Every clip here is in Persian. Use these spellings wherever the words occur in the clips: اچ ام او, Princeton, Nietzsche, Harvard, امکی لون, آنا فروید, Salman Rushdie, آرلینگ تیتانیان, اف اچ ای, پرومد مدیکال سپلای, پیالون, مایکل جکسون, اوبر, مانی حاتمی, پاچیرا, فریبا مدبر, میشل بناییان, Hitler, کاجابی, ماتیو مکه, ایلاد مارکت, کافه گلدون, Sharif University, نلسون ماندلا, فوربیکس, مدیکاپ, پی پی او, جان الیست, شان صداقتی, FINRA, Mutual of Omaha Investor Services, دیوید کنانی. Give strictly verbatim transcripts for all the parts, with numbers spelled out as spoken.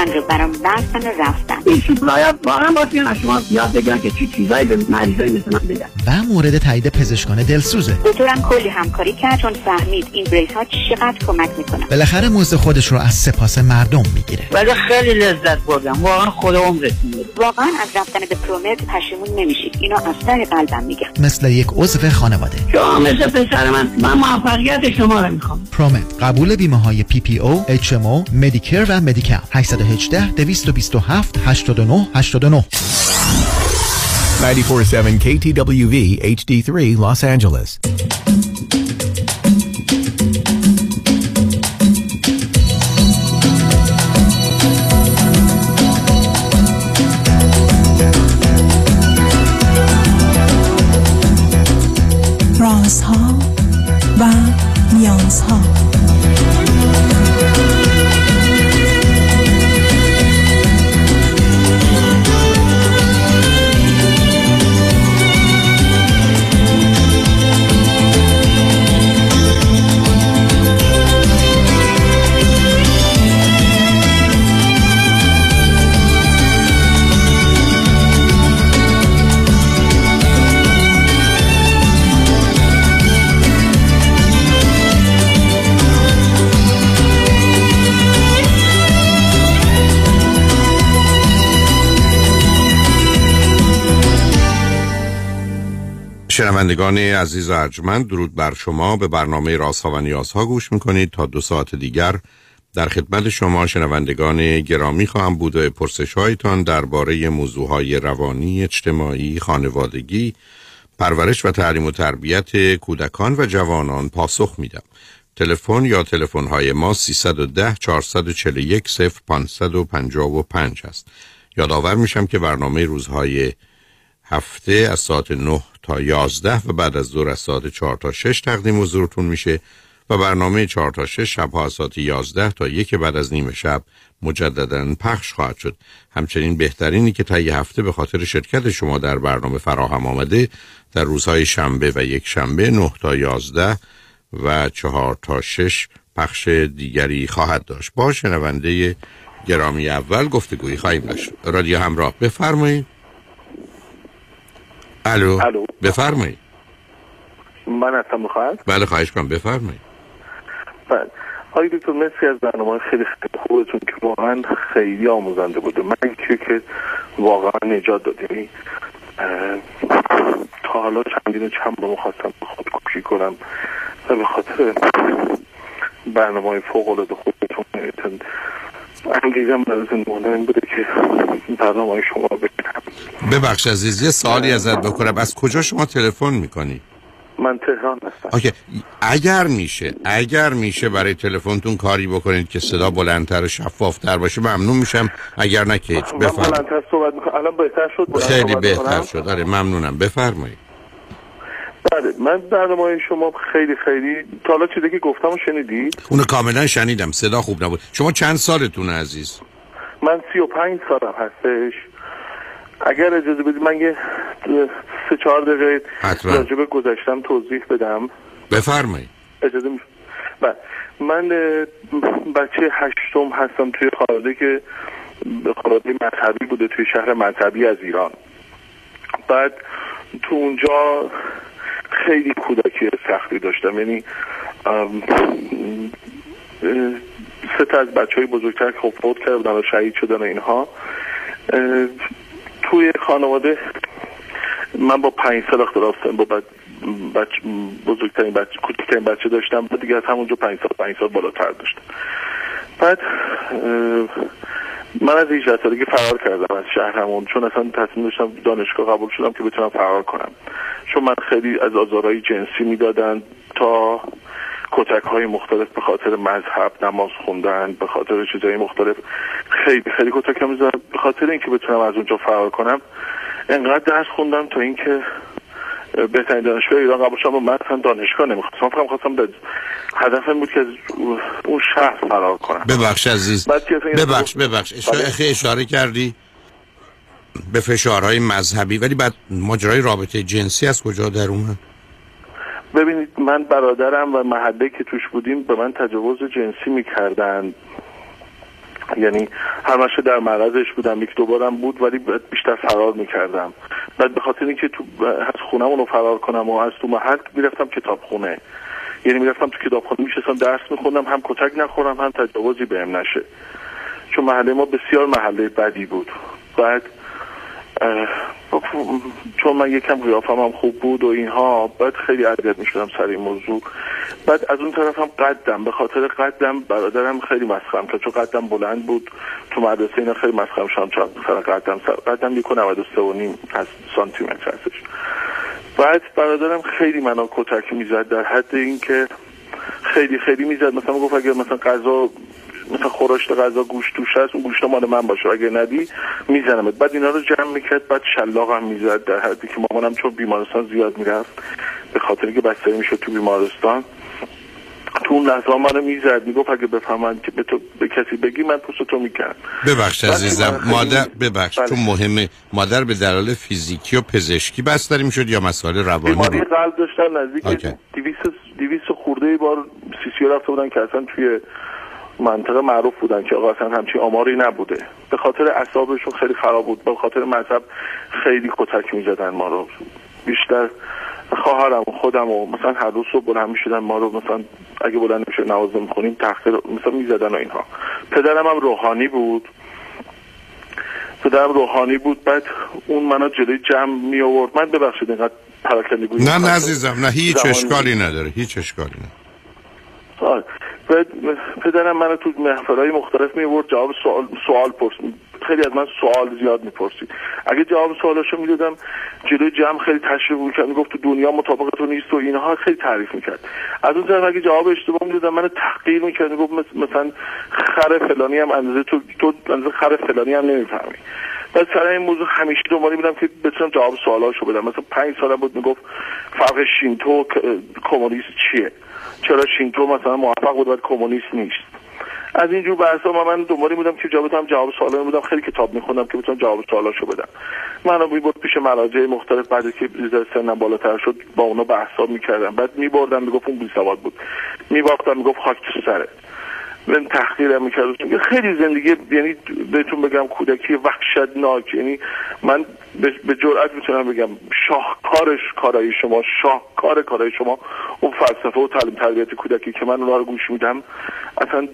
امکان رو برام بستن و رفتن. ایشون باید با هم باید بیان شما یاد بگیرن که چی چیزایی به مریضایی مثل من بگن. و مورد تایید پزشکان دلسوزه. دکترم کلی همکاری کرد چون فهمید این بریس ها چقدر کمک میکنن. بالاخره موزه خودش رو از سپاس مردم میگیره. ولی خیلی لذت بردم. واقعا خود عمرت میگیره. واقعا از رفتن به پرومت پشیمون نمیشید. اینو از ته قلبم میگم. مثل یک عضو خانواده. شما مثل پسر من. من موفقیت شما رو میخوام. پرومت قبول بیمه های پی پی او، اچ ام او، مدیکر و مدیکاپ. هشت یک هشت، دو دو هفت، هشت نه هشت نه. ninety-four point seven کی تی دبلیو وی اچ دی three Los Angeles. رازها و نیازها. شنوندگان عزیز ارجمند، درود بر شما. به برنامه رازها و نیازها گوش میکنید. تا دو ساعت دیگر در خدمت شما شنوندگان گرامی خواهم بود و پرسش هایتان درباره موضوع های روانی، اجتماعی، خانوادگی، پرورش و تعلیم و تربیت کودکان و جوانان پاسخ میدم. تلفن یا تلفن های ما سه یک صفر، چهار چهار یک، صفر پنج پنج پنج یادآور میشم که برنامه روزهای هفته از ساعت نه تا یازده و بعد از ظهر از ساعت چهار تا شش تقدیم حضورتون میشه و برنامه چهار تا شش شبها از ساعت یازده تا یک بعد از نیم شب مجددا پخش خواهد شد. همچنین بهترینی که طی هفته به خاطر شرکت شما در برنامه فراهم آمده در روزهای شنبه و یک شنبه نه تا یازده و چهار تا شش پخش دیگری خواهد داشت. با شنونده گرامی اول گفتگویی خواهیم داشت. رادیو همراه، بفرمایید. الو. الو. بفرمایید. من هستم میخوام. بله خواهش کنم بفرمایید. بله. آقای دکتر مرسی از برنامه خیلی خوبتون که واقعا خیلی آموزنده بود. من چیزی که واقعا نجات دادیم. تا حالا چندین و چند بار خواستم خودکشی کنم و به خاطر برنامه فوق العاده خودتون انگیزم براتون مهم بوده که برنامه شما ببینم. ببخش عزیز یه سوالی ازت بکنم، از کجا شما تلفن میکنی؟ من تهران هستم. اوکی. اگر میشه اگر میشه برای تلفنتون کاری بکنید که صدا بلندتر و شفافتر باشه ممنون میشم، اگر نه که هیچ. بفرمایید. بلندتر صحبت میکنم. الان بهتر شد؟ خیلی بهتر شد. آره ممنونم. بفرمایید. بله من برنامه شما خیلی خیلی تا حالا چیزی که گفتم شنیدی؟ اونو کاملا شنیدم، صدا خوب نبود. شما چند سالتونه عزیز؟ من سی و پنج سالم هستش. اگر اجازه بدید من یه سه چهار دقیقه راجع به گذشتم توضیح بدم. بفرمایید. اجازه می... بله من بچه هشتم هستم توی خانواده که خانواده مذهبی بوده توی شهر مذهبی از ایران. بعد تو اونجا خیلی کودکی سختی داشتم، یعنی سه تا از بچهای بزرگتر که فوت کردن و شهید شدن و اینها. توی خانواده من با پنج سال اختلاف با بچه بزرگترین بچه کوچکترین بچه داشتم و دیگه از همونجا پنج سال پنج سال بالاتر داشتم. بعد من از هجده سالگی فرار کردم از شهرمون چون اصلا تصمیم داشتم دانشگاه قبول شدم که بتونم فرار کنم، چون من خیلی از آزارهای جنسی میدادن تا کتک های مختلف به خاطر مذهب، نماز خوندن، به خاطر چیزهای مختلف خیلی خیلی کتک هم میزدن. به خاطر اینکه بتونم از اونجا فرار کنم انقدر درس خوندم تا اینکه بهترین دانشگاه ایران قبول شدم و من اصلا دانشگاه نمیخواستم، فقط خواستم به هدفم بود که از اون شهر فرار کنم. ببخش عزیز ببخش ببخش اشاره اشاره کردی به فشارهای مذهبی، ولی بعد ماجرای رابطه جنسی از کجا در اومد؟ ببینید من برادرم و محله که توش بودیم به من تجاوز جنسی میکردن یعنی همش در معرضش بودم، یک دوبارم بود ولی بیشتر فرار میکردم. بعد به خاطر اینکه تو از خونمونو فرار کنم و از تو محل میرفتم کتابخونه، یعنی میرفتم تو کتابخونه میشستم درس میخوندم، هم کتک نخورم هم تجاوزی بهم نشه، چون محله ما بسیار محله بدی بود. بعد چون من یکم قیافم هم خوب بود و اینها، بعد خیلی اذیت میشدم سر این موضوع. بعد از اون طرف هم قدم، به خاطر قدم برادرم خیلی مسخرم کرد، چون قدم بلند بود تو مدرسه اینا، خیلی مسخرم شدم چون سر قدم سر قدم یک و نود و سه و نیم از سانتی متر هستش. بعد برادرم خیلی منو کتک میزد، در حد اینکه خیلی خیلی میزد، مثلا گفت اگر مثلا غذا مثلا خورشت غذا گوشت توش هست اون گوشت مال من باشه اگه ندی میزنمت. بعد اینا رو جمع میکرد، بعد شلاق هم میزد، در حدی که مامانم چون بیمارستان زیاد میرفت به خاطر که بستری میشد تو بیمارستان، تو اون لحظه من رو میزد، میگفت اگه بفهمن که به تو به کسی بگی من پوست تو میکنم. ببخش عزیزم مادر، ببخش بله. تو مهمه مادر به دلایل فیزیکی و پزشکی بستری میشد یا مسائل روانی؟ بیماری قلب داشتن، نزدیک دویست خورده بار سی سی رفته بودن که اصلا توی منطقه معروف بودن که آقا اصلا همچین آماری نبوده. به خاطر اعصابشون خیلی خراب بود، به خاطر مذهب خیلی کتک می‌زدن ما رو، بیشتر خواهرم و خودم و مثلا هر روز صبح بلند می‌شدن ما رو، مثلا اگه بلند نمی‌شد نماز می‌خونیم تحقیر مثلا می‌زدن و اینها. پدرم هم روحانی بود، پدرم روحانی بود، بعد اون منو جلوی جمع می آورد. من ببخشید اینقدر پراکندگویی نه نه عزیزم، نه هیچ اشکالی نداره، هیچ اشکالی نداره. آه. بعد پدرم منو تو محفل‌های مختلف می‌برد، جواب سوال سوال پرسید، خیلی از من سوال زیاد می‌پرسید. اگه جواب سوالاشو میدادم جلوی جمع خیلی تشویق می‌کرد، میگفت تو دنیا مطابق تو نیست و اینها، خیلی تعریف می‌کرد. از اون طرف اگه جواب اشتباه میدادم منو تحقیر می‌کرد، میگفت مثلا خر فلانی هم اندازه تو تو اندازه خر فلانی هم نمی‌فهمی. بعد سر این موضوع همیشه دنبال می‌بودم که بتونم جواب سوالاشو بدم. مثلا پنج سال بود میگفت فرق شینتو کمونیست چیه؟ چرا شینتو مثلا موفق بود ولی کمونیست نیست؟ از اینجور بحثا من من دنبال بودم که جواب بدم، جواب سوالا بودم، خیلی کتاب می‌خوندم که بتونم جواب سوالاشو بدم. منو می‌برد پیش مراجع مختلف، بعد که سنم بالاتر شد با اونا بحثا می‌کردم. بعد می‌بردم میگفت اون بی سواد بود، می‌باختم میگفت خاک تو سرت، من تحقیرم می‌کردم. خیلی زندگی، یعنی بهتون بگم کودکی وحشتناک، یعنی من به جرئت میتونم بگم شاهکارش کارای شما، شاهکار کارای شما اون فلسفه و تعلیم تربیت کودکی که من اونا رو گوش میدم، اصلا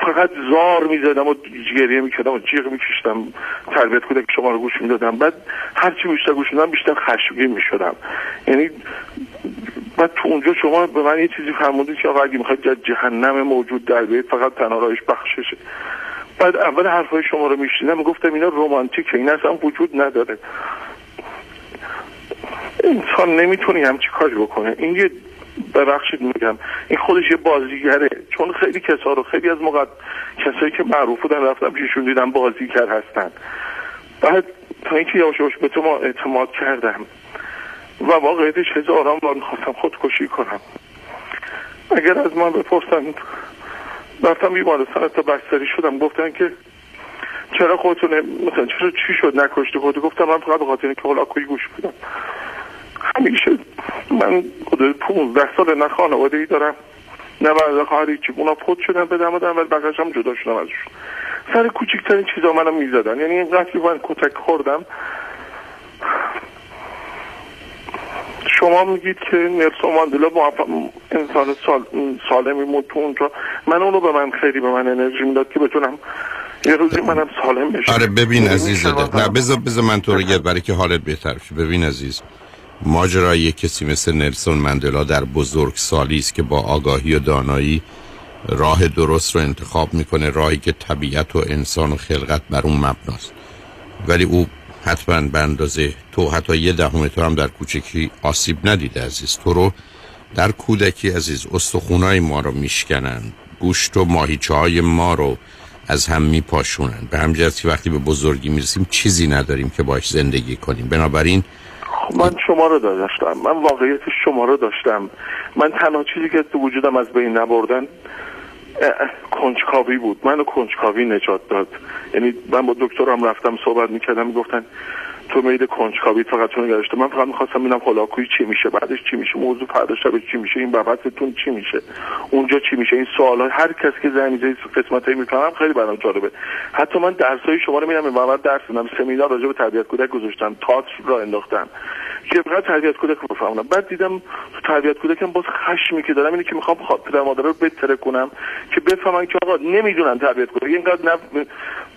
فقط زار میزدم و گریه میکردم و جیغ میکشتم، تربیت کودک شما رو گوش میدادم. بعد هرچی بیشتر گوش میدادم بیشتر خشمگین میشدم، یعنی بعد تو اونجا شما به من یه چیزی فرمودید که آقا اگه میخواید از جهنم موجود در بیایید فقط تنها راهش بخششه. بعد اول حرفای شما رو میشنیدم میگفتم اینا رمانتیکه، این اصلا وجود نداره، انسان نمیتونی همچی کاری بکنه. این یه ببخشید میگم این خودش یه بازیگره، چون خیلی کسا رو خیلی از موقع کسایی که معروف بودن رفتم پیششون دیدم بازیگر هستن. بعد تا اینکه یواش یواش به تو ما اعتماد کردم و واقعیتش هزاران بار میخواستم خودکشی کنم. اگر از من بپرسن رفتم بیمارستان تا بستری شدم، گفتن که چرا خودتونه مثلا چرا چی شد نکشته خودتو؟ گفتم من فقط به خاطر اینکه هلاکوی گوش بودم. همیشه من حدود پونزده سال نه خانواده ای دارم نه برادر خواهری، چی اونا فوت شدن به دم آدم ولی بقیه‌اش هم جدا شدن ازشون. سر کوچکترین چیزا منو میزدن، یعنی اینقدر من کتک خوردم. شما میگید که نلسون ماندلا انسان سال سالمی بود تو اونجا، من اونو به من خیلی به من انرژی میداد که بتونم یه روزی منم سالم بشم. آره ببین عزیز، نه بذار بذار من تو رو گرد برای که حالت بهتر شه. ببین عزیز، ماجرای کسی مثل نلسون ماندلا در بزرگسالی است که با آگاهی و دانایی راه درست رو انتخاب میکنه، راهی که طبیعت و انسان و خلقت بر اون مبناست. ولی او حتما به اندازه تو حتی یه دهم تو هم در کوچکی آسیب ندیده عزیز. تو رو در کودکی عزیز استخونای ما رو میشکنن، گوشت و ماهیچه های ما رو از هم میپاشونن، به همین جهت که وقتی به بزرگی میرسیم چیزی نداریم که باش زندگی کنیم. بنابراین من شما رو داشتم، من واقعیت شما رو داشتم، من تنها چیزی که تو وجودم از بین نبردن کنجکاوی بود، منو کنجکاوی نجات داد. یعنی من با دکترم رفتم صحبت میکردم، میگفتن تو میده کنجکاوی فقط تو نگرشته، من فقط میخواستم ببینم هلاکویی چی میشه، بعدش چی میشه، موضوع پرداشت به چی میشه، این بابتتون چی میشه، اونجا چی میشه، این سوالا هر کس که زمینه قسمتای میفهمم خیلی برام جالبه. حتی من درسای شما رو میرم بعد درس میدم، سمینار راجع به تربیت کودک گذاشتم، تئاتر را انداختم که فقط تربیت کودک رو بفهمونم. بعد دیدم تو تربیت کودکم باز خشمی که دارم اینه که میخوام پدر مادر رو بهتر کنم که بفهمن که آقا نمیدونن تربیت کودک اینقدر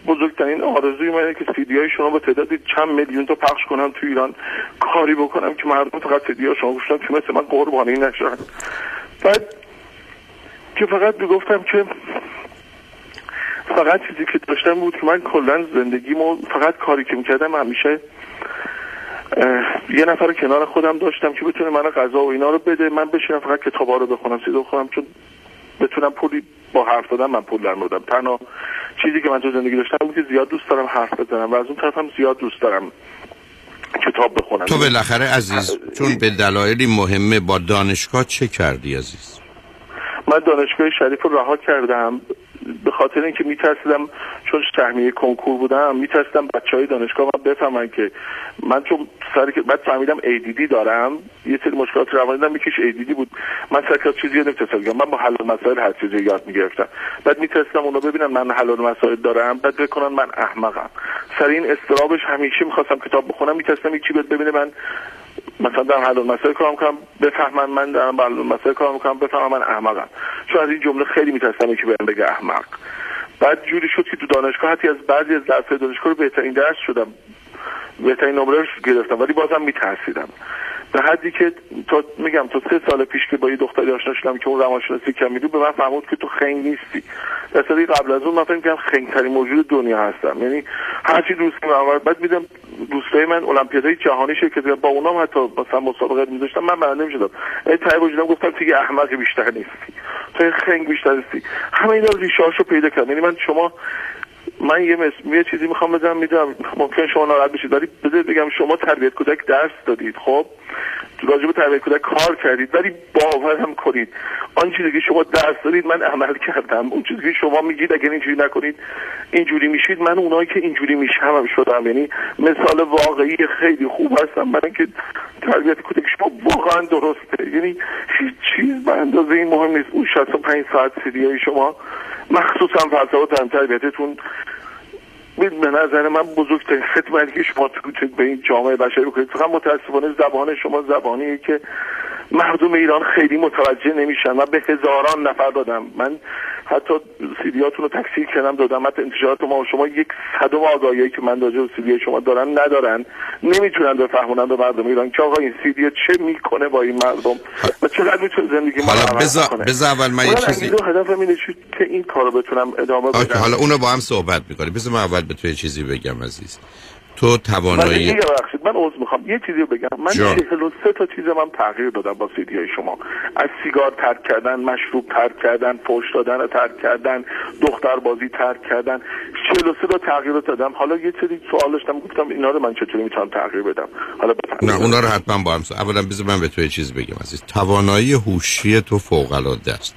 بزرگترین آرزوی منه که سیدیای شما با تعداد چند میلیون تا پخش کنم تو ایران، کاری بکنم که مردم فقط سیدیا شما گوشن که مثل من قربانی نشن. بعد که فقط میگفتم که فقط چیزی که داشتم بود که من کلا زندگیمو فقط کاری که میکردم همیشه یه نفر کنار خودم داشتم که بتونه من غذا و اینا رو بده، من بشینم فقط کتابا رو بخونم، سیدو خودم چون بتونم پولی با حرف دادم من پول درآوردم. تنها چیزی که من تو زندگی داشتم بود که زیاد دوست دارم حرف بزنم و از اون طرفم زیاد دوست دارم کتاب بخونم. تو بالاخره عزیز چون به دلایلی مهمه با دانشگاه چه کردی عزیز؟ من دانشگاه شریف رو رها کردم به خاطر اینکه میترسیدم، چون تحمیه کنکور بودم میترسیدم بچهای دانشگاه من بفهمن که من چون سر که بعد فهمیدم ای دی دی دارم، یه سری مشکلات روانی دارم، یکیش ای دی دی بود. من سر چیزی نمی‌تونستم بگم، من با حل مسائل هر چیزی یاد می‌گرفتم، بعد میترسیدم اونا ببینن من حل مسائل دارم بعد بکنن من احمقم. سر این استرابش همیشه می‌خواستم کتاب بخونم، میترسیدم یکی بهت ببینه من مثلا در حل مسائل کار می‌کنم بفهمن من در حل مسائل کار می‌کنم بفهمن من احمقم، چون از این جمله خیلی میترسیدم یکی بهم بگه احمق. بعد جوری شد که تو دانشگاه حتی از بعضی از درس‌های دانشگاه رو بهترین درس شدم، بهترین نمره رو گرفتم، ولی بازم میترسیدم به حدی که تا میگم تو سه سال پیش که با یه دختری آشنا شدم که اون روانشناسی کم میدون به من فهموند که تو خنگ نیستی. در صدی قبل از اون من فکر می‌کردم خنگ‌ترین موجود دنیا هستم، یعنی هر چی دوست می‌آورد. بعد میدم دوستای من المپیادهای جهانی شرکت کردن، با اونام حتی مثلا مسابقات می‌ذاشتم، من برنده نمی‌شدم. ای طیب وجودم گفتم دیگه احمق بیشتر نیستی، تو خنگ بیشتر نیستی. همه اینا ریشه‌هاشو پیدا کردم. یعنی من شما من یه یه چیزی میخوام بزنم، میدونم ممکن شما ناراحت بشید ولی بذارید بگم شما تربیت کودک درس دادید، خب راجع به تربیت کودک کار کردید، ولی باورم کنید آن چیزی که شما درس دادید من عمل کردم. اون چیزی که شما میگید اگر اینجوری نکنید اینجوری میشید، من اونایی که اینجوری میشم هم شدم. یعنی مثال واقعی خیلی خوب هستم برای اینکه تربیت کودک شما واقعا درسته، یعنی هیچ چیز به اندازه این مهم نیست. اون شصت و پنج ساعت سیدیای شما مخصوصا فلسفه و تربیتتون به نظر من بزرگترین خدمتی که شما به این جامعه بشری بکنید. فقط متاسفانه زبان شما زبانیه که مردم ایران خیلی متوجه نمیشن. من به هزاران نفر دادم، من حتی سیدیاتون رو تکثیر کردم دادم، حتی انتشارات ما و شما یک صدم آگاهی که من راجع به سیدی شما دارن ندارن، نمیتونن بفهمونن به مردم ایران که آقا این سیدی چه میکنه با این مردم و چقدر میتونه زندگی ما رو عوض کنه. بذار اول من یه چیزی هدفم اینه که این کارو بتونم ادامه بدم، حالا اونو با هم صحبت می‌کنیم. بذار من اول به تو چیزی بگم عزیز. تو توانایی من ببخشید من عذر میخوام یه چیزی بگم. من چهل و سه تا چیز من تغییر دادم با سیدیای شما، از سیگار ترک کردن، مشروب ترک کردن، فحش دادن ترک کردن، دختر بازی ترک کردن، چهل و سه تا تغییر دادم. حالا یه سری سوال داشتم گفتم اینا رو من چطوری میتونم تغییر بدم. حالا نه اونا رو حتما با هم سو. اولا بذار من به تو یه چیز بگم عزیز. توانایی هوشی تو فوق العاده است،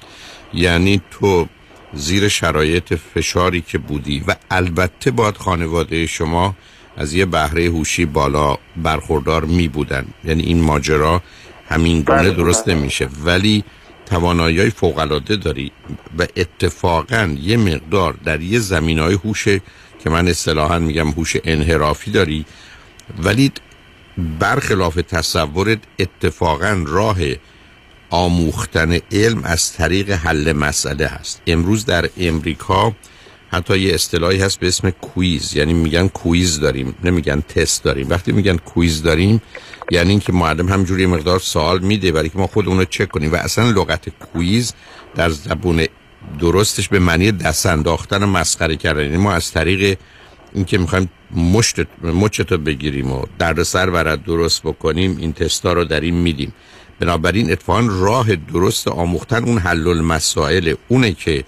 یعنی تو زیر شرایط فشاری که بودی و البته باید خانواده شما از یه بهره هوشی بالا برخوردار می بودن، یعنی این ماجرا همین گونه درست نمیشه، ولی توانایی‌های فوق‌العاده داری و اتفاقاً یه مقدار در یه زمینه‌های هوش که من اصطلاحاً میگم هوش انحرافی داری، ولی برخلاف تصورت اتفاقاً راه آموختن علم از طریق حل مسئله هست. امروز در امریکا حتی یه اصطلاحی هست به اسم کویز، یعنی میگن کویز داریم، نمیگن تست داریم. وقتی میگن کویز داریم یعنی اینکه معلم همجوری مقدار سوال میده برای که ما خودمون رو چک کنیم و اصلا لغت کویز در زبون درستش به معنی دست انداختن و مسخره کردن، یعنی ما از طریق اینکه میخوایم مشت مچتو بگیریم و دردسر برات درست بکنیم این تستا رو داریم میدیم. بنابراین اتفاقا راه درست آموختن اون حل المسائل اونه که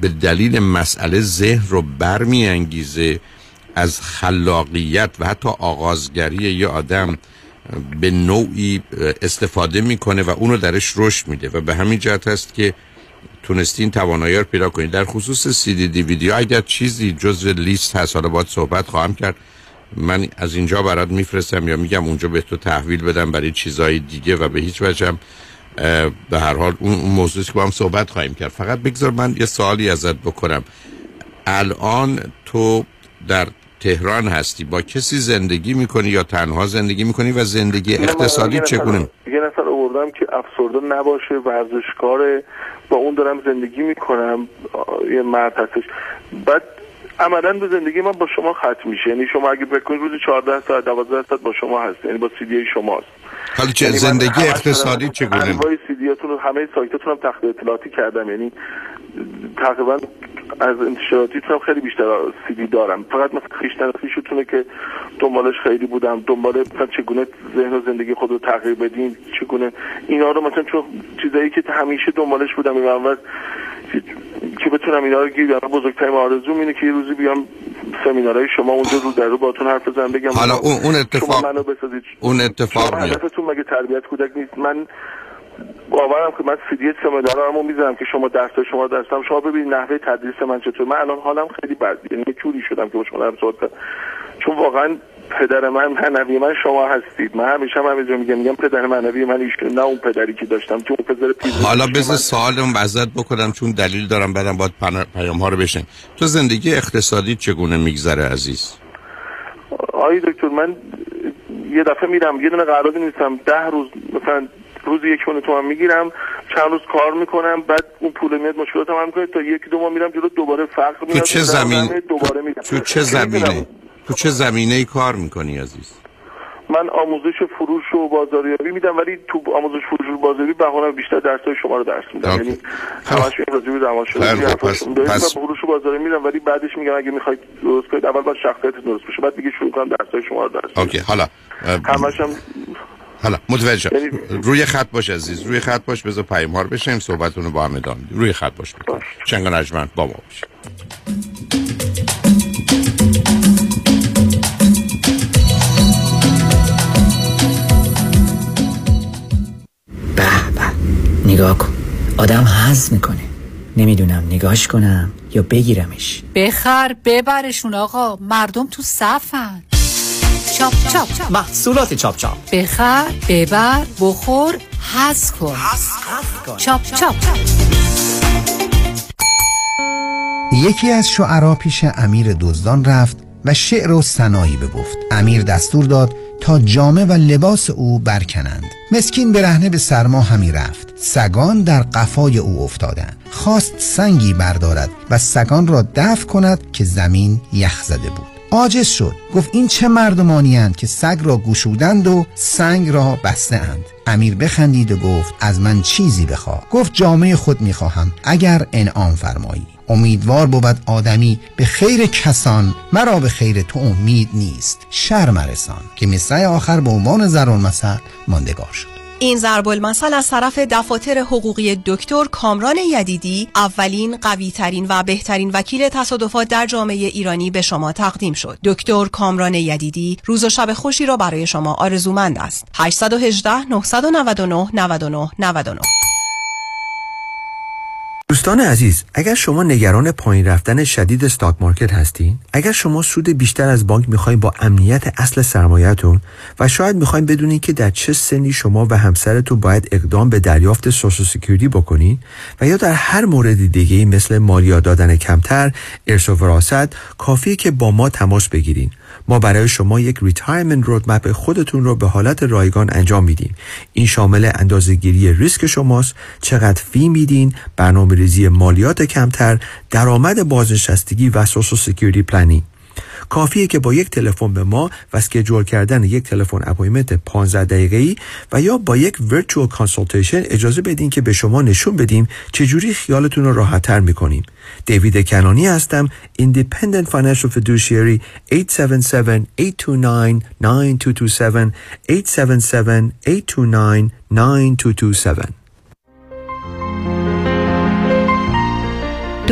به دلیل مسئله ذهن رو برمی انگیزه از خلاقیت و حتی آغازگری یه آدم به نوعی استفاده میکنه و اونو درش رشد میده و به همین جهت هست که تونستین توانایی رو پیدا کنید. در خصوص سی دی دی ویدیو اگر چیزی جزء لیست هست، حالا باید صحبت خواهم کرد، من از اینجا برات میفرستم یا میگم اونجا به تو تحویل بدم برای چیزهای دیگه و به هیچ وجه به هر حال اون موضوعی که با هم صحبت خواهیم کرد. فقط بگذار من یه سوالی ازت بکنم. الان تو در تهران هستی، با کسی زندگی میکنی یا تنها زندگی میکنی و زندگی اقتصادی چگونه؟ یه نفر آوردم که افسرده نباشه، ورزشکاره، با اون دارم زندگی میکنم، یه مرد هستش. بعد عملاً به زندگی من با شما ختم میشه، یعنی شما اگه بکنید روزی چهارده ساعت دوازده ساعت با شما هست، یعنی با سی دی شماست. حالا چه زندگی اقتصادی چگونه؟ انواع سی دیاتون رو همه سایتاتون هم تحت اطلاعاتی کردم، یعنی تقریبا از انتشاراتیتون هم خیلی بیشتر سی دی دارم. فقط مثلا خویشتنخیشتونه که دنبالش خیلی بودم، دنبال مثلا چگونه ذهن و زندگی خود رو تغییر بدین، چگونه اینا رو، مثلا چون چیزایی که همیشه دنبالش بودم این منوز که بتونم اینا رو گیر بیارم. بزرگترین آرزوم اینه که یه روزی بیام سمینارهای شما اونجا رو در رو باهاتون حرف بزنم، بگم حالا اون اون اتفاق منو بسازید. اون اتفاق میاد. هدفتون مگه تربیت کودک نیست؟ من باورم که من سیدیت سمینارامو میذارم که شما درس شما درسام شما ببینید نحوه تدریس من چطور. من الان حالم خیلی بد، یعنی یه جوری شدم که شما هم صحبت، چون واقعا پدر من معنوی من شما هستید. من همیشه هم همینجوری میگم میگم پدر معنوی من ایشون، نه اون پدری که داشتم، چون پدر پیش. حالا بذار سوالم وضعیت بکنم چون دلیل دارم بعدم باید پیام ها رو بشن. تو زندگی اقتصادی چگونه میگذره عزیز؟ آی دکتر، من یه دفعه میرم یه دونه قرارداد نیستم، ده روز مثلا روزی یک میلیون تومان میگیرم، چند روز کار میکنم، بعد اون پول میاد مشکلاتم هم میکنه تا یکی دو ماه میرم جلو، دوباره فقر میاد. تو چه زمین دوباره میاد؟ تو چه زمینه؟ تو چه زمینه‌ای کار میکنی عزیز؟ من آموزش فروش و بازاریابی میدم، ولی تو آموزش فروش و بازاریابی بهونه بیشتر درس‌های شما رو درس میدم، یعنی همش راجع به درآمد پس پس فروش و بازاریابی میدم، ولی بعدش میگم اگه میخواید درست کنید اول باید شخصیت درست بشه، بعد دیگه شروع کنم درس‌های شما رو درس بدم. اوکی، حالا همش هم حالا متوجه روی خط باش عزیز، روی خط باش، بذار پیام ها رو بشیم صحبتونو با هم ادامه بدیم. روی خط باش، چنگ نجمن با ما باش. نگاه کن، آدم حظ میکنه، نمیدونم نگاهش کنم یا بگیرمش. بخر ببرشون آقا، مردم تو صفن. چاپ چاپ محصولات چاپ چاپ، بخر ببر بخور حظ کن. چاپ چاپ. یکی از شعرا پیش امیر دزدان رفت و شعر و ثنایی بگفت. امیر دستور داد تا جامه و لباس او برکنند. مسکین برهنه به سرما همی رفت، سگان در قفای او افتادند. خواست سنگی بردارد و سگان را دفع کند که زمین یخ زده بود، عاجز شد. گفت این چه مردمانی اند که سگ را گشودند و سنگ را بسته اند. امیر بخندید و گفت از من چیزی بخواه. گفت جامه خود میخواهم اگر انعام فرمایی. امیدوار بود آدمی به خیر کسان، مرا به خیر تو امید نیست شرم رسان. که مصرع آخر به عنوان ضرب‌المثل ماندگار شد. این ضرب‌المثل از طرف دفاتر حقوقی دکتر کامران یدیدی، اولین، قوی‌ترین و بهترین وکیل تصادفات در جامعه ایرانی به شما تقدیم شد. دکتر کامران یدیدی روز و شب خوشی را برای شما آرزومند است. هشت یک هشت، نه نه نه، نه نه نه نه نه. دوستان عزیز، اگر شما نگران پایین رفتن شدید استاک مارکت هستین، اگر شما سود بیشتر از بانک میخواین با امنیت اصل سرمایه‌تون و شاید میخواین بدونین که در چه سنی شما و همسرتون باید اقدام به دریافت سوشال سکیوریتی بکنین، و یا در هر مورد دیگه‌ای مثل مالیات دادن کمتر، ارث و وراثت، کافیه که با ما تماس بگیرین. ما برای شما یک ریتایرمنت رودمپ خودتون رو به حالت رایگان انجام میدیم. این شامل اندازه‌گیری ریسک شماست، چقدر فی میدین، برنامه‌ریزی مالیات کمتر، درآمد بازنشستگی و سوشال سکیوریتی پلنینگ. کافیه که با یک تلفن به ما و اسکیجول کردن یک تلفن اپایمنت پانزده دقیقه‌ای و یا با یک ورچوال کانسالتیشن اجازه بدین که به شما نشون بدیم چجوری خیالتون رو راحت‌تر می‌کنیم. دیوید کنانی هستم، ایندیپندنت فینانشل فیدوشیری. هشت هفت هفت، هشت دو نه، نه دو دو هفت هشت هفت هفت، هشت دو نه، نه دو دو هفت.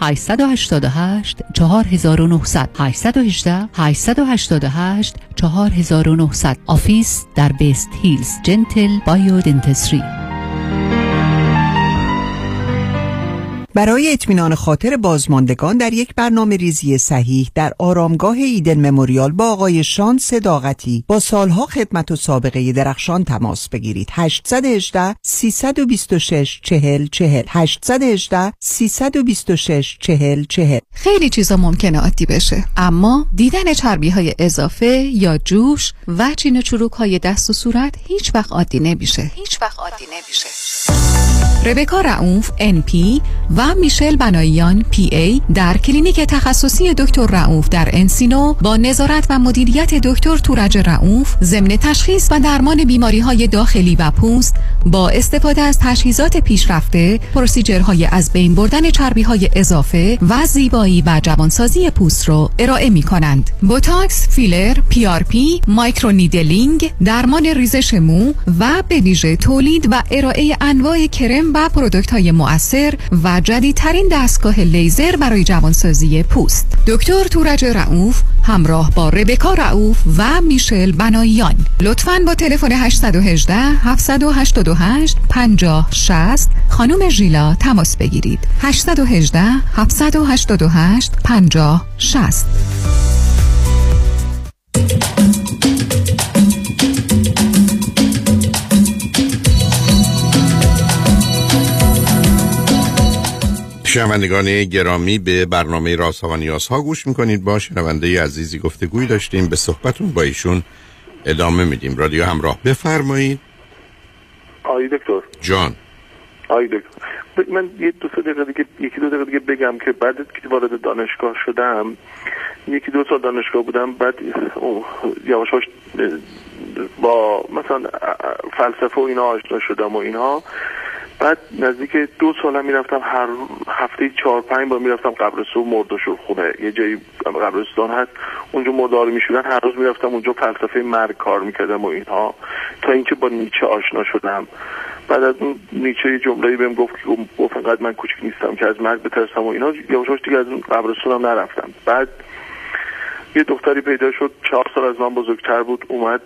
هشت هشت هشت هشت چهار نه صفر صفر هشت یک هشت هشت هشت هشت چهار نه صفر صفر. آفیس در بیست هیلز، جنتل بایودنتسری. برای اطمینان خاطر بازماندگان در یک برنامه ریزی صحیح در آرامگاه ایدن مموریال با آقای شان صداقتی با سالها خدمت و سابقه درخشان تماس بگیرید. هشت یک هشت سه دو شش چهار صفر چهار صفر هشت یک هشت سه دو شش چهار صفر چهار صفر. خیلی چیزا ممکنه عادی بشه، اما دیدن چربی‌های اضافه یا جوش و چین و چروک‌های دست و صورت هیچ وقت عادی نمیشه. هیچ وقت عادی نمیشه. ربکا رعوف ان پی و میشل بناییان پی ای در کلینیک تخصصی دکتر رعوف در انسینو با نظارت و مدیریت دکتر تورج رعوف ضمن تشخیص و درمان بیماری‌های داخلی و پوست با استفاده از تجهیزات پیشرفته، پروسیجرهای از بین بردن چربی‌های اضافه و زیبایی و جوانسازی پوست را ارائه می‌کنند. بوتاکس، فیلر، پی آر پی، مایکرونیدلینگ، درمان ریزش مو و بلیژ، تولید و ارائه انواع کرم و پروداکت‌های مؤثر و جدیدترین دستگاه لیزر برای جوانسازی پوست. دکتر تورج رعوف همراه با ربکا رعوف و میشل بناییان. لطفاً با تلفن هشت یک هشت هفت هشت هشت پنج صفر شش صفر خانم ژیلا تماس بگیرید. هشت یک هشت هفت هشت هشت پنج صفر شش صفر. شنوندگان گرامی، به برنامه رازها و نیازها گوش میکنید. با شنونده عزیزی گفتگوی داشتیم، به صحبتون با ایشون ادامه میدیم. رادیو همراه، بفرمایید. آقای دکتر جان. آقای دکتر، من یه دو سه دقیقه دیگه، یکی دو دقیقه دیگه بگم که بعد که وارد دانشگاه شدم، یکی دو سال دانشگاه بودم، بعد یواش یواش با مثلا فلسفه و اینا آشنا شدم و اینها. بعد نزدیک دو سالم میرفتم، هر هفته چهار پنج بار میرفتم قبرستون مرده‌شور خونه. یه جایی قبرستان هست، اونجا مرده رو میشورن. هر روز میرفتم اونجا، فلسفه مرگ کار میکردم و اینها، تا اینکه با نیچه آشنا شدم. بعد از اون نیچه یه جمله‌ای بهم گفت که گفت انقدر من کوچک نیستم که از مرگ بترسم و اینها. یواش یواش دیگه از اون قبرستونم نرفتم. بعد یه دختری پیدا شد، چهار سال از من بزرگتر بود، اومد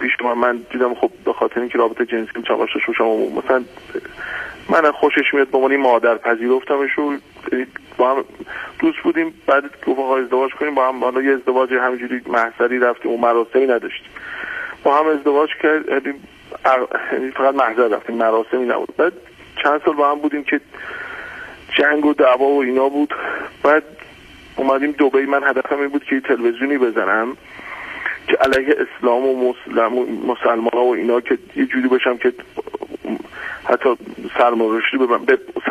پیش من. من دیدم خب به خاطر اینکه رابطه جنسیم چالش داشت شما، مثلا من خوشش میاد، به عنوان مادر پذیرفتمش و با هم دوست بودیم. بعد گفت آقا ازدواج کنیم با هم. حالا یه ازدواج همینجوری محضری رفتیم و مراسمی نداشتیم، با هم ازدواج کردیم، فقط محضر رفتیم، مراسمی نبود. بعد چند سال با هم بودیم که جنگ و دعوا و اینا بود. بعد اومدیم دبی. من هدفم این بود که تلویزیونی بزنم که علیه اسلام و مسلمان ها و اینا، که یه جوری باشم که حتی سلمان رشدی به من,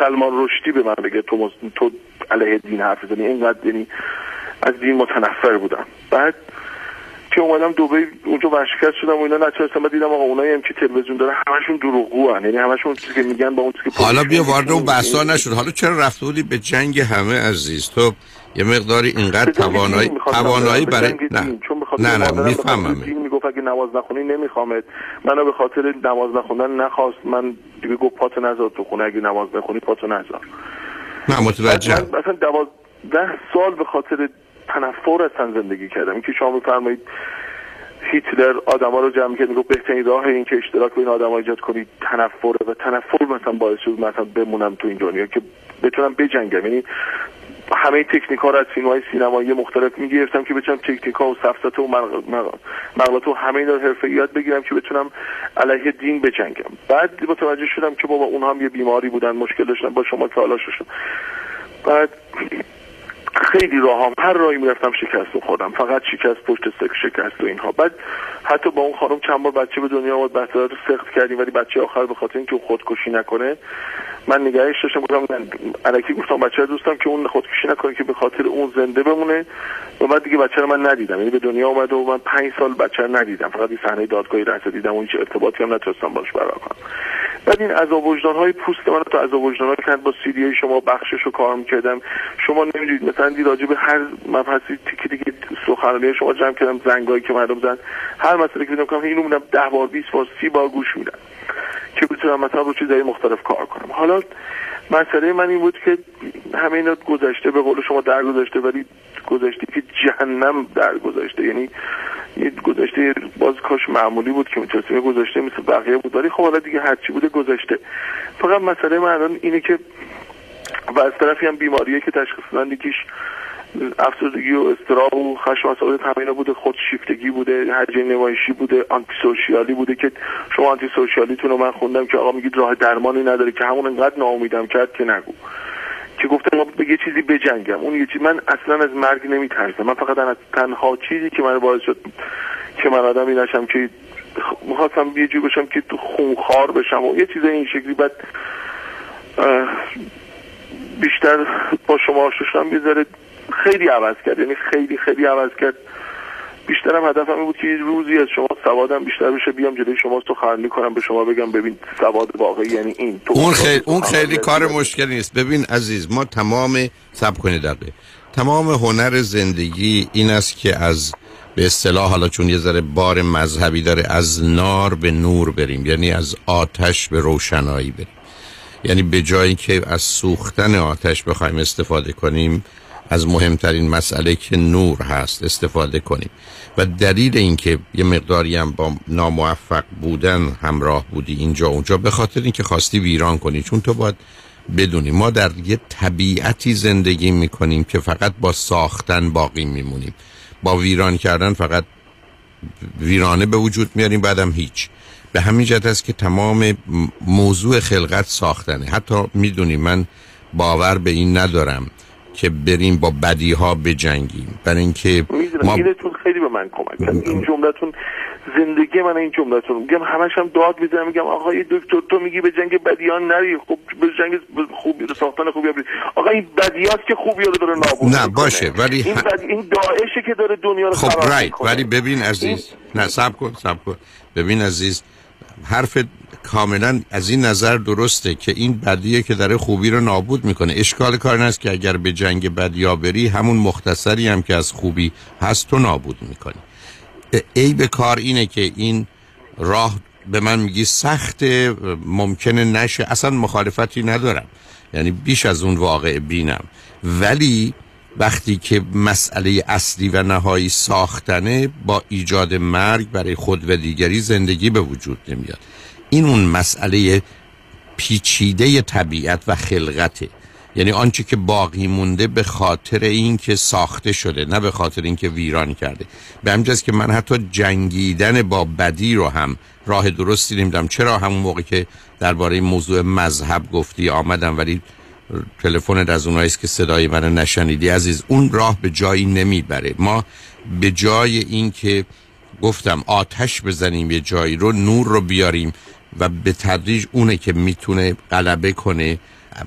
سلمان رشدی به من بگه تو, تو علیه دین حرف زنی. اینقدر یعنی از دین متنفر بودم. بعد که اومدم دبی، اونجا ورشکست شدم و اینا، نتونستم. بعد دیدم آقا اونایی هم که تلویزیون داره همشون دروغگوئن، یعنی همشون چیزی که میگن با اون چیزی که حالا بیا وارد اون بحثا نشد. حالا چرا رفته بودی به جنگ همه عزیز؟ تو یه مقداری اینقدر توانایی توانایی برای نه نه نه میفهمم. میگفت اگه نماز نخونی نمیخوامت. منو به خاطر نماز نخوندن نخواست. من دیگه گفت پاتو نذار تو خونه، اگه نماز بخونی پاتو نذار. نه متوجهم. مثلا دوازده سال به خاطر تنفر هستن زندگی کردم که شما بفرمایید هیتلر آدما رو جمع کرد، میگه بهترین راه این که اشتراک بین آدما ایجاد کنید تنفره، و تنفر مثلا باعث شد مثلا بمونم تو این دنیا که بتونم بجنگم. یعنی همه تکنیک‌ها رو از فیلم‌های سینمایی مختلف می‌گرفتم که بتونم تکنیک‌ها و سفسطه و مغلط و همه اینا رو حرفه‌ای یاد بگیرم که بتونم علیه دین بجنگم. بعد متوجه شدم که بابا اونها هم یه بیماری بودن، مشکل داشتن با شما که حالا شد. بعد خیلی راهام، هر راهی میرفتم شکست می‌خوردم، فقط شکست پشت سکه شکست و اینها. بعد حتی با اون خانم چند بار بچه به دنیا آورد، بچه‌ها رو سخت کردیم، ولی بچه آخر به خاطر اینکه خودکشی نکنه من نگاهش داشتم، گفتم الکی گفتم بچه‌ها دوستم که اون خودکشی نکنه، که به خاطر اون زنده بمونه. و بعد دیگه بچه‌ها من ندیدم، یعنی به دنیا اومده و من پنج سال بچه‌ها ندیدم، فقط یه صحنه دادگاهی رأس دیدم و هیچ ارتباطی هم نتونستم باهاش برقرار کنم. بعد این عذاب وجدان‌های پوست من تا عذاب وجدان‌ها کرد، با سی دی شما بخشش رو کار می‌کردم. شما نمی‌دونید مثلا راجع به هر مبحثی تیک دیگه سخنرانی شما جمع کردم، زنگایی که مردم زدن، هر مسئله که دیدم گفتم اینو می‌دونم ده بار بیست بار سی بار گوش میدم که بتونم مثلا رو چیزای مختلف کار کنم. حالا مسئله من این بود که همه اینا گذشته، به قول شما در گذشته، ولی گذشته که جهنم در گذشته، یعنی یه گذشته باز کاش معمولی بود که میتونستیم گذشته مثل بقیه بود، ولی خب حالا دیگه هرچی بوده گذشته. فقط مسئله من الان اینه که و از طرفی هم بیماریه که تشخیص دادن یکیش افسردگی و اضطراب و خشم و حسادت همینا بوده، خودشیفتگی بوده، هرجه نمایشی بوده، آنتی سوشیالی بوده که شما آنتی سوشیالیتون رو من خوندم که آقا میگید راه درمانی نداره، که همون انقدر ناامیدم کرد که نگو، که گفتم ما به یه چیزی بجنگم. اون یه چیز، من اصلا از مرگ نمیترسم، من فقط از تنها چیزی که من باعث شد که من آدمی نشم که می‌خواستم یه جوری بشم که تو خونخوار بشم و یه چیز این شکلی. بعد بیشتر با شما آشنا شدم بذارید خیلی عوض کرد، یعنی خیلی خیلی عوض کرد. بیشترم هدفم این بود که یه روزی از شما سوادم بیشتر بشه، بیام جلوی شما سخنرانی کنم، به شما بگم ببین سواد واقعی یعنی این. تو اون خیلی اون خیلی کار مشکلی نیست. ببین عزیز، ما تمام صبر کنید دقیقه تمام هنر زندگی این است که از به اصطلاح، حالا چون یه ذره بار مذهبی داره، از نار به نور بریم، یعنی از آتش به روشنایی بریم. یعنی به جایی که از سوختن آتش بخوایم استفاده کنیم، از مهمترین مسئله که نور هست استفاده کنیم. و دلیل این که یه مقداری هم با ناموفق بودن همراه بودی اینجا اونجا، به خاطر این که خواستی ویران کنی. چون تو باید بدونی ما در یه طبیعتی زندگی میکنیم که فقط با ساختن باقی میمونیم، با ویران کردن فقط ویرانه به وجود میاریم، بعدم هیچ. به همین جهت است که تمام موضوع خلقت ساختنه. حتی میدونی من باور به این ندارم که بریم با بدیها بجنگیم، برای اینکه ما اینتون خیلی به من کمک کرد. این جملهتون زندگی من، این جملهتون میگم، همش هم داد میزنم میگم آقا یه دکتر تو میگی به جنگ بدیان نری، خب به جنگ خوبی رو ساختن خوبی برید. آقا این بدیات که خوبی رو داره نابود نه باشه، ولی این بد... این داعشی که داره دنیا رو خراب خب رایت. ولی ببین عزیز، این... نه صبر کن صبر کن ببین عزیز، حرفت کاملا از این نظر درسته که این بدیه که داره خوبی رو نابود میکنه. اشکال کار این است که اگر به جنگ بدیا بری، همون مختصری هم که از خوبی هست تو نابود میکنی. عیب کار اینه که این راه به من میگی سخته، ممکنه نشه، اصلا مخالفتی ندارم، یعنی بیش از اون واقع بینم، ولی وقتی که مسئله اصلی و نهایی ساختنه، با ایجاد مرگ برای خود و دیگری زندگی به وجود نمیاد. این اون مسئله پیچیده طبیعت و خلقته، یعنی آنچه که باقی مونده به خاطر این که ساخته شده، نه به خاطر این که ویران کرده. به همین جاست که من حتی جنگیدن با بدی رو هم راه درستی نمیدم. چرا همون موقع که درباره موضوع مذهب گفتی آمدم، ولی تلفنت از اونایی است که صدای من نشنیدی عزیز، اون راه به جایی نمیبره. ما به جای این که گفتم آتش بزنیم یه جایی رو، نور رو بیاریم و به تدریج اونه که میتونه غلبه کنه،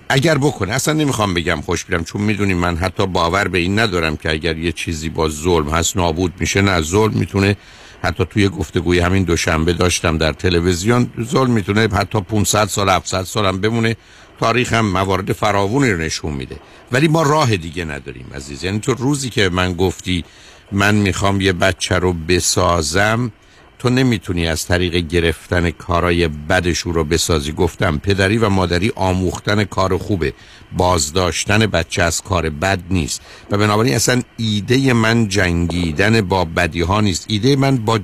اگر بکنه. اصلا نمیخوام بگم خوش بیرم، چون میدونی من حتی باور به این ندارم که اگر یه چیزی با ظلم هست نابود میشه. نه، ظلم میتونه، حتی توی گفتگوی همین دوشنبه داشتم در تلویزیون، ظلم میتونه حتی پانصد سال هفتصد سال هم بمونه، تاریخ هم موارد فراوانی رو نشون میده، ولی ما راه دیگه نداریم عزیز. یعنی تو روزی که من گفتی من میخوام یه بچه رو بسازم، تو نمیتونی از طریق گرفتن کارای بدشو رو بسازی. گفتم پدری و مادری آموختن کار خوبه، بازداشتن بچه از کار بد نیست، و بنابراین اصلا ایده من جنگیدن با بدی ها نیست. ایده من با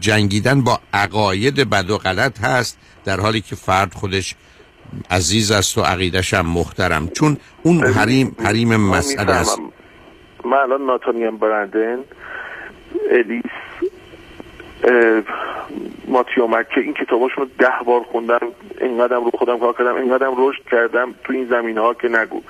جنگیدن با عقاید بد و غلط هست، در حالی که فرد خودش عزیز است و عقیده‌ش هم محترم، چون اون حریم حریم مسئله است. من الان ناتانیل برندن، الیس، ماتیو مکه، این کتاباشون رو ده بار خوندم، اینقدرم رو خودم کار کردم، اینقدرم رشد کردم تو این زمینه ها که نگو.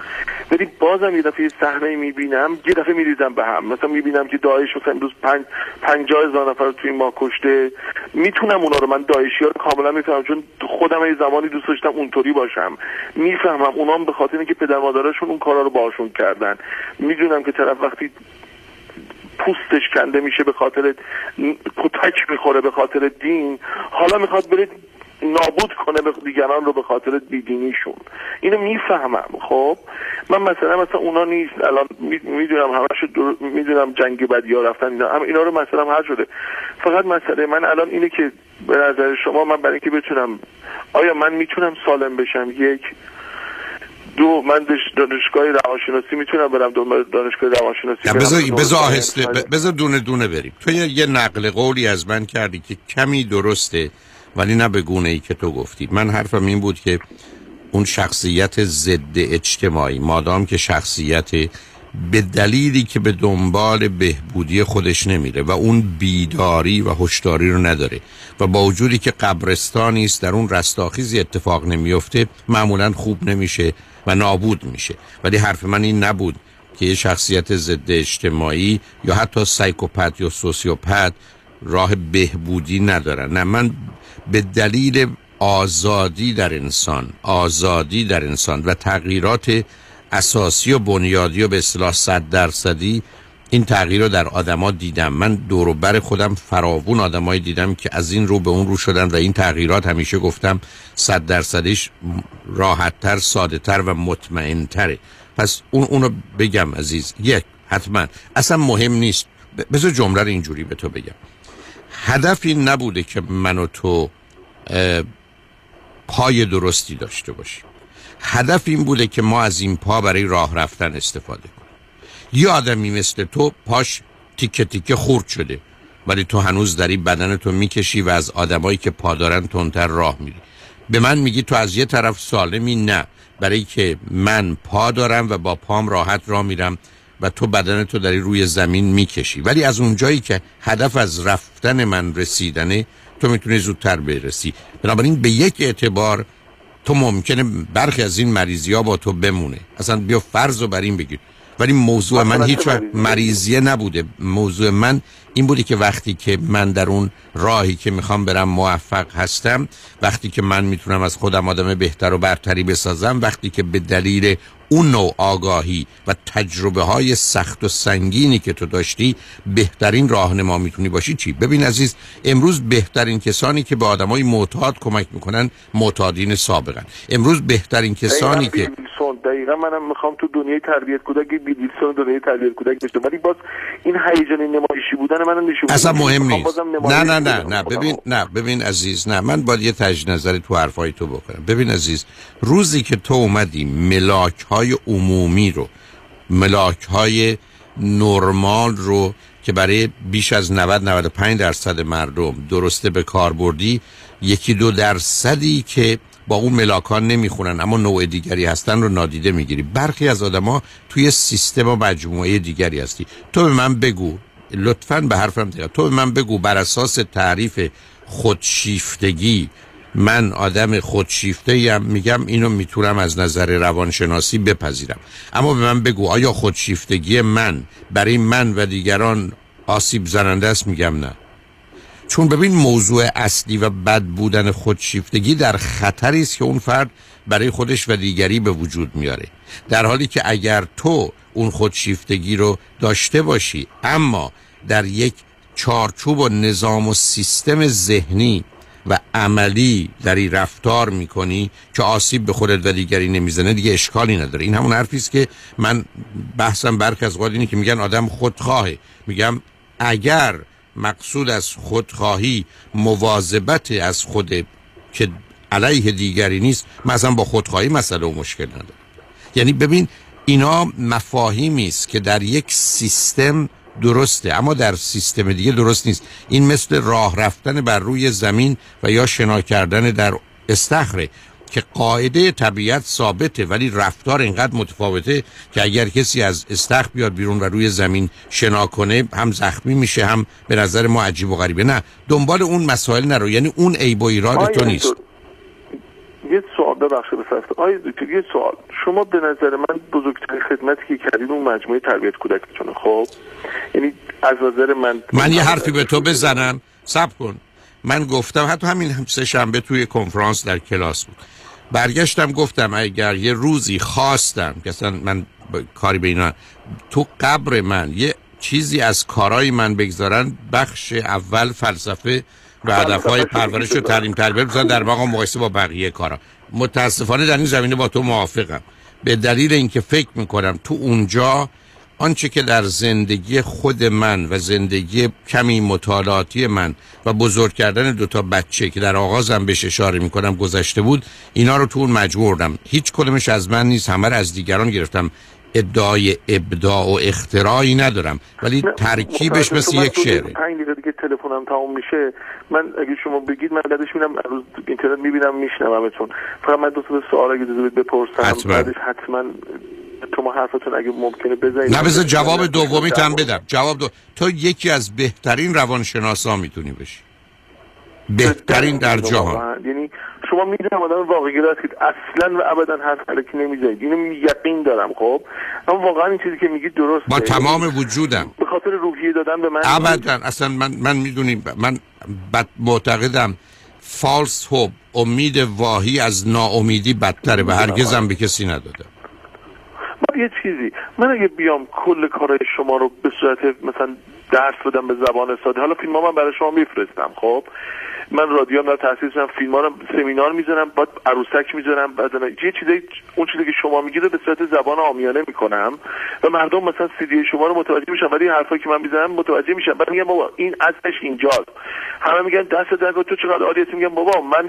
ولی بازم یه دفعه صحنه میبینم، یه دفعه میریزم به هم. مثلا میبینم که داعش مثلا امروز پنج پنجاه هزار نفر توی ما کشته، میتونم اونا رو، من داعشی‌ها رو کاملا میفهمم، چون خودم یه زمانی دوست داشتم اونطوری باشم. میفهمم اونام به خاطر اینکه پدر مادرشون اون کارا رو باهاشون کردن. میدونم که طرف وقتی پوستش کنده میشه به خاطر کتک میخوره به خاطر دین، حالا میخواد بره نابود کنه به دیگران رو به خاطر بیدینیشون. اینو میفهمم. خب من مثلا مثلا اونا نیست الان میدونم همش در... میدونم جنگ بدیا رفتن اینا، هم اینا رو مثلا هر شده. فقط مسئله من الان اینه که به نظر شما من برای اینکه بتونم، آیا من میتونم سالم بشم؟ یک. دو، من دانشگاه روانشناسی میتونم برم دنبال دانشگاه روانشناسی؟ بذار بذار آهسته بذار دونه دونه بریم. تو یه نقل قولی از من کردی که کمی درسته ولی نه به گونه ای که تو گفتی. من حرفم این بود که اون شخصیت ضد اجتماعی، مادام که شخصیت به دلیلی که به دنبال بهبودی خودش نمیره و اون بیداری و هوشداری رو نداره و با وجودی که قبرستانی است در اون رستاخیزی اتفاق نمیفته، معمولا خوب نمیشه و نابود میشه. ولی حرف من این نبود که یه شخصیت ضد اجتماعی یا حتی سایکوپت یا سوسیوپت راه بهبودی ندارن. نه، من به دلیل آزادی در انسان، آزادی در انسان و تغییرات اساسی و بنیادی و به اصطلاح صد درصدی این تغییر رو در آدما دیدم. من دور و بر خودم فراوون آدمایی دیدم که از این رو به اون رو شدن و این تغییرات، همیشه گفتم، صد درصدیش راحت‌تر، ساده‌تر و مطمئن‌تره. پس اون اونو بگم عزیز. یک، حتما اصلا مهم نیست. بذار جمله رو اینجوری به تو بگم. هدف این نبوده که من و تو پای درستی داشته باشیم. هدف این بوده که ما از این پا برای راه رفتن استفاده کنیم. یه آدمی مثل تو پاش تیکه تیکه خورد شده، ولی تو هنوز داری بدنتو میکشی و از آدمایی که پا دارن تندتر راه میری. به من میگی تو از یه طرف سالمی؟ نه، برای که من پا دارم و با پام راحت راه میرم و تو بدنتو داری روی زمین میکشی. ولی از اونجایی که هدف از رفتن من رسیدنه، تو میتونی زودتر برسی. بنابراین به یک اعتبار تو ممکنه برخی از این مریضی‌ها با تو بمونه. اصلا بیا فرض رو بر این بگیر. ولی موضوع من هیچ وقت مریضیه نبوده. موضوع من این بوده که وقتی که من در اون راهی که میخوام برم موفق هستم، وقتی که من میتونم از خودم آدم بهتر و برتری بسازم، وقتی که به دلیل اون نوع آگاهی و تجربه های سخت و سنگینی که تو داشتی بهترین راهنما میتونی باشی. چی؟ ببین عزیز، امروز بهترین کسانی که به آدمای معتاد کمک میکنن معتادین سابقن. امروز بهترین کسانی که دقیقا منم میخوام تو دنیای تربیت کودک بیدیلسون دنیای تربیت کودک بشم، ولی باز این هیجان نمایشی بودن منم نشون اصلا مهم نیست. نه نه نه نه ببین نه ببین عزیز نه من باید یه تجدید نظری تو حرفای تو بکنم. ببین عزیز، روزی که تو اومدی ملاک‌های عمومی رو، ملاک‌های نرمال رو که برای بیش از نود تا نود و پنج درصد مردم درسته به کار بردی، یکی دو درصدی که با اون ملاکان نمیخونن اما نوع دیگری هستن رو نادیده میگیری. برخی از آدما توی سیستم و مجموعه دیگری هستی. تو به من بگو، لطفاً به حرفم دقت، تو به من بگو بر اساس تعریف خودشیفتگی من آدم خودشیفته‌ایم، میگم اینو میتونم از نظر روانشناسی بپذیرم. اما به من بگو آیا خودشیفتگی من برای من و دیگران آسیب زننده است؟ میگم نه. چون ببین، موضوع اصلی و بد بودن خودشیفتگی در خطری است که اون فرد برای خودش و دیگری به وجود میاره، در حالی که اگر تو اون خودشیفتگی رو داشته باشی اما در یک چارچوب و نظام و سیستم ذهنی و عملی داری رفتار میکنی که آسیب به خودت و دیگری نمیزنه، دیگه اشکالی نداره. این همون حرفی است که من بحثم برخی از اوقات اینه که میگن آدم خودخواهه. میگم اگر مقصود از خودخواهی مواظبت از خود که علیه دیگری نیست، مثلا با خودخواهی مسئله و مشکل نداره. یعنی ببین، اینا مفاهیمی است که در یک سیستم درسته اما در سیستم دیگه درست نیست. این مثل راه رفتن بر روی زمین و یا شنا کردن در استخره که قاعده طبیعت ثابته ولی رفتار اینقدر متفاوته که اگر کسی از استخر بیاد بیرون و روی زمین شنا کنه، هم زخمی میشه، هم به نظر ما عجیب و غریبه. نه، دنبال اون مسائل نرو. یعنی اون عیب و ایراد تو نیست. یه سوال ببخشید بفرمایید آقای دکتر، یه سوال. شما به نظر من بزرگترین خدمتی که کردین اون مجموعه تربیت کودکتونه. خب یعنی از نظر من من یه حرفی به تو بزنم، صبر کن. من گفتم، حتی همین سه شنبه توی کنفرانس در کلاس بود، برگشتم گفتم اگر یه روزی خواستم که اصلا من کاری به اینا، تو قبر من یه چیزی از کارهای من بگذارن، بخش اول فلسفه و هدفهای پرورش و تعلیم تربیت بذارن در مقام مقایسه با بقیه کارا. متاسفانه در این زمینه با تو موافقم، به دلیل اینکه فکر میکنم تو اونجا آنچه که در زندگی خود من و زندگی کمی مطالعاتی من و بزرگ کردن دوتا بچه که در آغازم بهش اشاره میکنم گذشته بود، اینا رو تو اون مجموع بردم. هیچ کدومش از من نیست، همه رو از دیگران گرفتم. ادعای ابداع و اختراعی ندارم، ولی ترکیبش مثل یک شعره. پنج دقیقه دیگه تلفنم تمام میشه، من اگه شما بگید من بعدش میرم روز اینترنت میبینم میشنومتون. فقط من دو تا سوال اگه اجازه بدید بپرسم، بعدش حتما شما حرفتون اگه ممکنه بزنید. نه بذار جواب دومیت هم بدم. جواب دو... تو یکی از بهترین روانشناسا میتونی بشی، بهترین در جهان. یعنی شما میدونم آدم واقعی هستید، اصلا و ابدا حرف الکی نمیزنید، اینو یقین دارم. خب اما واقعا این چیزی که میگید درسته، با تمام وجودم، به خاطر روحیه دادن به من ابدا. اصلا من من میدونم، من معتقدم فالس هوب، امید واهی از ناامیدی بدتره و هرگزم به کسی ندادم. من یه چیزی، من اگه بیام کل کارهای شما رو به صورت مثلا درس بدم به زبان ساده، حالا فیلم‌ها من برای شما میفرستم، خب من رادیو هم رو تأسیس می‌کنم، فیلم‌ها رو سمینار می‌ذارم، بعد عروسک می‌ذارم، بعد یه چیزی اون چیزی که شما میگید رو به صورت زبان عامیانه می‌کنم و مردم مثلا سیدی شما رو متوجه میشن، ولی حرفایی که من می‌زنم متوجه میشن. بعد میگم بابا این ازش اینجاست، همه میگن دست در تو چقدر عالیه، میگم بابا من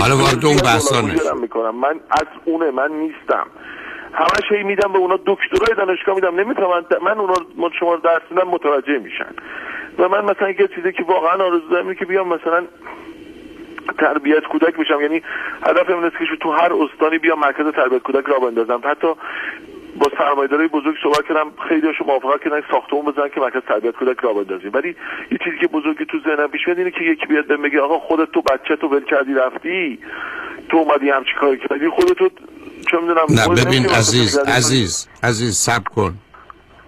حالا وارد اون بحثا نمی‌کنم، من از اونه من نیستم. همه شی میدم به اونا، دکترای دانشگاه میدم، نمیتونم من اونا من شما رو درس میدم متوجه میشن. و من مثلا یه چیزی که واقعا آرزو دارم اینه که بیام مثلا تربیت کودک بشم، یعنی هدفم اینه که تو هر استانی بیام مرکز تربیت کودک را بندازم. حتی با سرمایه‌دارای بزرگ صحبت کردم، خیلی‌هاش موافقت کردن ساختمون بزنن که مرکز تربیت کودک را بندازیم، ولی یه چیزی که بزرگی تو ذهنم پیش میاد اینه که یکی بیاد بهم بگه آقا خودت تو بچه تو ول کردی رفتی، تو اومدی همچی کاری کردی، خودت تو چه می‌دونم. نه ببین عزیز عزیز عزیز صبر کن.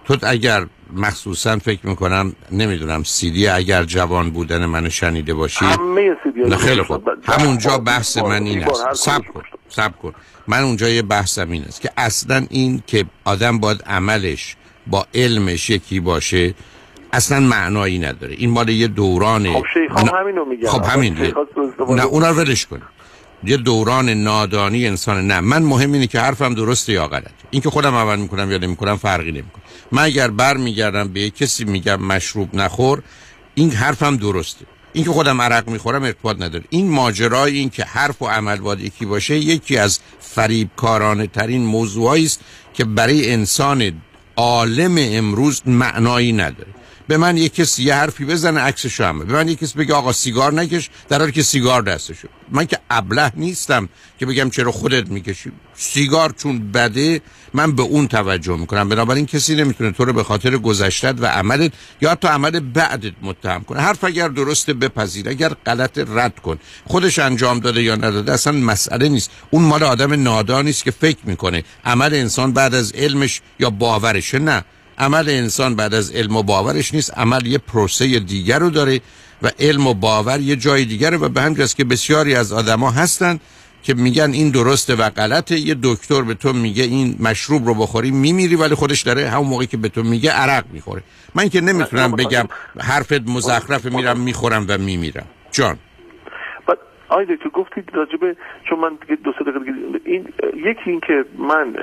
تو اگر مخصوصا فکر میکنم نمیدونم سیدی اگر جوان بودن منو شنیده باشی، همه سیدی خیلی خوب، همونجا بحث من این است. صبر کن صبر کن من اونجا یه بحثم این است که اصلا این که آدم باید عملش با علمش یکی باشه اصلا معنایی نداره، این مال یه دورانه. خب شیخ همینو میگه، خب همین نه اونا رو ولش کن، یه دوران نادانی انسان. نه من مهم اینه که حرفم درسته یا غلط، این که خودم عمل میکنم یا نمیکنم فرقی نمیکنه. من اگر بر میگردم به کسی میگم مشروب نخور، این حرفم درسته، این که خودم عرق میخورم ارتباط نداره. این ماجرای این که حرف و عمل باید یکی باشه یکی از فریبکارانه ترین موضوعایی است که برای انسان عالم امروز معنایی نداره. به من یک کسی یه حرفی بزنه عکسشو همه، به من یک کسی بگه آقا سیگار نکش در حالی که سیگار دستشو، من که ابله نیستم که بگم چرا خودت میکشی سیگار چون بده، من به اون توجه میکنم. بنابراین کسی نمیتونه تو رو به خاطر گذشتت و عملت یا تا عمل بعدت متهم کنه. حرف اگر درسته بپذیر، اگر غلط رد کن. خودش انجام داده یا نداده اصلا مسئله نیست، اون مال آدم نادانی است که فکر میکنه عمل انسان بعد از علمش یا باورش. نه، عمل انسان بعد از علم و باورش نیست، عمل یه پروسه دیگر رو داره و علم و باور یه جای دیگره. و به همین جاست که بسیاری از آدما هستن که میگن این درسته و غلطه، یه دکتر به تو میگه این مشروب رو بخوری میمیری، ولی خودش داره همون موقعی که به تو میگه عرق میخوره. من که نمیتونم بگم حرفت مزخرفه، میرم میخورم و میمیرم. جان آیده تو گفتید راجبه، چون من دو سه دقیقه این، یکی این که من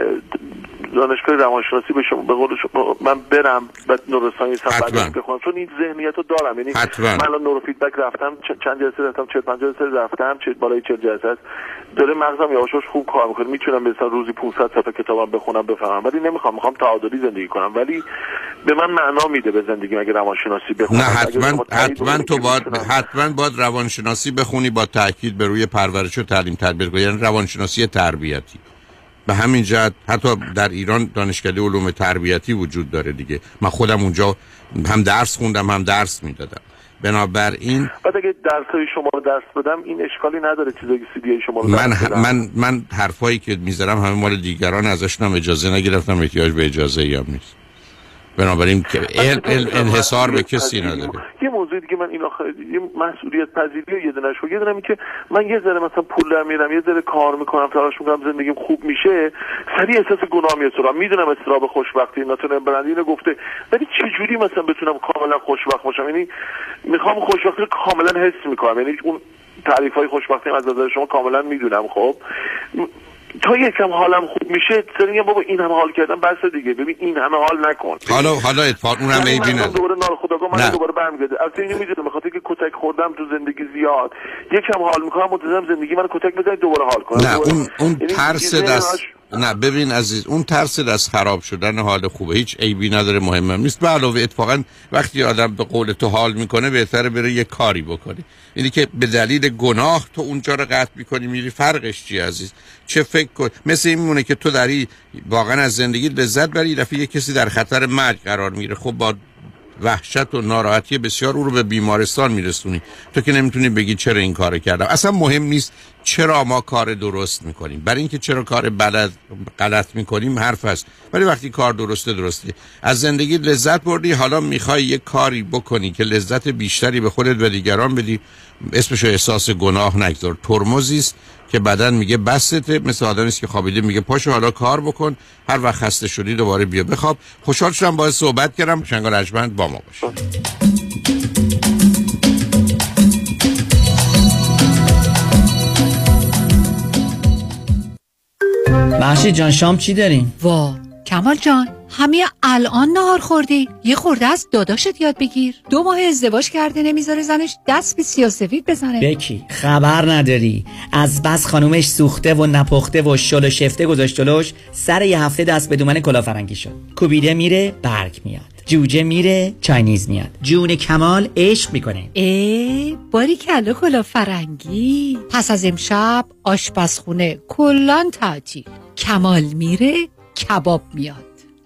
دانشگاه روانشناسی بشم، به قول شما من برم بعد نوروساینس هم بخونم، چون این ذهنیتو دارم. یعنی من الان نورو فیدبک رفتم چند جلسه رفتم، چهل پنج جلسه رفتم، چه بالای چهل جلسه است، داره مغزم یواشاش خوب کار میکنه، میتونم مثلا روزی پانصد صفحه کتابم بخونم بفهمم، ولی نمیخوام، میخوام تعادلی زندگی کنم. ولی به من معنا میده به زندگی اگه روانشناسی بخونم. نه حتما حتما تو باید حتما باید روانشناسی بخونی، با تاکید بر روی پرورش و تعلیم تربیت، یعنی روانشناسی تربیتی. به همین جهت حتی در ایران دانشکده علوم تربیتی وجود داره دیگه. من خودم اونجا هم درس خوندم هم درس میدادم. بنابراین بعد اگه درسای شما رو درس بدم این اشکالی نداره چیزی که سی دی ای شما رو درس بدم. من من من حرفایی که میذارم همه مال دیگران، ازشون هم اجازه نگرفتم، احتیاج به اجازه ای هم نیست. بنابراین که انحصار به کسی نداره. یه موضوعی دیگه من اینا آخر... یه مسئولیت پذیری یه دونه شو یه دونه که من یه ذره مثلا پول در میارم، یه ذره کار میکنم، تلاش میکنم زندگیم خوب میشه، سریع احساس گناه میاد سراغم. میدونم استراب خوشبختی ناتون برندینه گفته، ولی چجوری مثلا بتونم کاملا خوشبخت باشم؟ یعنی میخوام خوشبختی رو کاملا حس میکنم، یعنی اون تعریفای خوشبختی از نظر شما کاملا میدونم. خب تو یکم حالم خوب میشه، سرین بابا این همه حال کردم بس دیگه، ببین این همه حال نکن. حالا حالا اتفاق اون همه ایبی نه. دوباره نال خداگاه من دوباره برمیگرده. البته اینو میدونم بخاطر اینکه کتک خوردم تو زندگی زیاد. یکم حال میکنم متوجهم زندگی من کتک بزنید دوباره حال کنم. نه اون اون ترس دست نه ببین عزیز، اون ترس دست خراب شدن حال خوبه، هیچ عیبی نداره، مهم نیست. به علاوه اتفاقا وقتی آدم به قول تو حال میکنه بهتره بره یه کاری بکنه. اینی که به دلیل گناه تو اونجا رو قطع میکنی میری، فرقش چی عزیز؟ چه فکر کن مثل این میمونه که تو داری واقعا از زندگی لذت بری، رفیق یه کسی در خطر مرگ قرار میگیره، خب با وحشت و ناراحتی بسیار او رو به بیمارستان میرسونی. تو که نمیتونی بگی چرا این کارو کردم. اصلا مهم نیست چرا ما کار درست میکنیم، برای اینکه چرا کار بلد غلط میکنیم حرف است، ولی وقتی کار درسته درسته. از زندگی لذت بردی، حالا میخوای یه کاری بکنی که لذت بیشتری به خودت و دیگران بدی، اسمشو احساس گناه نگذار. ترمزی است که بدن میگه بسته، مثل آدمی است که خوابیده میگه پاشو حالا کار بکن، هر وقت خسته شدی دوباره بیا بخواب. خوشحال شدم باهات صحبت کردم، شنگال عجبند با ما باش. محشید جان شام چی داریم؟ وا کمال جان همین الان نهار خوردی، یه خورده از داداشت یاد بگیر، دو ماه ازدواج کرده نمیذاره زنش دست به سیاه‌سفید بزنه. بکی خبر نداری از بس خانومش سوخته و نپخته و شل و شفته گذاشت جلوش، سر یه هفته دست به دومن کلافرنگی شد. کوبیده میره برگ میاد، جوجه میره چاینیز میاد. جون کمال عشق میکنه. ای باری کلا کلا فرنگی. پس از امشب آشپزخونه کلان تعطیل. کمال میره کباب میاد،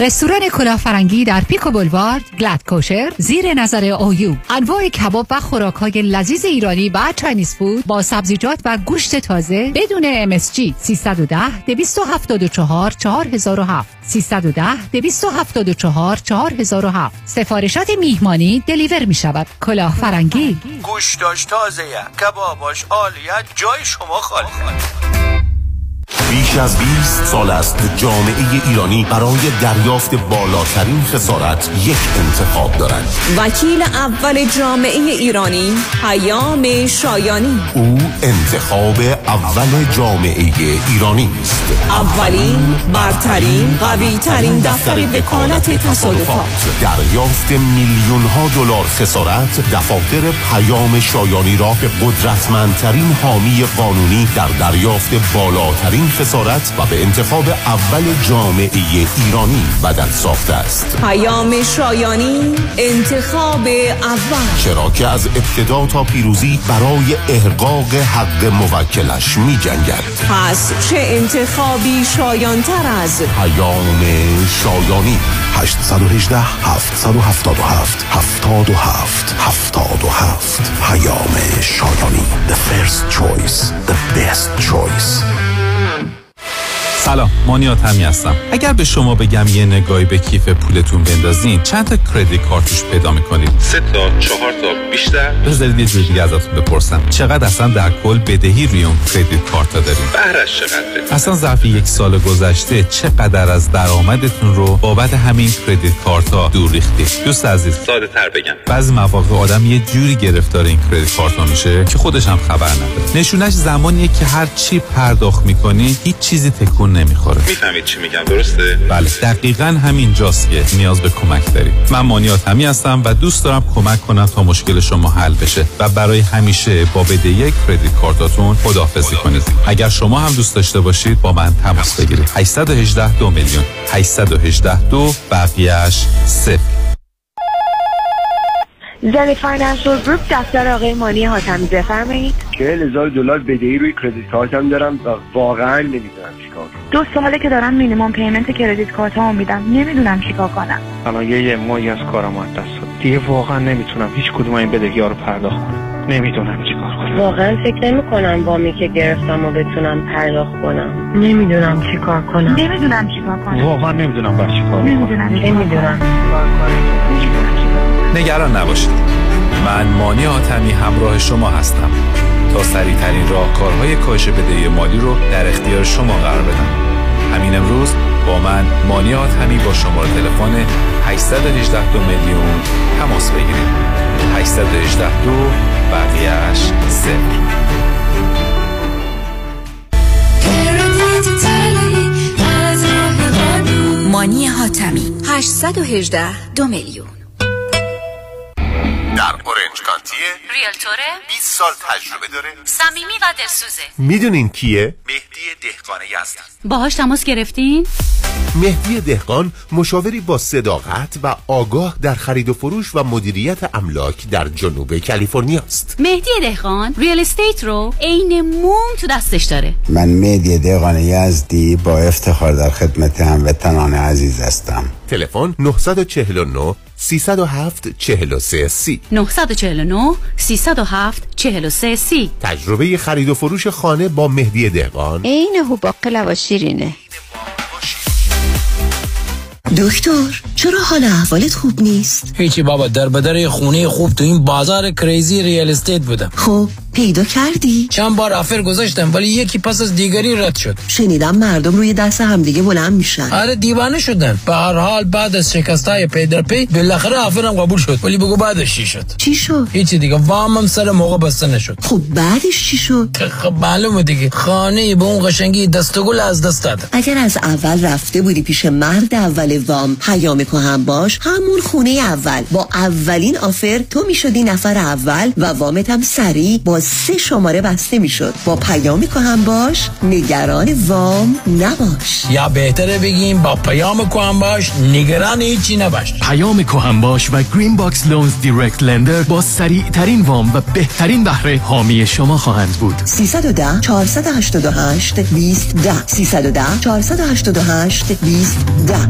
رستوران کلافرنگی در پیکو بولوارد، گلد کوشر، زیر نظر اویو. انواع کباب و خوراک‌های لذیذ ایرانی و چاینیز فود با سبزیجات و گوشت تازه بدون ام اس جی. سیصد و ده دویست و هفتاد و چهار چهار هزار و هفت سیصد و ده دویست و هفتاد و چهار چهار هزار و هفت. سفارشات میهمانی دلیور می شود. کلافرنگی گوشتاش تازه، کباباش عالیه، جای شما خالی. بیش از بیست سال است جامعه ایرانی برای دریافت بالاترین خسارت یک انتخاب دارد. وکیل اول جامعه ایرانی پیام شایانی. او انتخاب اول جامعه ایرانی است. اولین، برترین، قویترین دفتر وکالت تصادفات. دریافت میلیون ها دلار خسارت، دفاتر پیام شایانی را به قدرتمندترین حامی قانونی در دریافت بالاترین خسارت و به انتخاب اول جامعه ایرانی بدل ساخته است. پیام شایانی، انتخاب اول. چرا که از ابتدا تا پیروزی برای احقاق حق موکلش می جنگد. پس چه انتخابی شایانتر از پیام شایانی؟ هشت یک هشت هفت هفت هفت هفت هفت هفت پیام شایانی. The first choice, the best choice. سلام، مانیات همی هستم. اگر به شما بگم یه نگاهی به کیف پولتون بندازین چند تا کریدیت کارتش پیدا میکنید؟ سه تا، چهار تا، بیشتر؟ بذارید یه جوری دیگه ازتون بپرسم، چقدر اصلا در کل بدهی روی اون کریدیت کارت دارید؟ بهرش چقدره؟ اصلا ظرف یک سال گذشته چقدر از درآمدتون رو بابت همین کریدیت کارت‌ها دور ریختید؟ دوست عزیز، ساده‌تر بگم، بعضی مواقع آدم یه جوری گرفتار این کریدیت کارت‌ها میشه که خودش هم خبر نداره. نشونش زمانیه که هر چی پرداخت می‌کنی هیچ چیزی تکون نمیخوره. میفهمید چی میگم درسته؟ بله دقیقاً همین جاست که نیاز به کمک دارید. من مانیات همی هستم و دوست دارم کمک کنم تا مشکل شما حل بشه و برای همیشه با بدهی کریدیت کارتاتون خداحافظی کنید. اگر شما هم دوست داشته باشید با من تماس بگیرید. هشت یک هشت دو میلیون هشت یک هشت دو بقیه‌اش صفر. زنی فایننشل گروپ دفتر آقای مانی حاتمی بفرمایید. چهل هزار دلار بدهی روی کریدیت کارتم دارم و واقعا نمیدونم چیکار کنم. دو ساله که دارم مینیمم پیمنت کریدیت کارتمو میدم، نمیدونم چیکار کنم. الان یه ماهی از کارم از دست داد. دیگه واقعا نمیتونم هیچ کدوم این بدهی‌ها رو پرداخت کنم. نمیدونم چیکار کنم. واقعا فکر نمی‌کنم وامی که گرفتمو بتونم پرداخت کنم. نمیدونم چیکار کنم. نمیدونم چیکار کنم. واقعا نمیدونم باید چیکار کنم. نمیدونم نمیدونم چیکار کنم. نگران نباشید، من مانی حاتمی همراه شما هستم تا سریع‌ترین راهکارهای کاهش بدهی مالی رو در اختیار شما قرار بدم. همین امروز با من مانی حاتمی با شماره تلفن هشت یک هشت دو میلیون تماس بگیرید. هشت یک هشت دو بقیه‌اش صفر. مانی حاتمی هشت یک هشت دو میلیون. در اورنج کانتیه، ریالتوره، بیست سال تجربه داره، صمیمی و دلسوزه. میدونین کیه؟ مهدی دهقان یزدان. باهاش تماس گرفتین؟ مهدی دهقان مشاوری با صداقت و آگاه در خرید و فروش و مدیریت املاک در جنوب کالیفرنیا است. مهدی دهقان ریال استیت رو عین موم تو دستش داره. من مهدی دهقان یزدی با افتخار در خدمت هموطنان عزیز هستم. تلفن نه چهار نه سه صفر هفت چهار سه سی نه چهار نه سه صفر هفت چهار سه سی. تجربه خرید و فروش خانه با مهدی دهقان عین هو باقلا و شیرینه. دکتر چرا حال احوالت خوب نیست؟ هیچی بابا، در بدر خونه خوب تو این بازار کریزی ریال استیت بودم. خب پیدا کردی؟ چند بار آفر گذاشتم ولی یکی پس از دیگری رد شد. شنیدم مردم روی دست همدیگه بلند میشن. آره دیوانه شدن. به هر حال بعد از شکستای پی در پی بالاخره آفرم قبول شد. ولی بگو بعدش چی شد؟ چی شد؟ هیچی دیگه، وامم سر موقع بسته نشد. خب بعدش چی شد؟ خب معلومه دیگه، خانه به اون قشنگی دست و گل از دست دادم. اگر از اول رفته بودی پیش مرد اول وام پیام کو هم باش، همون خونه اول با اولین آفر تو میشدی نفر اول و وامت هم سریع با سه شماره بسته میشد. با پیام کو هم باش نگران وام نباش، یا بهتره بگیم با پیام کو هم باش نگران هیچی نباش. پیام کو هم باش و گرین باکس لونز دایرکت لندر با سریع ترین وام و بهترین بهره حامی شما خواهند بود. سه یک صفر چهار هشت هشت دو صفر یک صفر سه یک صفر چهار هشت هشت دو صفر یک صفر.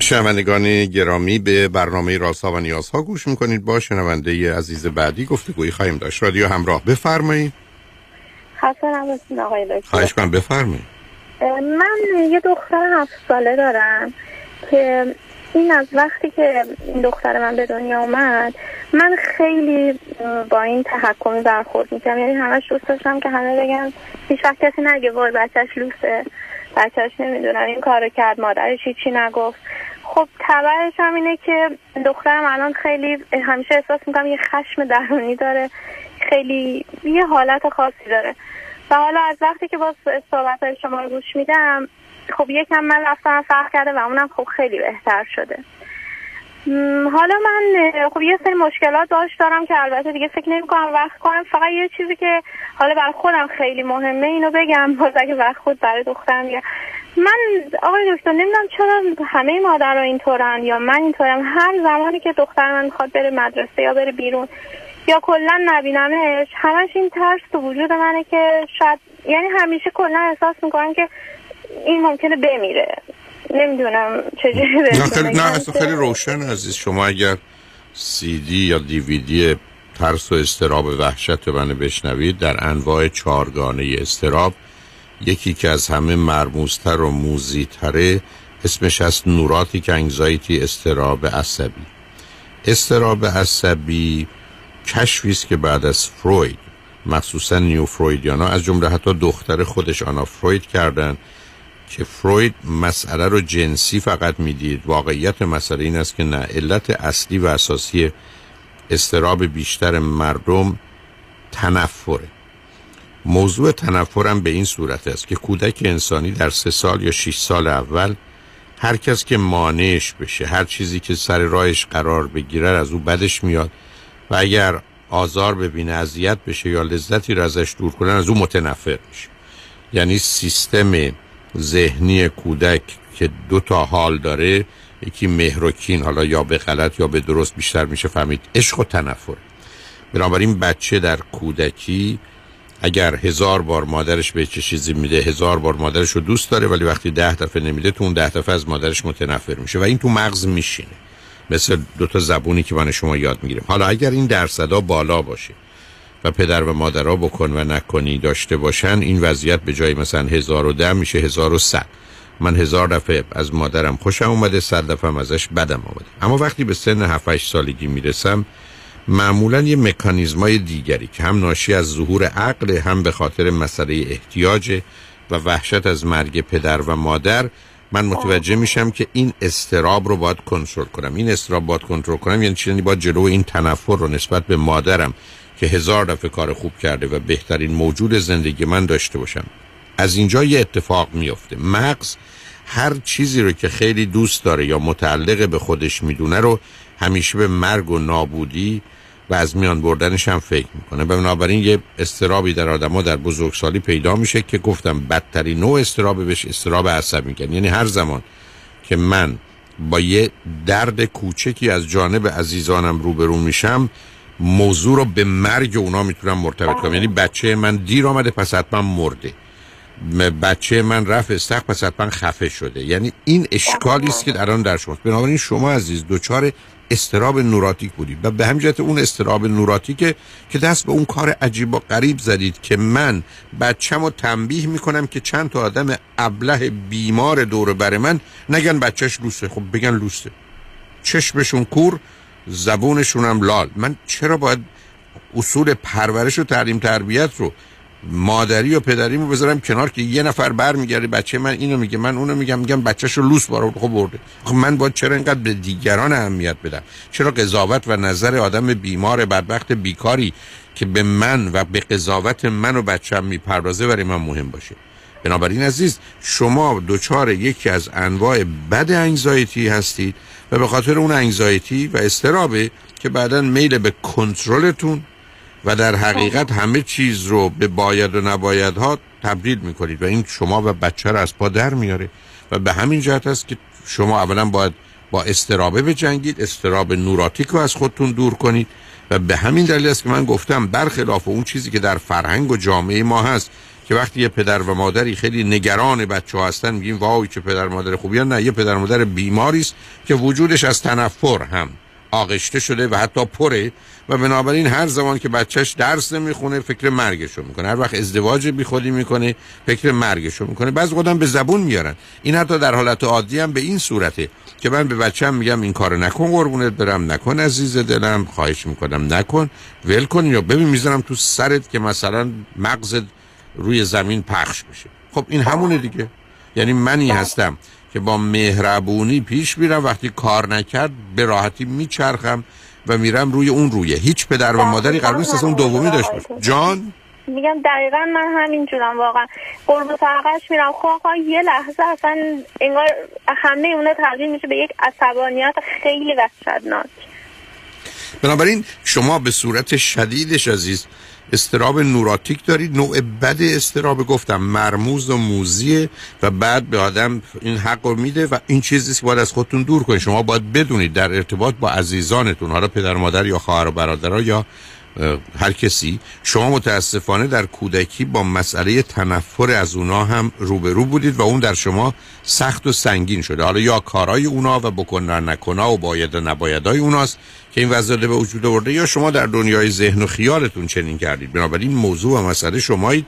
شنوندگان گرامی، به برنامه رازها و نیازها گوش میکنید. با شنونده عزیز بعدی گفتگویی خواهیم داشت. رادیو همراه، بفرمایید. خسته نباشید آقای دکتر. خواهش می‌کنم، بفرمایید. من یه دختر هفت ساله دارم که این از وقتی که این دختر من به دنیا اومد من خیلی با این تحکمی برخورد میکنم. یعنی همش دوست داشتم که همه بگن هیچ وقت کسی نگه وای بچهش لوسه، بچهش نمیدونم این کارو کرد، مادرش هیچی نگفت. خب تبعش هم اینه که دخترم الان خیلی همیشه احساس میکنم یه خشم درونی داره، خیلی یه حالت خاصی داره. و حالا از وقتی که با صحبت‌های شما رو گوش میدم خب یکم من رفتم فرق کرده و اونم خب خیلی بهتر شده. حالا من خب یه سری مشکلات باهاش دارم که البته دیگه فکر نمی‌کنم وقت کنم. فقط یه چیزی که حالا برای خودم خیلی مهمه اینو بگم، بازه که وقت خود برای دخترم. یا من آقای دکتر نمیدونم چرا همه مادرها اینطورن یا من اینطورم، هر زمانی که دختر من میخواد بره مدرسه یا بره بیرون یا کلا نبینمش همش این ترس تو وجود منه که شاید، یعنی همیشه کلا احساس میکنم که این ممکنه بمیره. نمیدونم چجوری بشه. نه اصلا خیلی روشن عزیز، شما اگر سی دی یا دی وی دی ترس و اضطراب وحشت منو بشنوید، در انواع چهارگانه اضطراب یکی که از همه مرموزتر و موزیتره اسمش هست نوراتیک انگزایتی، اضطراب عصبی. اضطراب عصبی کشفی است که بعد از فروید مخصوصا نیو فرویدیانا از جمله حتی دختر خودش آنا فروید کردن که فروید مسئله رو جنسی فقط میدید. واقعیت مسئله این است که نه، علت اصلی و اساسی اضطراب بیشتر مردم تنفره. موضوع تنفرم به این صورت است که کودک انسانی در سه سال یا شش سال اول هر کس که مانعش بشه، هر چیزی که سر راهش قرار بگیره از او بدش میاد و اگر آزار ببینه، اذیت بشه یا لذتی رو ازش دور کنن، از اون متنفر میشه. یعنی سیستم ذهنی کودک که دو تا حال داره، یکی مهر و کین، حالا یا به غلط یا به درست بیشتر میشه فهمید، عشق و تنفر. بنابراین بچه در کودکی اگر هزار بار مادرش به چه چیزی میده، هزار بار مادرش رو دوست داره، ولی وقتی ده دفعه نمیده، تو اون ده دفعه از مادرش متنفر میشه و این تو مغز میشینه، مثل دو تا زبونی که من شما یاد میگیریم. حالا اگر این درصدا بالا باشه و پدر و مادرها بکن و نکنی داشته باشن، این وضعیت به جای مثلا هزار و ده میشه هزار و صد. من هزار دفعه از مادرم خوشم اومده، صد دفعه ازش بدم اومده. اما وقتی به سن هفت هشت سالگی میرسم، معمولا یه مکانیزمای دیگری که هم ناشی از ظهور عقل، هم به خاطر مسئله احتیاج و وحشت از مرگ پدر و مادر، من متوجه میشم که این استراب رو باید کنترل کنم، این استراب باید کنترل کنم. یعنی چیزی باید جلو این تنفر رو نسبت به مادرم که هزار دفعه کار خوب کرده و بهترین موجود زندگی من داشته باشم. از اینجا یه اتفاق میفته. مغز هر چیزی رو که خیلی دوست داره یا متعلق به خودش میدونه رو همیشه به مرگ و نابودی و از میان بردنش هم فکر میکنه. بنابراین یه اضطرابی در آدم‌ها در بزرگسالی پیدا میشه که گفتم بدترین نوع اضطراب بهش اضطراب عصبی میگن. یعنی هر زمان که من با یه درد کوچکی از جانب عزیزانم روبرو میشم، موضوع رو به مرگ اونا میتونم مرتبط کنم. یعنی بچه من دیر آمده پس حتما مرده، بچه من رفت استخ پس حتما خفه شده. یعنی این اشکالی است که الان در شماست. بنابراین شما عزیز دچار استراب نوراتیک بودید و به همین جهت اون استراب نوراتیکه که دست به اون کار عجیب و غریب زدید که من بچه‌مو تنبیه میکنم که چند تا آدم ابله بیمار دور بر من نگن بچهش لوسه. خب بگن لوسه، چشمشون کور، زبونشون هم لال. من چرا باید اصول پرورش و تعلیم تربیت رو، مادری و پدریمو بذارم کنار که یه نفر برمیگرده بچه من اینو میگه، من اونو میگم، میگم بچه‌شو لوس بارو خب برده. خب من باید چرا اینقدر به دیگران اهمیت بدم؟ چرا قضاوت و نظر آدم بیمار بدبخت بیکاری که به من و به قضاوت من و بچه‌م میپردازه برای من مهم باشه؟ بنابراین عزیز شما دوچار یکی از انواع بد انگزایتی هستید و به خاطر اون انگزایتی و استرابه که بعداً میل به کنترلتون و در حقیقت همه چیز رو به باید و نبایدها تبدیل میکنید و این شما و بچه رو از پا در میاره و به همین جهت است که شما اولا باید با استرابه بجنگید، استراب نوراتیک رو از خودتون دور کنید و به همین دلیل است که من گفتم برخلاف اون چیزی که در فرهنگ و جامعه ما هست که وقتی یه پدر و مادری خیلی نگران بچه ها هستن میگیم وای چه پدر مادر خوبی هستن، نه، یه پدر مادر بیماری است که وجودش از تنفر هم آغشته شده و حتی پره و بنابراین هر زمان که بچهش درس نمیخونه فکر مرگشو میکنه، هر وقت ازدواج بی خودی میکنه فکر مرگشو میکنه. بعضی خودم به زبون میارن این، حتی در حالت عادی هم به این صورته که من به بچه‌م میگم این کارو نکن قربونت برم، نکن عزیز دلم، خواهش میکنم نکن، ول کن، یا ببین میذارم تو سرت که مثلا مغزت روی زمین پخش بشه. خب این همونه دیگه. یعنی منی هستم که با مهربونی پیش میرم، وقتی کار نکرد به راحتی میچرخم و میرم روی اون رویه. هیچ پدر و مادری قرار نیست اون دومی داشته باشه. جان میگم دقیقاً من همینجورم واقعا. قرب سرقش میرم خواخواه یه لحظه اصلا انگار همه اونا تبدیل میشه به یک عصبانیت خیلی وحشتناک. بنابراین شما به صورت شدیدش عزیز استراب نوراتیک دارید، نوع بد استراب گفتم مرموز و موزیه و بعد به آدم این حق رو میده و این چیزی که باید از خودتون دور کنید. شما باید بدونید در ارتباط با عزیزانتون، حالا پدر مادر یا خواهر و برادرها یا هر کسی، شما متاسفانه در کودکی با مسئله تنفر از اونا هم روبرو بودید و اون در شما سخت و سنگین شده. حالا یا کارهای اونا و بکنن نکنها و باید و نبایدهای اوناست که این وضعیت به وجود آورده، یا شما در دنیای ذهن و خیالتون چنین کردید. بنابراین موضوع و مسئله شمایید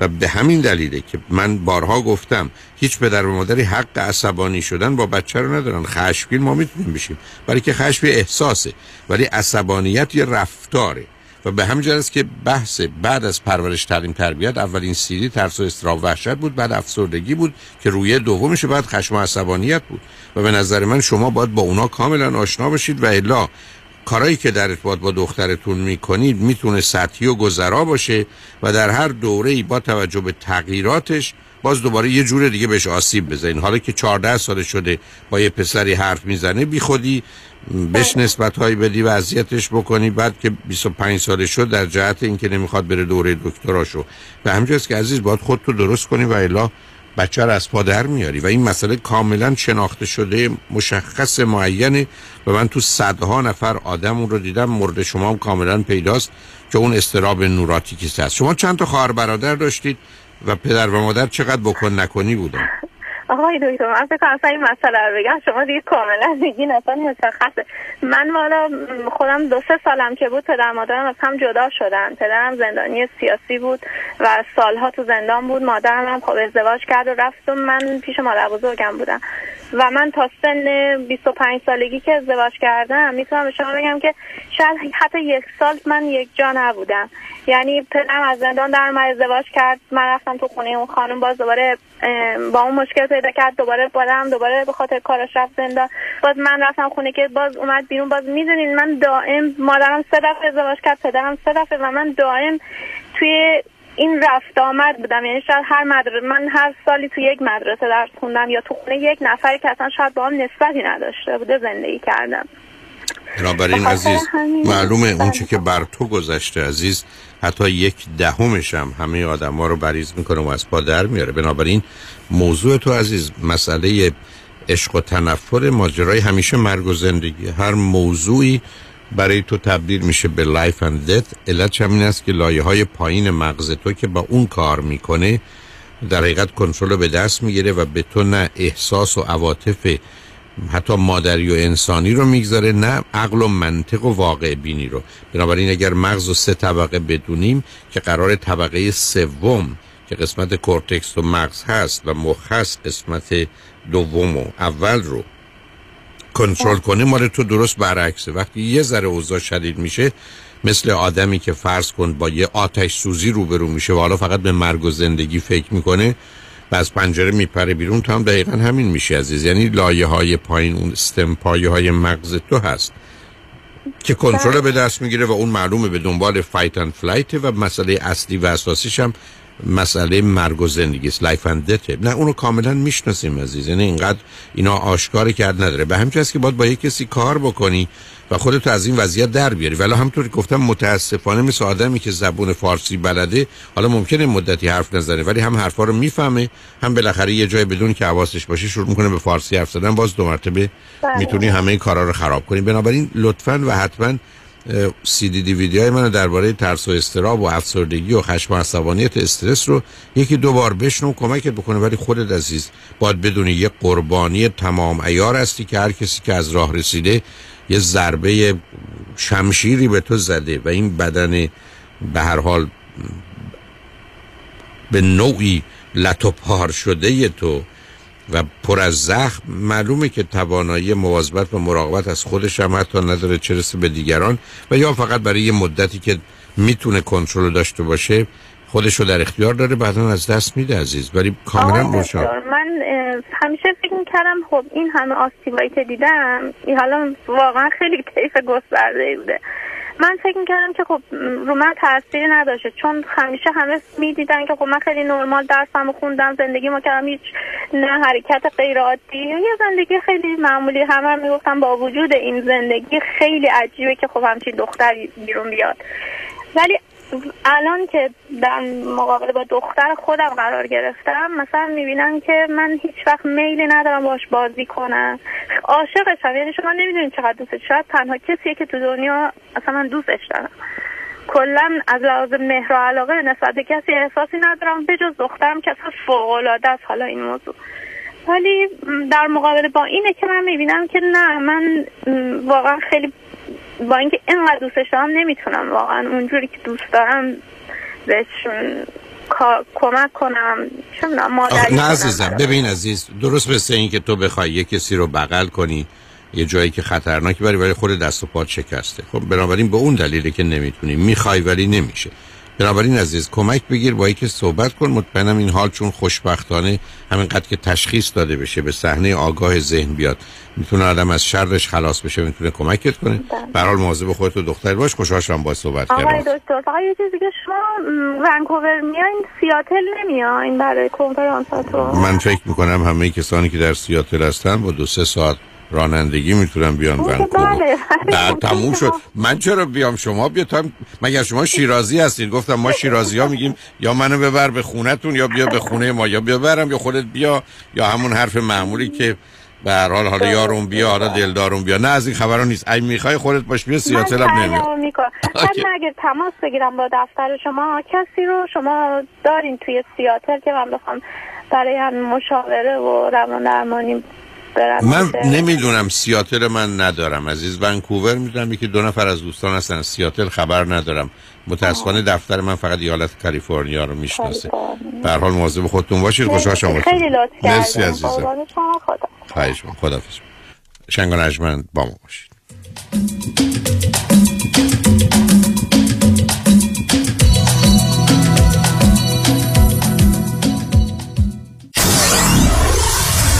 و به همین دلیله که من بارها گفتم هیچ پدر و مادری حق عصبانی شدن با بچه رو ندارن. خشمگین ما میتونیم بشیم، برای که خشم احساسه، ولی عصبانیت یه رفتاره و به همین جهت است که بحث بعد از پرورش تعلیم تربیت اولین سیدی ترس و اضطراب وحشت بود، بعد افسردگی بود که روی دومش بعد خشم و عصبانیت بود و به نظر من شما باید با اونا کاملا آشنا بشید و الا کارایی که در ارتباط با دخترتون میکنید میتونه سطحی و گذرا باشه و در هر دوره‌ای با توجه به تغییراتش باز دوباره یه جور دیگه بهش آسیب بزنین. حالا که چهارده سال شده با یه پسری حرف میزنه، بی خودی بهش نسبت‌هایی بدی و اذیتش بکنی، بعد که بیست و پنج ساله شد در جهت اینکه نمیخواد بره دوره دکتراشو. و همینجاست که عزیز باید خودت رو درست کنی و الا بچه رو از پا در میاری و این مسئله کاملا شناخته شده، مشخص، معینه و من تو صدها نفر آدم اون رو دیدم. مورد شما هم کاملا پیداست که اون اضطراب نوراتیکی هست. شما چند تا خواهر برادر داشتید و پدر و مادر چقدر بکن نکنی بودن؟ آقای دکتر من فکر کنم اصلا این مسئله رو بگم شما دیگه کاملا میگین، اصلا مشخصه. من والا خودم دو سه سالم که بود پدر مادرم از هم جدا شدن. پدرم زندانی سیاسی بود و سالها تو زندان بود، مادرم هم خب ازدواج کرد و رفت و من پیش مادر بزرگم بودم و من تا سن بیست و پنج سالگی که ازدواج کردم میتونم به شما بگم که شاید حتی یک سال من یک جا نبودم. یعنی پدرم از زندان در اومد، ازدواج کرد، من رفتم تو خونه اون خانم، باز دوباره با اون مشکل پیدا کرد، دوباره بادم دوباره به خاطر کارش رفت زندان، باز من رفتم خونه که باز اومد بیرون. باز میدونین من دائم، مادرم سه دفعه ازدواج کرد، پدرم سه دفعه و من دائم توی این رفت آمد بودم. یعنی شاید هر مدرسه، من هر سالی تو یک مدرسه درس خوندم یا تو خونه یک نفری که اصلا شاید با هم نسبتی نداشته بوده زندگی کردم. بنابراین عزیز معلومه اون چی که بر تو گذشته عزیز حتی یک دهمش هم همه آدم ها رو بریز میکنه و از پا در میاره. بنابراین موضوع تو عزیز مسئله عشق و تنفر، ماجرای همیشه مرگ و زندگی، هر موضوعی برای تو تبدیل میشه به لایف اند دت. علت همین است که لایه های پایین مغز تو که با اون کار میکنه در حقیقت کنترل به دست میگیره و به تو نه احساس و عواطف حتی مادری و انسانی رو میگذاره، نه عقل و منطق و واقع بینی رو. بنابراین اگر مغز و سه طبقه بدونیم که قرار طبقه سوم که قسمت کورتکس و مغز هست و مخ هست قسمت دوم و اول رو کنترل کنه، مال تو درست برعکسه. وقتی یه ذره اوضاع شدید میشه مثل آدمی که فرض کن با یه آتش سوزی روبرو میشه و حالا فقط به مرگ و زندگی فکر میکنه و از پنجره میپره بیرون، تو هم دقیقا همین میشه عزیز. یعنی لایه های پایین اون استم، پایه های مغز تو هست که کنترل به دست میگیره و اون معلومه به دنبال فایت اند فلایت و مسئله اصلی و اساسیش هم مسئله مرگ و زندگی است، لایف اند دت. نه اونو کاملا میشناسیم عزیز، یعنی اینقدر اینا آشکار کرد نداره. به همین چیز که باید با یک کسی کار بکنی و خودت از این وضعیت در بیاری. ولی همونطور که گفتم متاسفانه مثل آدمی که زبون فارسی بلده، حالا ممکنه مدتی حرف نزنه ولی هم حرفا رو میفهمه، هم بالاخره یه جای بدون که حواسش باشه شروع میکنه به فارسی حرف زدن، باز دو مرتبه میتونی همه کارا رو خراب کنی. بنابراین لطفاً و حتماً سی دی دی ویدیوهای منو درباره ترس و اضطراب و افسردگی و خشم و عصبانیت استرس رو یکی دو بار بشنو، کمکت بکنه. ولی خودت عزیز باید بدونی یه قربانی تمام عیار هستی که هر کسی که از راه رسیده یه ضربه شمشیری به تو زده و این بدن به هر حال به نوعی لطوپار شده ی تو و پر از زخم، معلومه که توانایی مواظبت و مراقبت از خودش هم حتی نداره، چه رسه به دیگران. و یا فقط برای یه مدتی که میتونه کنترل داشته باشه خودشو در اختیار داره، بعدا از دست میده عزیز. ولی کاملا مشابه من همیشه فکر میکردم خب این همه آسیبایی که دیدم این حالا واقعا خیلی طیف گسترده بوده، من فکر میکردم که خب رو من تأثیری نداشته چون همیشه همه میدیدن که خب من خیلی نرمال درسم خوندم، زندگی ما کردم، هیچ نه حرکت غیر عادی، یه زندگی خیلی معمولی. همه میگفتم با وجود این زندگی خیلی عجیبه که خب همچین دختری بیرون بیاد. ولی الان که در مقابل با دختر خودم قرار گرفتم مثلا میبینم که من هیچ وقت میلی ندارم باش بازی کنم، عاشقشم. یعنی شما نمیدونید چقدر دوستش، شاید تنها کسیه که تو دنیا اصلا من دوستش دارم. کلا از لحاظ مهر و علاقه نسبت به کسی احساسی ندارم به جز دخترم که اصلا فوق‌العاده است. حالا این موضوع ولی در مقابل با اینه که من میبینم که نه، من واقعا خیلی با اینکه اینقدر دوستش دارم نمیتونم واقعا اونجوری که دوست دارم بهش کمک کنم. نه عزیزم دارم. ببین عزیز، درست مثل این که تو بخوای یه کسی رو بغل کنی یه جایی که خطرناکی بری ولی خود دست و پات شکسته. خب بنابراین به اون دلیله که نمیتونی، میخوای ولی نمیشه. بنابراین عزیز کمک بگیر، با یکی صحبت کن، مطمئنم این حال چون خوشبختانه همینقدر که تشخیص داده بشه به صحنه آگاه ذهن بیاد میتونه آدم از شرش خلاص بشه، میتونه کمکت کنه. به هر حال مواظب خودت و دختر باش. خوشحال شدم با صحبت کردم. آقای دکتر فقط یه چیزی که شما ونکوور میاین سیاتل نمیاین برای کنفرانس تو؟ من فکر میکنم همه کسانی که در سیاتل هستن با دو سه ساعت رانندگی میتونم بیان ونکوور. نه تموم شد. من چرا بیام شما بیاتم؟ مگر شما شیرازی هستید؟ گفتم ما شیرازی ها میگیم یا منو ببر به خونتون یا بیا به خونه ما یا بیا برم یا خودت بیا یا همون حرف معمولی که به هر حال حالا یارون بیا حالا دلدارون بیا. نه از این خبرا نیست. اگه میخوای خودت باش بیا سیاتل هم نمیاد. من اگه تماس بگیرم با دفتر شما کسی رو شما دارین توی سیاتل که من بخوام برای هم مشاوره و روان درمانی برم؟ من نمیدونم، سیاتل من ندارم عزیز. ونکوور میدونم یکی دو نفر از دوستان هستن، سیاتل خبر ندارم متاسفانه. دفتر من فقط ایالت کالیفرنیا رو میشناسه. به هر حال مواظب خودتون باشید. خوشحال شدم. خیلی لطف کردید. مرسی عزیزم. خواهش می‌کنم. خداحافظ. شنگ و نجمن با ما باشید.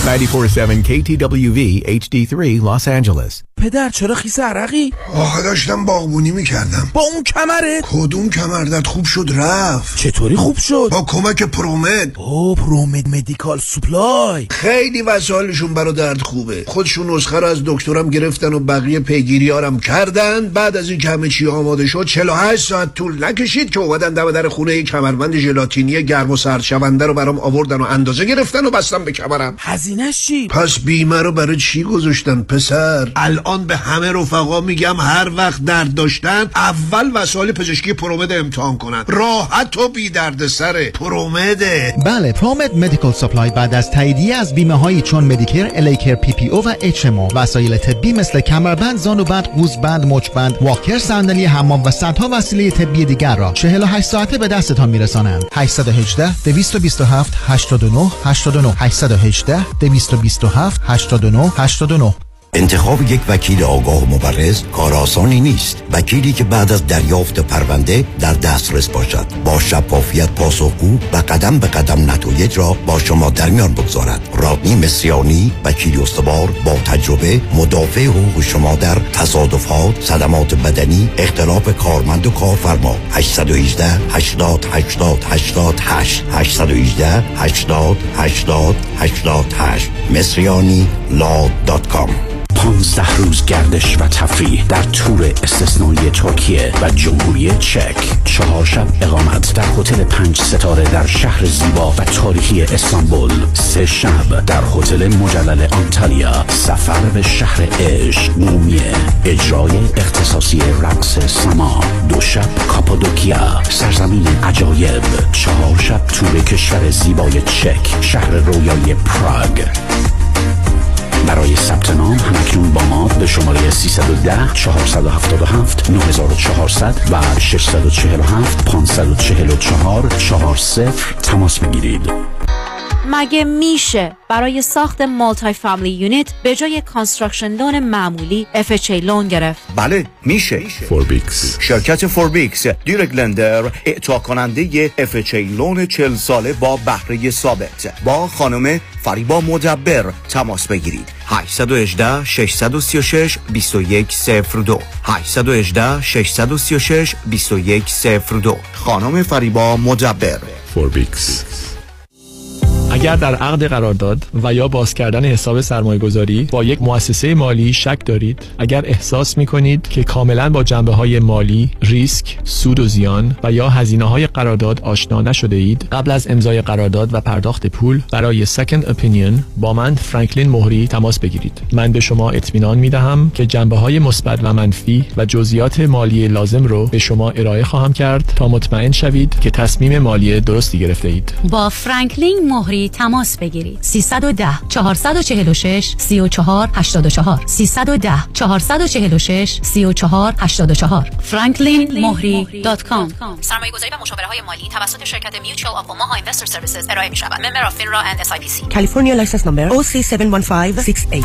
نه چهار هفت کی تی دبلیو وی اچ دی سه Los Angeles. پدر چرا خیس عرقی؟ آخه داشتم باغبونی میکردم. با اون کمره؟ کدوم کمردت خوب شد رفت؟ چطوری خوب شد؟ با کمک پرومد. او پرومد مدیکال سپلای خیلی وسایلشون برا درد خوبه. خودشون نسخه رو از دکترم گرفتن و بقیه پیگیریارم کردن. بعد از این که همه چی آماده شد چهل و هشت ساعت طول نکشید که اومدن دم در خونه یک کمربند ژلاتینی گرم و سرد شونده رو برام آوردن و اندازه گرفتن و بستن به کمرم. هزینه‌اش چی؟ پس بیمه رو برای چی گذاشتن پسر؟ الان آن به همه رفقا میگم هر وقت درد داشتن اول وسایل پزشکی پرومد امتحان کنن. راحت و بی درد سره. پرومده. بله، پرومد مدیکال سپلای بعد از تاییدیه از بیمه هایی چون مدیکر، الیکر، پی پی او و اچ ام او، وسایل طبی مثل کمربند، زانوبند، گوزبند، مچبند، واکر، صندلی حمام و صدها وسیله طبی دیگر را چهل و هشت ساعته به دستتان میرسانند. هشت یک هشت دو دو هفت هشت دو نه هشت دو نه هشت یک هشت دو دو هفت هشت دو نه هشت دو نه. انتخاب یک وکیل آگاه مبرز کار آسانی نیست. وکیلی که بعد از دریافت پرونده در دسترس باشد، با شفافیت پاسخگو و قدم به قدم نتایج را با شما در میان بگذارد. رادنی مصریانی، وکیل استوار با تجربه، مدافع حقوق شما در تصادفات، صدمات بدنی، اختلاف کارمند و کارفرما. هشت یک هشت هشت صفر هشت صفر هشت صفر هشت هشت یک هشت هشت صفر هشت صفر هشت صفر هشت مصریانی لا دات کام. پانزده روز گردش و تفریح در تور استثنایی ترکیه و جمهوری چک. چهار شب اقامت در هتل پنج ستاره در شهر زیبا و تاریخی استانبول. سه شب در هتل مجلل آنتالیا. سفر به شهر عشق، مومیه، اجرای اختصاصی رقص سما. دو شب کاپادوکیا، سرزمین عجایب. چهار شب تور کشور زیبای چک، شهر رویای پراگ. برای ثبت نام همکنون با ما به شماره سیصد و ده چهارصد و هفتاد و هفت نه هزار و چهارصد و ششصد و چهل و هفت پانصد و چهل و چهار چهارصد تماس بگیرید. مگه میشه برای ساخت مالتی فامیلی یونیت به جای کانستراکشن لون معمولی اف اچ ای لون گرفت؟ بله میشه. فوربیکس، شرکت فوربیکس دیرک لندر، اعطا کننده اف اچ ای لون چهل ساله با بهره ثابت. با خانم فریبا مدبر تماس بگیرید. هشت یک هشت شش سه شش دو یک صفر دو هشت یک هشت شش سه شش دو یک صفر دو. خانم فریبا مدبر، فوربیکس. اگر در عقد قرارداد و یا باز کردن حساب سرمایه‌گذاری با یک مؤسسه مالی شک دارید، اگر احساس می‌کنید که کاملاً با جنبه‌های مالی، ریسک، سود و زیان و یا هزینه‌های قرارداد آشنا نشده اید، قبل از امضای قرارداد و پرداخت پول برای سکند اپینین با من فرانکلین مهری تماس بگیرید. من به شما اطمینان می‌دهم که جنبه‌های مثبت و منفی و جزئیات مالی لازم رو به شما ارائه خواهم کرد تا مطمئن شوید که تصمیم مالی درستی گرفته اید. با فرانکلین مهری تماس بگیرید. سیصد و ده چهارصد و چهل و شش سی و چهار هشتاد و چهار سیصد و ده چهارصد و چهل و شش سی و چهار هشتاد و چهار franklin mohri دات کام. سرمایه‌گذاری و مشاوره‌های مالی توسط شرکت Mutual of Omaha Investor Services ارائه می‌شود. Member of FINRA and اس آی پی سی. California license number او سی هفت یک پنج شش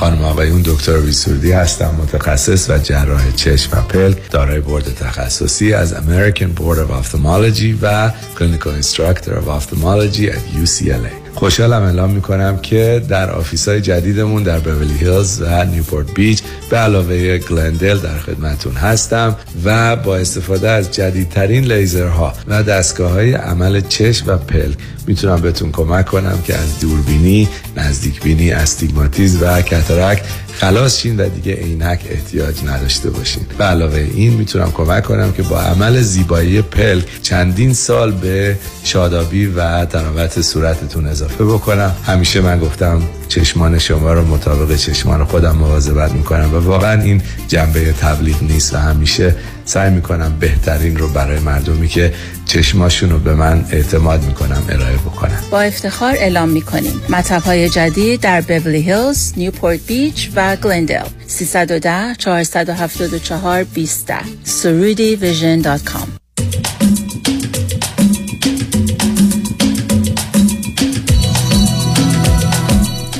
هشت. خانم آقایون دکتر ویسوردی هستم، متخصص و جراح چشم و پلک، دارای بورد تخصصی از American Board of Ophthalmology و Clinical Instructor of Ophthalmology at یو سی ال ای. خوشحالم اعلام میکنم که در آفیس‌های جدیدمون در بیولی هیلز و نیوپورت بیچ به علاوه گلندل در خدمتون هستم و با استفاده از جدیدترین لیزرها و دستگاه‌های عمل چشم و پلک میتونم بهتون کمک کنم که از دوربینی، نزدیک بینی، استیگماتیسم و کاتاراکت خلاص شین و دیگه عینک احتیاج نداشته باشین. به علاوه این میتونم کمک کنم که با عمل زیبایی پلک چندین سال به شادابی و تراوت صورتتون اضافه بکنم. همیشه من گفتم چشمان شما رو مطابق چشمان خودم مواظبت میکنم و واقعا این جنبه تبلیغ نیست و همیشه سعی میکنم بهترین رو برای مردمی که چشماشون رو به من اعتماد میکنم ارائه بکنم. با افتخار اعلام میکنیم مطب‌های جدید در بیولی هیلز، نیوپورت بیچ و گلندل. سه یک صفر چهار هفت چهار دو صفر سرودی ویژن دات کام.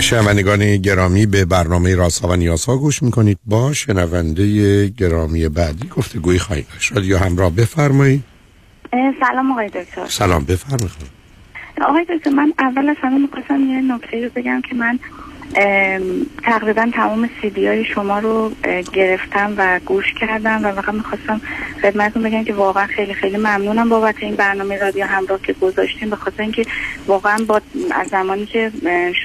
شنوندگان گرامی، به برنامه رازها و نیازها گوش میکنید. با شنونده گرامی بعدی گفتگویی خواهیم داشت. رادیو همراه، بفرمایید. سلام آقای دکتر. سلام، بفرمایید. آقای دکتر، من اول از همه میخواستم یه نکته رو بگم که من تقریبا تمام سی دی های شما رو گرفتم و گوش کردم و واقعا میخواستم خدمتتون بگم که واقعا خیلی خیلی ممنونم بابت این برنامه رادیو همراه که گذاشتیم، به خاطر اینکه واقعا با از زمانی که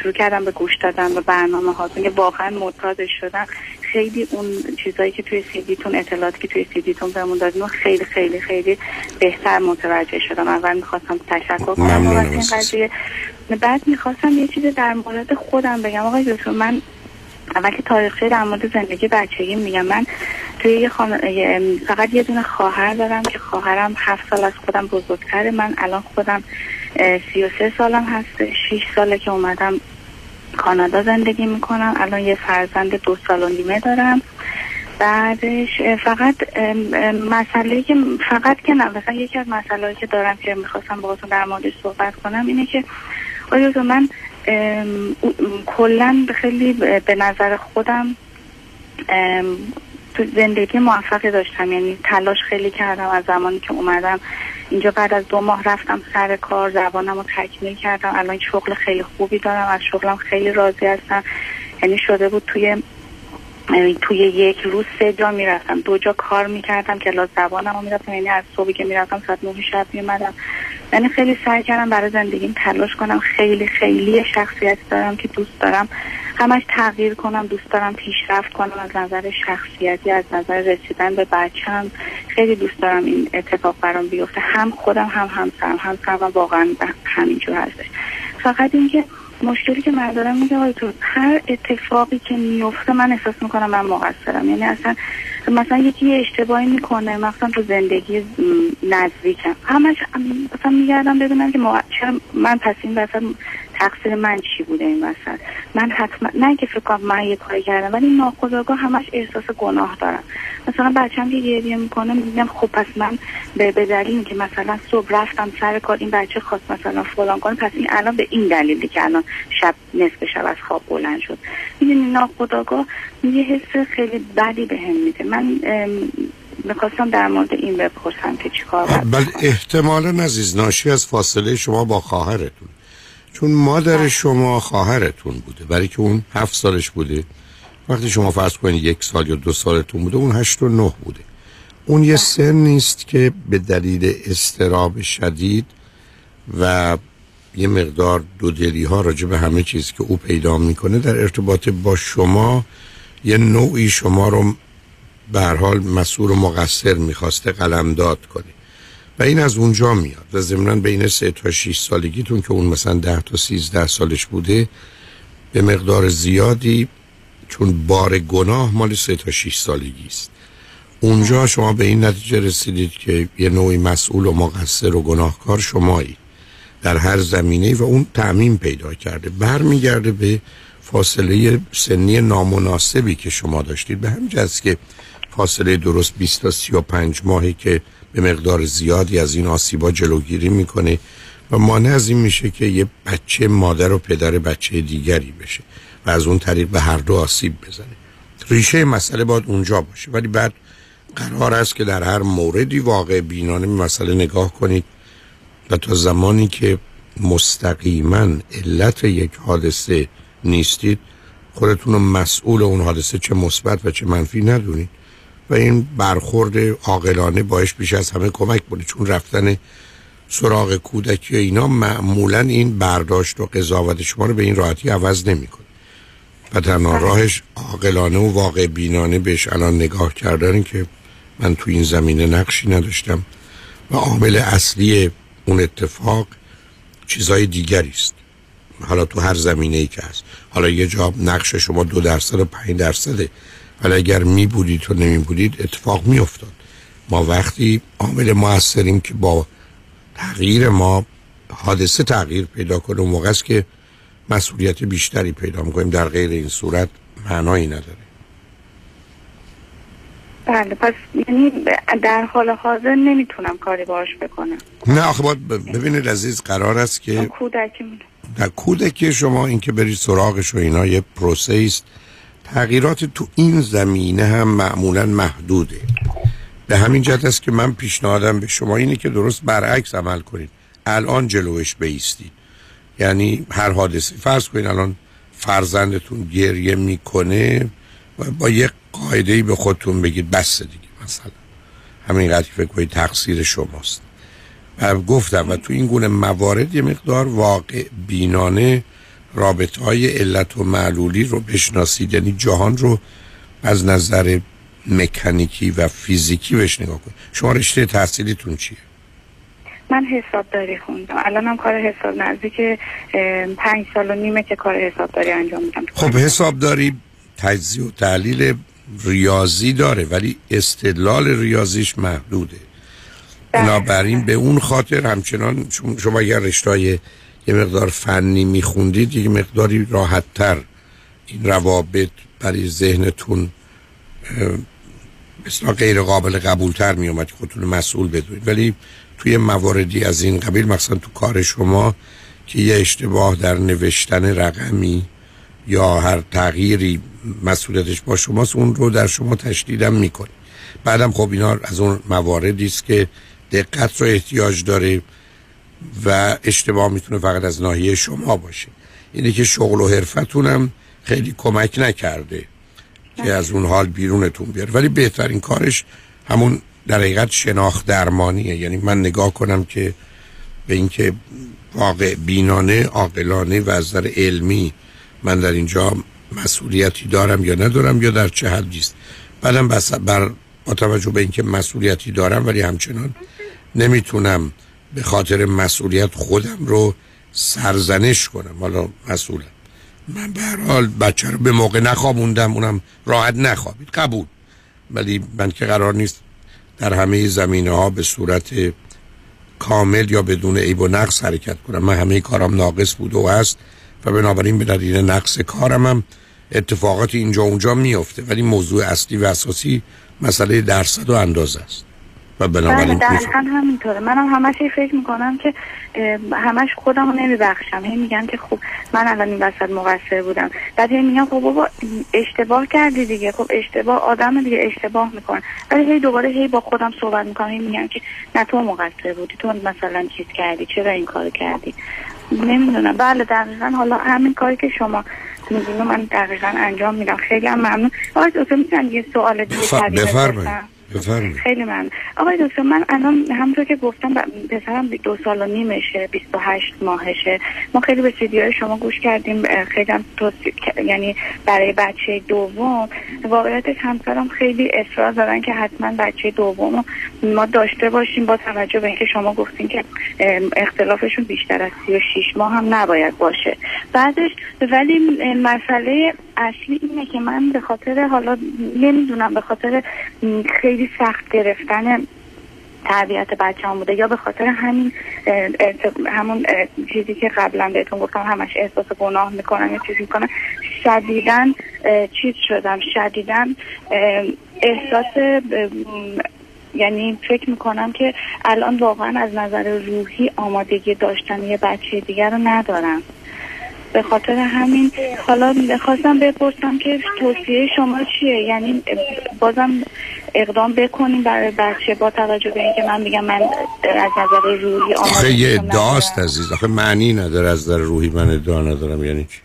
شروع کردم به گوش دادن به برنامه هاتون که واقعا معتادش شدم، خیلی اون چیزایی که توی سی دیتون، اطلاعاتی که توی سی دیتون بهمون دادن خیلی خیلی خیلی بهتر متوجه شدم. اول میخواستم تشکر کنم بابت این قضیه. بعد میخواستم یه چیزی در مورد خودم بگم. آقای دکتر، من اول که تاریخچه در مورد زندگی بچگیم میگم. من توی یه خانه فقط یه دونه خواهر دارم که خواهرم هفت سال از خودم بزرگتره. من الان خودم سی و سه سالم هست. شیش ساله که اومدم کانادا زندگی میکنم. الان یه فرزند دو سال و نیمه دارم. بعدش فقط مسئله‌ای که فقط که نه مثلا یکی از مسائلی که دارم که میخواستم باهاتون در موردش صحبت کنم اینه که آیا تو من کلاً خیلی به نظر خودم تو زندگی موفقی داشتم، یعنی تلاش خیلی کردم. از زمانی که اومدم اینجا بعد از دو ماه رفتم سر کار، زبانم رو تکمیل کردم. الان شغل خیلی خوبی دارم، از شغلم خیلی راضی هستم. یعنی شده بود توی توی یک روز سه جا میرفتم، دو جا کار میکردم که لا زبانم رو میرفتم، یعنی از صبحی که میرفتم ساعت نه شب میمدم. یعنی خیلی سعی کردم برای زندگیم تلاش کنم. خیلی خیلی شخصیت دارم که دوست دارم همش تغییر کنم، دوست دارم پیشرفت کنم از نظر شخصیتی، از نظر رسیدن به بچه‌م. خیلی دوست دارم این اتفاق برام بیفته، هم خودم هم همسرم. همسرم واقعا همینجور هستش. فقط اینکه مشکلی که من دارم میگه آقای تو هر اتفاقی که میفته من احساس میکنم من مقصرم. یعنی اصلا مثلا یکی اشتباهی میکنه، مثلا تو زندگی نزدیکم همش مثلا میگردم ببینم که من پس این وسط تقصیر من چی بوده، این وسط من حتما نه که فکر کنم من یه کاری کردم، ولی ناخودآگاه همش احساس گناه دارم. مثلا بچه‌م که گریه میکنه میگم خب پس من به دلیل که مثلا صبح رفتم سر کار این بچه خواست مثلا فلان کنه، پس این الان به این دلیلی که الان شب نصف شب از خواب بلند شد. میدونی ناخودآگاه یه حس خیلی بدی بهم میده. من میخواستم در مورد این بپرسم که چیکار باید بکنم. احتمالاً عزیز ناشی از فاصله شما با خواهرتون، چون مادر شما خواهرتون بوده، برای که اون هفت سالش بوده وقتی شما فرض کنید یک سال یا دو سالتون بوده، اون هشت و نه بوده. اون یه سن نیست که به دلیل اضطراب شدید و یه مقدار دودلی ها راجع به همه چیز که او پیدا میکنه در ارتباط با شما یه نوعی شما رو به هر حال مسئول و مقصر میخواسته قلمداد کنه و این از اونجا میاد و ضمناً بین سه تا شش سالگیتون که اون مثلا ده تا سیزده سالش بوده به مقدار زیادی، چون بار گناه مال سه تا شش سالگی است، اونجا شما به این نتیجه رسیدید که یه نوعی مسئول و مقصر و گناهکار شمایی در هر زمینه و اون تعمیم پیدا کرده. برمیگرده به فاصله سنی نامناسبی که شما داشتید. به همین جاست که فاصله درست بیست تا سی و پنج ماهی که به مقدار زیادی از این آسیبا جلوگیری میکنه و مانع از این میشه که یه بچه مادر و پدر بچه دیگری بشه و از اون طریق به هر دو آسیب بزنه. ریشه مسئله باید اونجا باشه، ولی بعد قرار است که در هر موردی واقع بینانه به مسئله نگاه کنید و تا زمانی که مستقیما علت یک حادثه نیستید خودتون رو مسئول اون حادثه چه مثبت و چه منفی ندونید و این برخورد عاقلانه باعث بیش از همه کمک کنه، چون رفتن سراغ کودکی و اینا معمولا این برداشت و قضاوت شما رو به این راحتی عوض نمی‌کنه و تنها راهش عاقلانه و واقع بینانه بهش الان نگاه کردن که من تو این زمینه نقشی نداشتم و عامل اصلی اون اتفاق چیزای دیگری است، حالا تو هر زمینه‌ای که هست، حالا یه جا نقش شما دو درصد و پنج درصده ولی اگر می بودید و نمی بودید اتفاق می افتاد. ما وقتی عامل موثریم که با تغییر ما حادثه تغییر پیدا کنه اون موقع است که مسئولیت بیشتری پیدا می‌کنیم، در غیر این صورت معنایی نداره. بله، پس یعنی در حال حاضر نمیتونم کاری باهاش بکنم. نه آخه ببینید عزیز، قرار است که کودکی در کودکی شما این که برید سراغش و اینا یه پروسه است. تغییرات تو این زمینه هم معمولا محدوده، به همین جهت است که من پیشنهادم به شما اینه که درست برعکس عمل کنید، الان جلوش بایستید. یعنی هر حادثه، فرض کنید الان فرزندتون گریه میکنه و با یک قاعده‌ای به خودتون بگید بس دیگه، مثلا همین قضیه فکر کنید تقصیر شماست. و گفتم و تو این گونه موارد یه مقدار واقع بینانه رابطه‌های علت و معلولی رو بشناسید، یعنی جهان رو از نظر مکانیکی و فیزیکی بهش نگاه کنید. شما رشته تحصیلیتون چیه؟ من حسابداری خوندم، الان هم کار حساب نزدیک پنج سال و نیمه که کار حسابداری انجام میدم. خب حسابداری تجزیه و تحلیل ریاضی داره ولی استدلال ریاضیش محدوده، بنابراین به اون خاطر همچنان شما اگر رشته‌های یه مقدار فنی میخوندید یه مقداری راحت‌تر این روابط برای ذهنتون مثلا غیر قابل قبولتر میومد که خودتون مسئول بدونید، ولی توی مواردی از این قبیل مثلا تو کار شما که یه اشتباه در نوشتن رقمی یا هر تغییری مسئولیتش با شماست اون رو در شما تشدیدم میکنه. بعدم خب اینا از اون مواردی است که دقت رو احتیاج داره و اشتباه میتونه فقط از ناحیه شما باشه. اینه که شغل و حرفتونم خیلی کمک نکرده که از اون حال بیرونتون بیاره، ولی بهترین کارش همون در حقیقت شناخت درمانیه، یعنی من نگاه کنم که به اینکه واقع بینانه، عاقلانه و از نظر علمی من در اینجا مسئولیتی دارم یا ندارم یا در چه حدی است. بعدم بس بر با توجه به اینکه مسئولیتی دارم ولی همچنان نمیتونم به خاطر مسئولیت خودم رو سرزنش کنم، حالا مسئولم من، به هر حال بچه رو به موقع نخوابوندم اونم راحت نخوابید قبول، ولی من که قرار نیست در همه زمینه ها به صورت کامل یا بدون عیب و نقص حرکت کنم. من همه کارم ناقص بود و هست و بنابراین به دلیل نقص کارم هم اتفاقات اینجا اونجا میفته، ولی موضوع اصلی و اساسی مسئله درصد و اندازه است و بنابراین همینطوره. من هم همش فکر میکنم که همش خودم رو نمیبخشم، هی میگن که خب من الان این وسط مقصر بودم، بعد هی میگن خب بابا اشتباه کردی دیگه، خب اشتباه آدم دیگه اشتباه میکنه، ولی هی دوباره هی با خودم صحبت میکنم، هی میگن که نه تو مقصر بودی، تو مثلا چیز کردی، چرا این کارو کردی، نمیدونم. بله دقیقا حالا همین کاری که شما میگین من دقیقا انجام میدم. خیلی هم ممنون آقای دکتر. میتونم یه سوال دیگه بپرسم؟ بفرمایید. خیلی ممنون آقای دکتر. من الان همونطور که گفتم پسرم دو سال و نیمشه، بیست و هشت ماهشه. ما خیلی به ویدیوهای شما گوش کردیم، خیلی هم توصیه، یعنی برای بچه دوم واقعیتش همسرم خیلی اصرار دارن که حتما بچه دوم ما داشته باشیم، با توجه به اینکه شما گفتین که اختلافشون بیشتر از سی و شش ماه هم نباید باشه بعدش. ولی مسئله اصلی اینه که من به خاطر، حالا نمیدونم به خاطر خیلی سخت گرفتن تربیت بچه هم بوده یا به خاطر همین همون چیزی که قبلا بهتون گفتم همش احساس گناه میکنم یا چیزی میکنم، شدیدن چیز شدم، شدیدن احساس، یعنی فکر میکنم که الان واقعا از نظر روحی آمادگی داشتن یه بچه دیگر رو ندارم به خاطر همین حالا میخواستم بپرسم که توصیه شما چیه؟ یعنی بازم اقدام بکنیم برای بچه با توجه به اینکه من میگم من از نظر روحی آماده نیستم؟ آخه یه ادعاست عزیز، آخه معنی نداره از نظر روحی من ادعا ندارم یعنی چی؟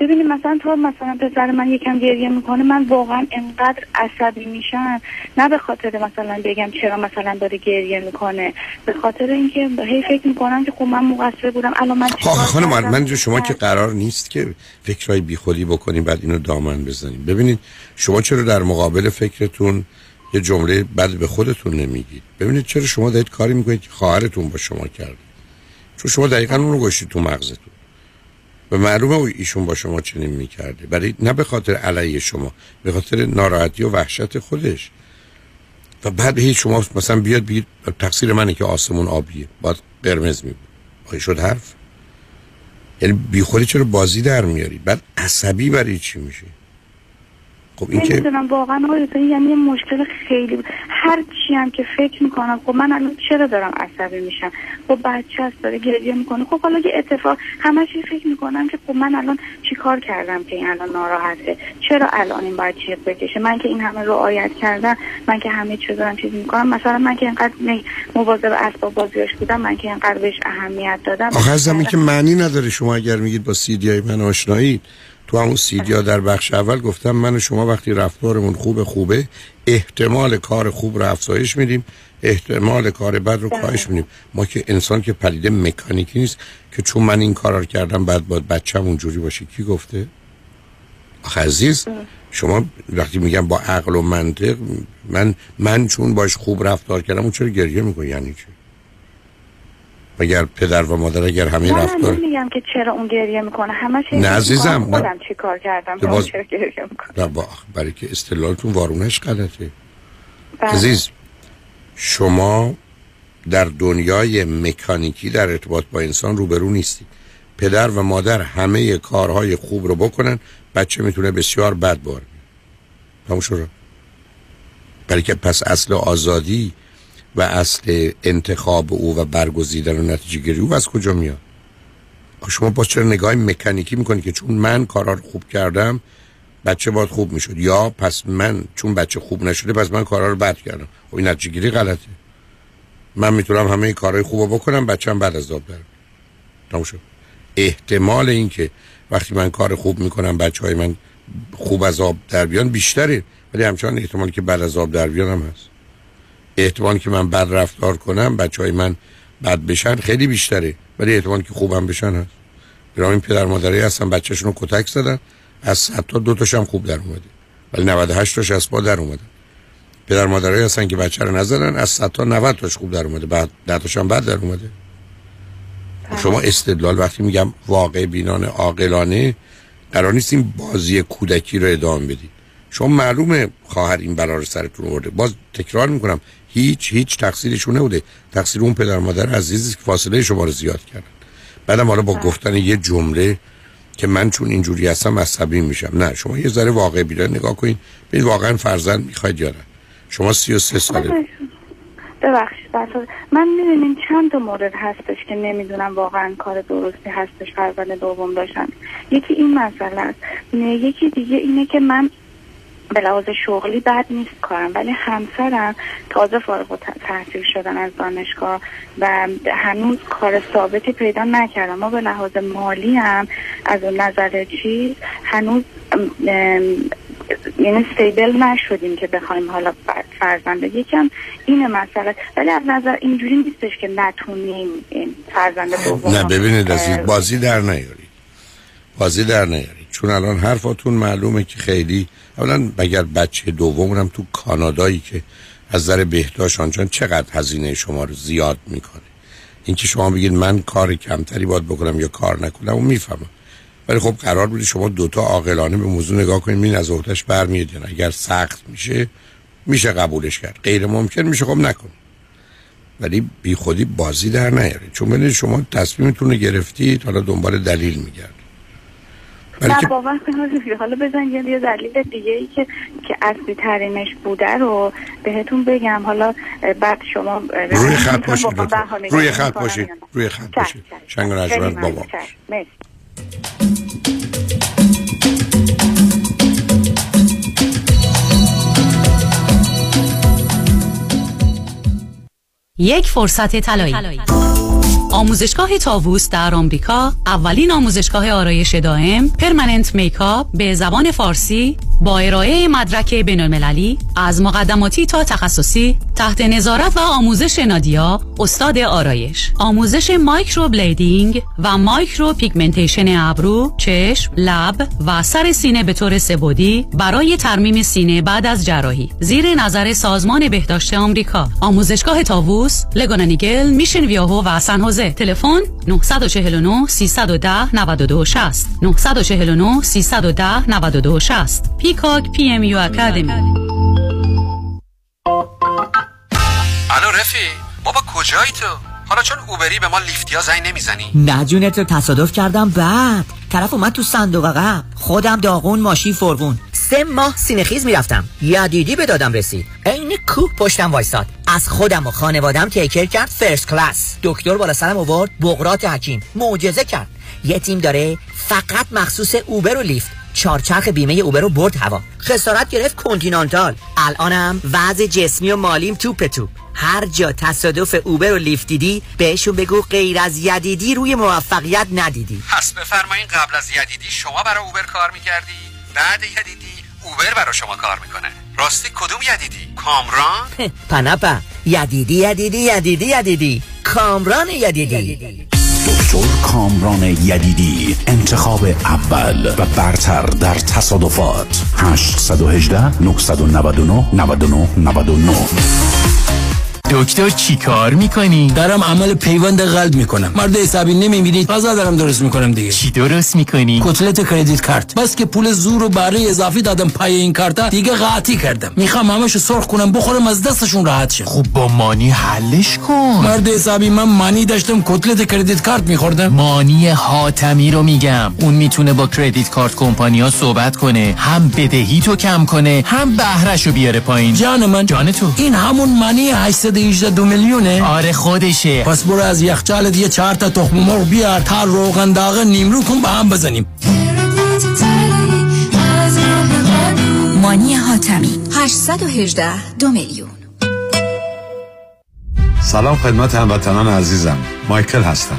ببینید مثلا تا مثلا پسر من یکم گریه میکنه من واقعا انقدر عصبی میشم، نه به خاطر مثلا بگم چرا مثلا داره گریه میکنه، به خاطر اینکه هی فکر میکنم که خب من مقصر بودم. الان من خانم من, من جو شما که قرار نیست که فکرای بیخودی بکنیم بعد اینو دامن بزنیم. ببینید شما چرا در مقابل فکرتون یه جمله بد به خودتون نمیگید؟ ببینید چرا شما دارید کاری میکنید که خواهرتون با شما کرد، چون شما دقیقاً اون رو گوشید تو مغزتون و معلومه ایشون با شما چنین میکرده، برای نه به خاطر علیه شما، به خاطر ناراحتی و وحشت خودش. و بعد هیچ شما مثلا بیاد بگید تقصیر منه که آسمون آبیه باید قرمز میبود، آیا شد حرف؟ یعنی بی خودی چرا بازی در میارید؟ بعد عصبی برای چی میشه؟ خب این که من واقعا یعنی مشکل خیلی بود. هر چی هم که فکر میکنم خب من الان چرا دارم عصبی میشم؟ خب بچه است داره گریه میکنه، خب حالا یه اتفاق همش فکر میکنم که خب من الان چیکار کردم که این الان ناراحته؟ چرا الان این باید چیز بکشه؟ من که این همه رعایت کردم، من که همه چیز دارم چیز میکنم، مثلا من که اینقدر مواظب اسباب بازیاش بودم، من که اینقدر بهش اهمیت دادم. آخه از این که معنی نداره. شما اگر میگید با سیدیای من آشنایید، تو همون سیدیا در بخش اول گفتم من و شما وقتی رفتارمون خوبه خوبه احتمال کار خوب رو افزایش میدیم، احتمال کار بد رو کاهش میدیم. ما که انسان که پدیده مکانیکی نیست که چون من این کار رو کردم بعد باید بچه‌م اونجوری باشه. کی گفته؟ آخه عزیز شما وقتی میگم با عقل و منطق من من چون باش خوب رفتار کردم اون چرا گریه میکنه یعنی چی؟ مگر پدر و مادر اگر همین رفتار من میگم که چرا اون گریه میکنه همش این عزیزم من خودم چی کار کردم که باز... چرا گریه میکنه؟ نه برای که استدلالتون وارونش غلطه. عزیز شما در دنیای مکانیکی در ارتباط با انسان روبرو نیستید. پدر و مادر همه کارهای خوب رو بکنن بچه میتونه بسیار بد بار بیاد. همون برای که پس اصل آزادی و اصل انتخاب او و برگزیدن و نتیجه گیری او از کجا میاد؟ شما باز چرا نگاه مکانیکی میکنی که چون من کارا رو خوب کردم بچه باید خوب میشد، یا پس من چون بچه خوب نشده پس من کارا رو بد کردم؟ خب این نتیجه گیری غلطه. من میتونم همه کارهای خوب رو بکنم بچه‌م بعد از آب برم. تموم شد. احتمال این که وقتی من کار خوب میکنم بچهای من خوب از آب در بیان بیشتره، ولی همچنان احتمالی که بعد از آب در بیان هم هست. احتمال که من بد رفتار کنم بچهای من بد بشن خیلی بیشتره، ولی احتمال که خوبم بشن هست. برای این پدر مادرایی هستن بچه‌شون رو کتک زدن، از حتی دو تاش هم خوب در اومده ولی نود و هشت تاش از پا در اومده. پدر مادرایی هستن که بچه رو نزدن، از صد تا نود تاش خوب در اومده، بعد ده تاش هم بد در اومده. شما استدلال وقتی میگم واقع بینانه عاقلانه قرار نیست این بازی کودکی رو ادامه بدید. شما معلومه خواهر این بلا رو سرتون آورده. باز تکرار میکنم هیچ هیچ تقصیرشون نبوده، تقصیر اون پدر مادر عزیزی که فاصله شما رو زیاد کردن. بعدم حالا با گفتن یه جمله که من چون اینجوری هستم عصبی میشم، نه شما یه ذره واقع بیدار نگاه کنین ببین واقعا فرزند میخواید یا نه. شما سی و سه ساله. ببخشید من میدونین چند تا مورد هستش که نمیدونم واقعا کار درستی هستش فرزند دوم داشتن. یکی این مسئله است، یکی دیگه اینه که من به لحاظ شغلی بد نیست کارم، ولی همسرم تازه فارغ التحصیل شدن از دانشگاه و هنوز کار ثابتی پیدا نکردم. ما به لحاظ مالی هم از نظر چیز هنوز یعنی استیبل نشدیم که بخوایم حالا فرزنده یکم اینه مسئله، ولی از نظر اینجوری نیستش که نتونیم فرزنده دوم. نه ببینید عزیز بازی در نیاری، بازی در نیاری، چون الان حرفاتون معلومه که خیلی اولا مگر بچه دوم هم تو کانادایی که از نظر بهداشت آنچنان چقدر هزینه شما رو زیاد میکنه. این که شما بگید من کار کمتری باید بکنم یا کار نکنم اون میفهمم، ولی خب قرار بود شما دوتا عاقلانه به موضوع نگاه کنید این از عهدهش برمیاد. اگر سخت میشه میشه قبولش کرد، غیر ممکن میشه خب نکن، ولی بی خودی بازی در نیاره. چون ببینید شما تصمیمتون رو گرفتید حالا دنبال دلیل میگردید. نه باور کنید حالا بزن یه دلیل دیگه ای که که اصلی ترینش بوده رو بهتون بگم. حالا بعد شما روی خط باشید، روی خط باشید، روی خط باشید. شنگ رجبر بابا مرسی. یک فرصت طلایی. آموزشگاه طاووس در آمریکا، اولین آموزشگاه آرایش دائم پرمننت میکاپ به زبان فارسی با ارائه مدرک بین‌المللی از مقدماتی تا تخصصی تحت نظارت و آموزش نادیا استاد آرایش، آموزش مایکرو بلیدینگ و مایکرو پیگمنتیشن ابرو، چشم، لب و سر سینه به طور سه‌بعدی برای ترمیم سینه بعد از جراحی زیر نظر سازمان بهداشت آمریکا. آموزشگاه طاووس، لگونانیگل، میشن ویاهو و سن هوزه. تلفن نه چهار نه سه یک صفر نه دو دو شش صفر نه چهار نه سه یک صفر نه دو دو شش صفر. پیکاک پی ام یو اکادمی. الو رفی، بابا کجایی تو؟ حالا چون اوبری به ما لیفتیا زنگ نمیزنی؟ نه جون، تو تصادف کردم. بعد طرف اومد تو صندوق عقب، خودم داغون ماشی فرغون. سه ماه سینه‌خیز میرفتم، یدیدی به دادم رسید، عین کوه پشتم وایساد. از خودم و خانوادم تیکر کرد، فرست کلاس. دکتر بالا سرم آورد، بقرات حکیم معجزه کرد. یه تیم داره فقط مخصوص اوبر و لیفت، چارچرخ بیمه اوبر رو برد هوا، خسارت گرفت کنتینانتال. الانم وضع جسمی و مالیم توپ توپ. هر جا تصادف اوبر و لیفت دیدی بهشون بگو غیر از یدیدی روی موفقیت ندیدی. پس بفرمایین قبل از یدیدی شما برای اوبر کار میکردی، بعد یدیدی اوبر برای شما کار میکنه. راستی کدوم یدیدی؟ کامران؟ پنپا یدیدی یدیدی یدیدی یدیدی کامران یدیدی. دکتر کامران یدیدی، انتخاب اول و برتر در تصادفات. هشت یک هشت نه نه نه نه نه نه نه نه. دکتر چی کار میکنی؟ دارم عمل پیوند قلب میکنم. مرد حسابی نمیبینی؟ غذا دارم درست میکنم دیگه. چی درست میکنی؟ کتلت کردیت کارت. بس که پول زور و برای اضافی دادم پای این کارتا، دیگه قاطی کردم. میخوام همشو سرخ کنم بخورم از دستشون راحت شم. خب با مانی حلش کن. مرد حسابی من مانی داشتم کتلت کردیت کارت میخوردم. مانی حاتمی رو میگم. اون میتونه با کردیت کارت کمپانی‌ها صحبت کنه، هم بدهی تو کم کنه، هم بهرهشو بیاره پایین. جان من، جان تو. این همون مانی هشتصد و هجده دو میلیونه؟ آره خودشه. پس برو از یخچالت یه چهار تا تخم مرغ بیار تا روغن داغ نیمرو کن با هم بزنیم. مانی حاتمی، هشتصد و هجده دو میلیون. سلام خدمت هموطنان عزیزم، مایکل هستم.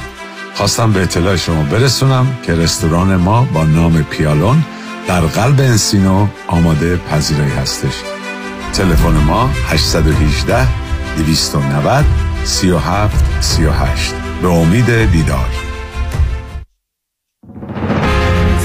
خواستم به اطلاع شما برسونم که رستوران ما با نام پیالون در قلب انسینو آماده پذیرایی هستش. تلفن ما هشت یک هشت دویست و نود سی و هفت سی و هشت. به امید دیدار.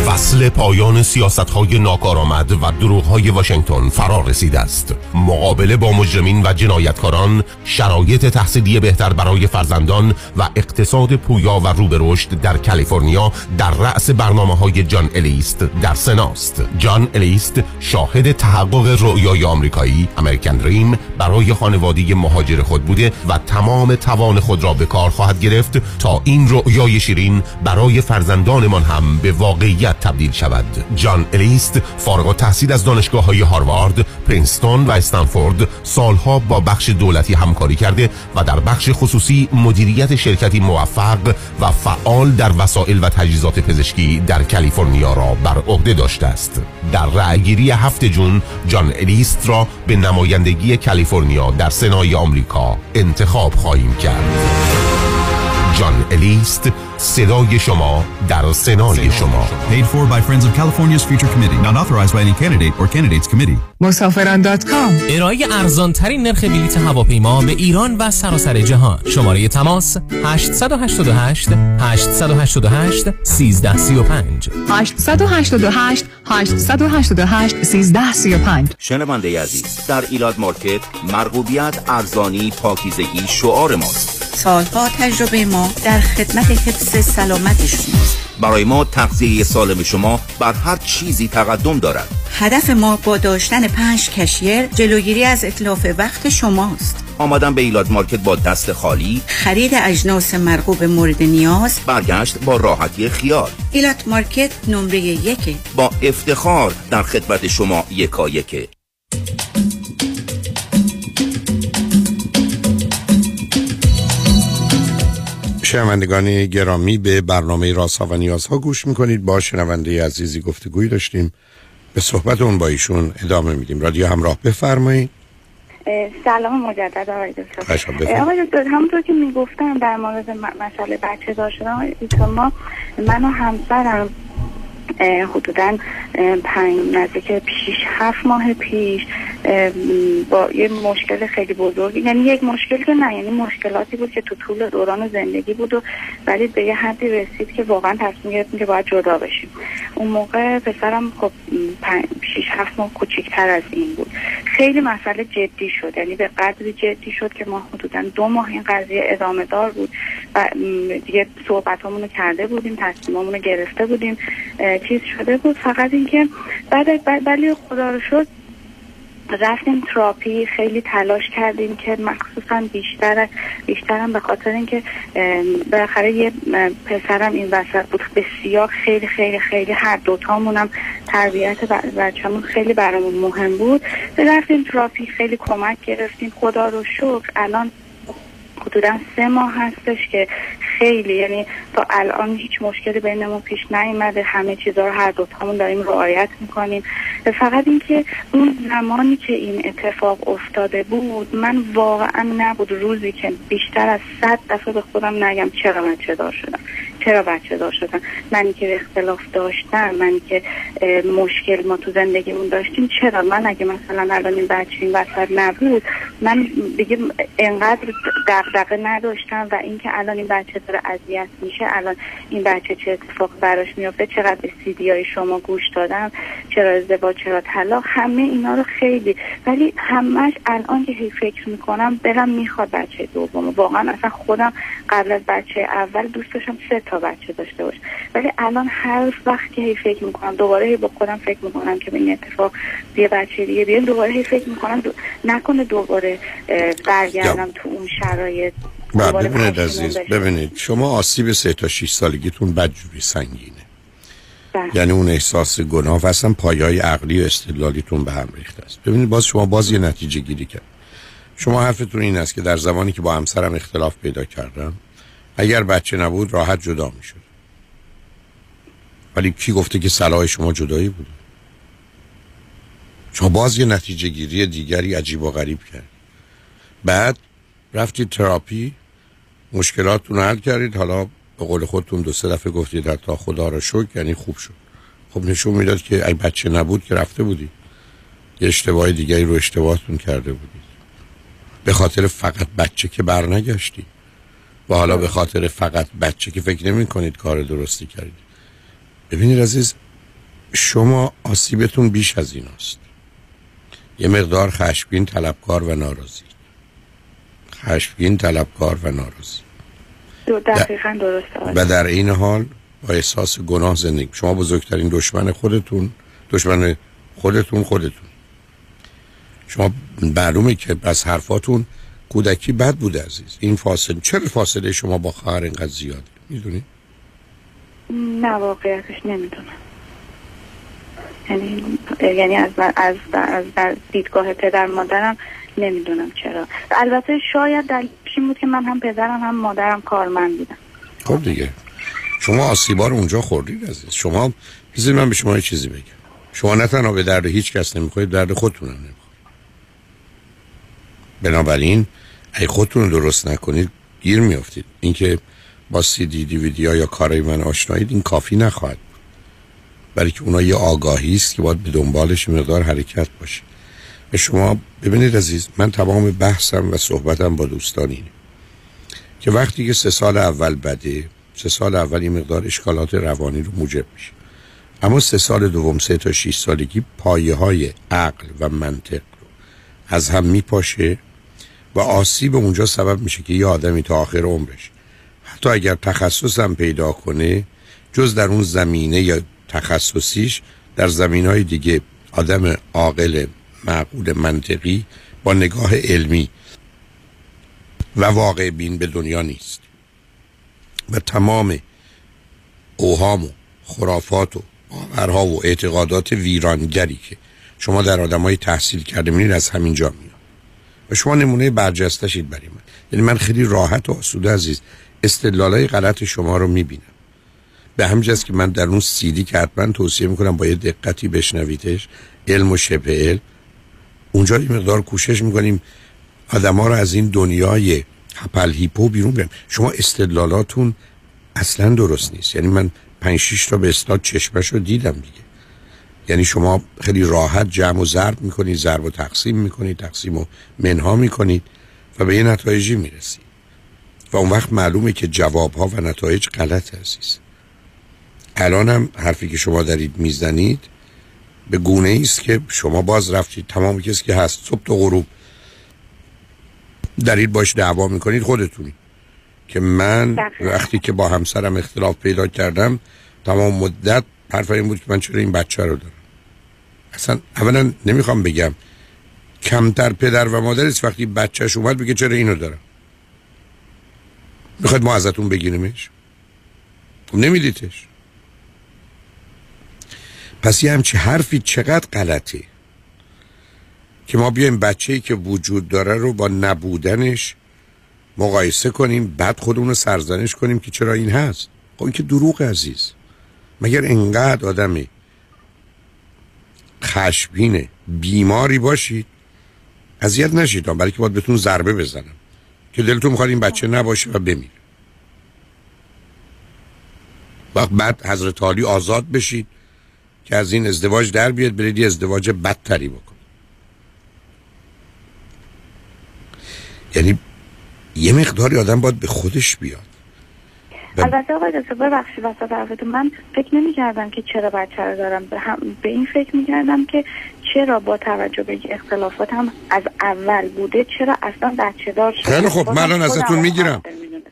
فصل پایان سیاست‌های ناکارآمد و دروغ‌های واشنگتن فرا رسیده است. مقابله با مجرمین و جنایتکاران، شرایط تحصیلی بهتر برای فرزندان و اقتصاد پویا و رو به رشد در کالیفرنیا در رأس برنامه‌های جان الیست در سناست. جان الیست شاهد تحقق رؤیای آمریکایی، امریکن دریم، برای خانواده مهاجر خود بوده و تمام توان خود را به کار خواهد گرفت تا این رؤیای شیرین برای فرزندانمان هم به واقعیت تبدیل شود. جان الیست فارغ التحصیل از دانشگاه‌های هاروارد، پرینستون و استنفورد سالها با بخش دولتی همکاری کرده و در بخش خصوصی مدیریت شرکتی موفق و فعال در وسایل و تجهیزات پزشکی در کالیفرنیا را بر عهده داشته است. در رأی‌گیری هفتم جون جان الیست را به نمایندگی کالیفرنیا در سنای آمریکا انتخاب خواهیم کرد. جان الیست، صدای شما در سنای شما. Paid for by Friends of California's Future Committee. Not authorized by any candidate or candidates committee. مسافران دات کام. ارائه ارزان‌ترین نرخ بلیط هواپیما به ایران و سراسر جهان. شماره تماس هشت هشت هشت هشت هشت هشت هشت سیزده سی و پنج. هشت هشت هشت هشت هشت هشت هشت سیزده سی و پنج. شنونده عزیز، در ایلاد مارکت مرغوبیت، ارزانی، پاکیزگی شعار ماست. سالها تجربه ما در خدمت حفظ سلامت شماست. برای ما تغذیه سالم شما بر هر چیزی تقدم دارد. هدف ما با داشتن پنج کشیر جلوگیری از اتلاف وقت شماست. آمدن به ایلاد مارکت با دست خالی، خرید اجناس مرغوب مورد نیاز، برگشت با راحتی خیال. ایلاد مارکت نمره یک، با افتخار در خدمت شما یکایک. شنوندگان گرامی، به برنامه رازها و نیازها گوش میکنید. با شنونده عزیزی گفتگوی داشتیم، به صحبت اون با ایشون ادامه میدیم. رادیو همراه، بفرمایید. سلام مجدد آقای دکتر. آقای دکتر همونطور که میگفتم در مورد مسئله بچه دار شدن، ما من و همسرم حدوداً پنج نزدیک پیش هفت ماه پیش با یه مشکل خیلی بزرگی، یعنی یک مشکل که نه، یعنی مشکلاتی بود که تو طول دوران زندگی بود و ولی به یه حدی رسید که واقعا تصمیم گرفتیم که باید جدا بشیم. اون موقع پسرم خب شش هفت ماه کوچکتر از این بود. خیلی مسئله جدی شد، یعنی به قدری جدی شد که ما حدوداً دو ماه این قضیه ادامه دار بود و دیگه صحبتامونو کرده بودیم، تصمیمامونو گرفته بودیم، چیز شده بود. فقط اینکه بعد ولی خدا رو شد رفتیم تراپی، خیلی تلاش کردیم که مخصوصا بیشتر بیشترم به خاطر اینکه بالاخره یه پسرم این وسط بود، بسیار خیلی خیلی خیلی هر دوتامونم تربیت بچه‌مون خیلی برامون مهم بود. رفتیم تراپی، خیلی کمک گرفتیم، خدا رو شکر الان حدوداً سه ماه هستش که خیلی، یعنی تا الان هیچ مشکلی بینمون پیش نیامده، همه چیزا رو هر دو تامون داریم رعایت میکنیم. فقط اینکه اون زمانی که این اتفاق افتاده بود من واقعا نبود روزی که بیشتر از صد دفعه به خودم نگم چرا بچه دار شدم، چرا بچه دار شدم، من که اختلاف داشتم، من که مشکل ما تو زندگیمون داشتیم، چرا من اگه مثلا الان این بچه این وسط نبود من دیگه انقدر دغدغه نداشتم و اینکه الان این بچه داره اذیت میشه، الان این بچه چه اتفاق براش میفته، چقدر به سیدیای شما گوش دادم، چرا ازدواج، چرا طلاق، همه اینا رو خیلی، ولی همش الان که هی فکر میکنم دلم میخواد بچه دوم. واقعا اصلا خودم قبل از بچه اول دوست داشتم سه تا بچه داشته باشم، ولی الان هر وقت که هی فکر میکنم دوباره هی با خودم فکر میکنم که به این اتفاق یه بچه دیگه بیاد، دوباره هی فکر میکنم دو... نکنه دوباره برگردم تو اون شرایط. ببینید عزیز، ببینید شما آسیب سه تا شش سالگیتون بدجوری سنگینه ده. یعنی اون احساس گناه و اصلا پایه‌های عقلی و استدلالیتون به هم ریخته است. ببینید باز شما باز یه نتیجه گیری کرد. شما حرفتون این است که در زمانی که با همسرم اختلاف پیدا کردم اگر بچه نبود راحت جدا میشد. ولی کی گفته که صلاح شما جدایی بود؟ شما باز یه نتیجه گیری دیگری عجیب و غریب کرد. بعد رفتید تراپی، مشکلاتتون رو حل کردید، حالا به قول خودتون دو سه دفعه گفتید حتی خدا رو شکر، یعنی خوب شد. خب نشون میداد که اگه بچه نبود که رفته بودید یه اشتباه دیگری رو اشتباهتون کرده بودید، به خاطر فقط بچه که برنگشتید و حالا به خاطر فقط بچه که فکر نمی کنید کار درستی کردید. ببینید عزیز، شما آسیبتون بیش از ایناست. یه مقدار خشمگین، طلبکار و ناراضی. خشمگین، طلبکار و ناراضی. دقیقاً درسته. و در این حال با احساس گناه زندگی. شما بزرگترین دشمن خودتون، دشمن خودتون خودتون. شما معلومه که از حرفاتون کودکی بد بوده عزیز. این فاصله، چرا فاصله شما با خواهر اینقدر زیاده؟ میدونی؟ نه واقعیتش نمیدونم. یعنی یعنی از از از در دیدگاه پدر مادرم نمیدونم چرا. البته شاید دلیلش این بود که من هم پدرم هم مادرم کارمند بودن. خب دیگه شما آسیبا رو اونجا خوردید عزیز. شما بذارید من به شما یه چیزی بگم. شما نه تنها به درد هیچ کس نمیخورید، درد خودتون هم نمیخورید. بنابراین اگه خودتون رو درست نکنید گیر میافتید. اینکه با سی دی دی وی دی یا کارای من آشنایید این کافی نخواهد بود. بلکه اونها یه آگاهی است که باید به دنبالش مقدار حرکت باشه. شما ببینید عزیز، من تمام بحثم و صحبتم با دوستان اینه که وقتی که سه سال اول بده، سه سال اول این مقدار اشکالات روانی رو موجب میشه، اما سه سال دوم، سه تا شش سالگی پایه های عقل و منطق رو از هم میپاشه و آسیب اونجا سبب میشه که یه آدمی تا آخر عمرش حتی اگر تخصص هم پیدا کنه جز در اون زمینه یا تخصصیش در زمینهای دیگه آدم عاقل معقول منطقی با نگاه علمی و واقع بین به دنیا نیست و تمام اوهام و خرافات و باورها و اعتقادات ویرانگری که شما در آدمای تحصیل کرده می‌بینید از همینجا میاد و شما نمونه برجسته شید برای من. یعنی من خیلی راحت و آسوده عزیز استدلالای غلط شما رو می‌بینم. به همینجاست که من در اون سیدی که حتما توصیه می‌کنم با یه دقتی بشنویدش، علم و شبه علم، اونجا یه مقدار کوشش میکنیم آدم ها رو از این دنیای هپل هیپو بیرون بریم. شما استدلالاتون اصلا درست نیست. یعنی من پنج شیش تا به اصطلاح چشمشو دیدم دیگه. یعنی شما خیلی راحت جمع و ضرب میکنید، ضرب و تقسیم میکنید، تقسیم و منها میکنید و به یه نتایجی میرسید و اون وقت معلومه که جوابها و نتایج غلط هست. الان هم حرفی که شما دارید میزنید به گونه ایست که شما باز رفتید تمام کسی که هست صبح تا غروب دارید باش دعوا میکنید خودتونی که من وقتی که با همسرم اختلاف پیدا کردم تمام مدت حرف این بود که من چرا این بچه رو دارم. اصلا اولا نمیخوام بگم کمتر پدر و مادر است وقتی بچهش اومد بگه چرا اینو دارم. میخواید ما ازتون بگیریمش؟ خب نمیدیدش. پس یه همچی حرفی چقدر غلطه که ما بیایم بچه‌ای که وجود داره رو با نبودنش مقایسه کنیم بعد خودمون رو سرزنش کنیم که چرا این هست. خب این که دروغ عزیز. مگر انقدر آدمی خشمگینه بیماری باشید اذیت نشید تا بلکه باید بهتون ضربه بزنم که دلتون می‌خواد این بچه نباشه و بمیره. وقت بعد حضرت علی آزاد بشید که از این ازدواج در بیاد برید یه ازدواج بدتری بکن. یعنی یه مقداری آدم باید به خودش بیاد. البته آقای دکتر ببخشید واسه طرفتون من فکر نمی‌کردم که چرا بچه رو دارم، به این فکر می‌کردم که چرا با توجه به اختلافات هم از اول بوده چرا اصلا بچه دار شده. خیلی خب من الان ازتون میگیرم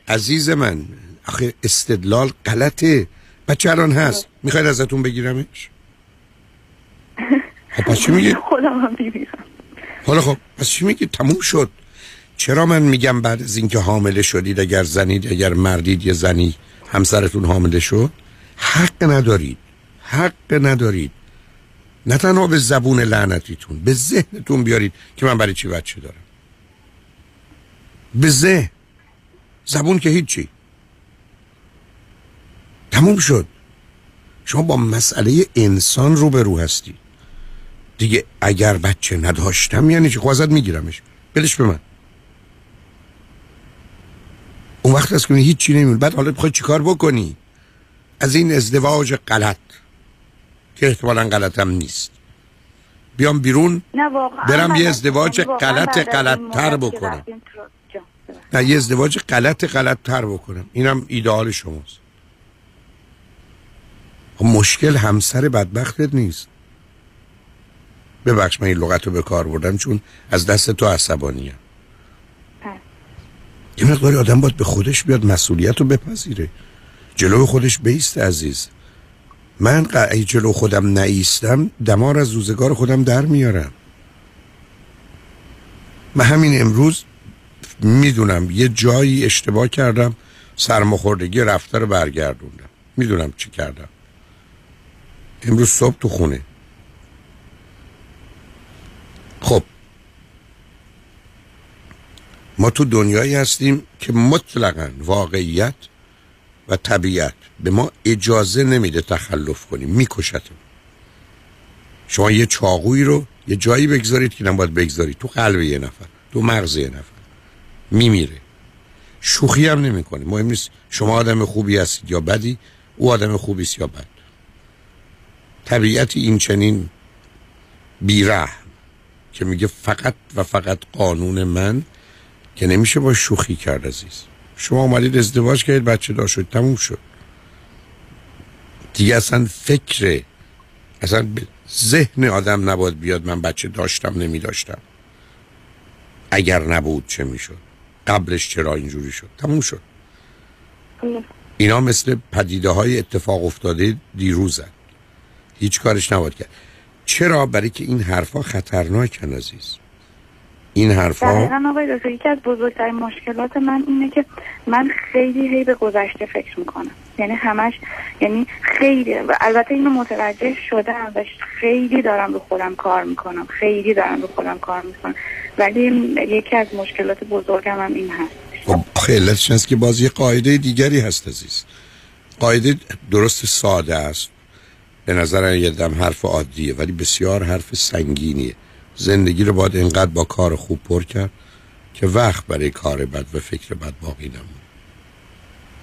عزیز من. آخه استدلال غلطه. بچه الان هست میخواید ازتون بگیرمش؟ خب پس چی میگید؟ خودم هم بگیرم. حالا خب پس چی میگید؟ تموم شد. چرا من میگم بعد از اینکه حامله شدید اگر زنید اگر مردید یا زنی همسرتون حامله شد حق ندارید، حق ندارید نه تنها به زبون لعنتیتون به ذهنتون بیارید که من برای چی بچه دارم. به ذهن زبون که هیچی. تموم شد. شما با مسئله انسان روبرو هستید دیگه. اگر بچه نداشتم یعنی چی؟ خوازت میگیرمش بلش به من. اون وقت هست که هیچ چی نمیمونه. بعد حالا بخوای چیکار بکنی از این ازدواج غلط که احتمالاً غلطم نیست بیام بیرون برم یه ازدواج غلط غلط تر بکنم. نه یه ازدواج غلط غلط تر بکنم اینم ایدئال شماست. مشکل همسر بدبختت نیست. ببخش من این لغت رو به کار بردم چون از دست تو عصبانیم. یه مقداری آدم باید به خودش بیاد مسئولیت رو بپذیره جلو خودش بیسته عزیز من. قعی جلو خودم نایستم دمار از روزگار خودم در میارم. من همین امروز میدونم یه جایی اشتباه کردم سرماخوردگی رفته رو برگردوندم. میدونم چی کردم. امروز صبح تو خونه خب ما تو دنیایی هستیم که مطلقاً واقعیت و طبیعت به ما اجازه نمیده تخلف کنیم. میکشتیم. شما یه چاقویی رو یه جایی بگذارید که نباید بگذارید تو قلب یه نفر تو مغز یه نفر میمیره. شوخی هم نمی کنیم. مهم نیست شما آدم خوبی هستید یا بدی او آدم خوبی است یا بد. طبیعت این چنین بی‌رحم که میگه فقط و فقط قانون من که نمیشه با شوخی کرد عزیز. شما اومدید ازدواج کردید بچه دار شد تموم شد دیگه. اصلا فکر اصلا به ذهن آدم نباید بیاد من بچه داشتم نمی داشتم اگر نبود چه میشد قبلش چرا اینجوری شد تموم شد. اینا مثل پدیده های اتفاق افتاده دیروزن هیچ کارش نباید کرد. چرا؟ برای که این حرفا خطرناکن عزیز. این حرفا دقیقاً آقای دکتر یکی از بزرگترین مشکلات من اینه که من خیلی هی به گذشته فکر میکنم. یعنی همش یعنی خیلی البته اینو متوجه شدم و خیلی دارم به خودم کار میکنم خیلی دارم به خودم کار میکنم ولی یکی از مشکلات بزرگم هم این هست. خب علتش هست که باز یه قاعده دیگری هست عزیز. قاعده درست ساده است به نظر یه دم حرف عادیه ولی بسیار حرف سنگینیه. زندگی رو باید اینقدر با کار خوب پر کرد که وقت برای کار بد و فکر بد باقی نمونه.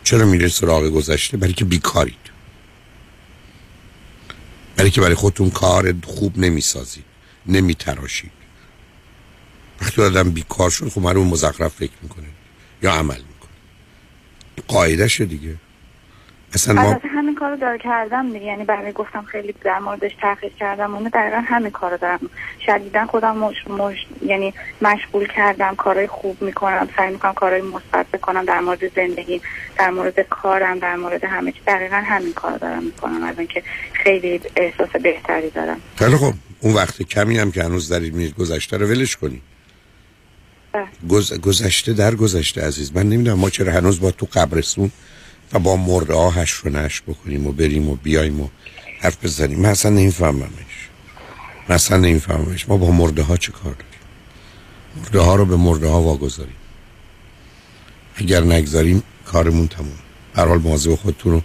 چرا میره سراغ گذشته؟ برای که بیکارید، برای که برای خودتون کار خوب نمیسازید، نمیتراشید. وقتی آدم بیکار شد خب معلومه مزخرف فکر میکنه یا عمل میکنه، قاعده شه دیگه. اصلا ما البته همین کارو دار کردم دیگه، یعنی برای گفتم خیلی در موردش تحقیق کردم، اون دقیقاً همین کارو دارم شدیداً خودم مش... مش... یعنی مشغول کردم، کارهای خوب میکنم، سعی میکنم کارهای مثبت بکنم در مورد زندگی، در مورد کارم، در مورد همه چی. دقیقاً همین کارو دارم میکنم، از اینکه خیلی احساس بهتری دارم. خیلی خوب، اون وقت کمی هم که هنوز دارید میرید گذشته رو ولش کنید. گز... گذشته در گذشته عزیز من. نمیدونم ما چرا هنوز با تو قبرستون و با مرده ها هش رو نش بکنیم و بریم و بیاییم و حرف بزنیم. من اصلا نمیفهممش، من اصلا نمیفهممش. ما با مرده ها چه کار داریم؟ مرده ها رو به مرده ها واگذاریم، اگر نگذاریم کارمون تموم. به هر حال مواظب خودتون و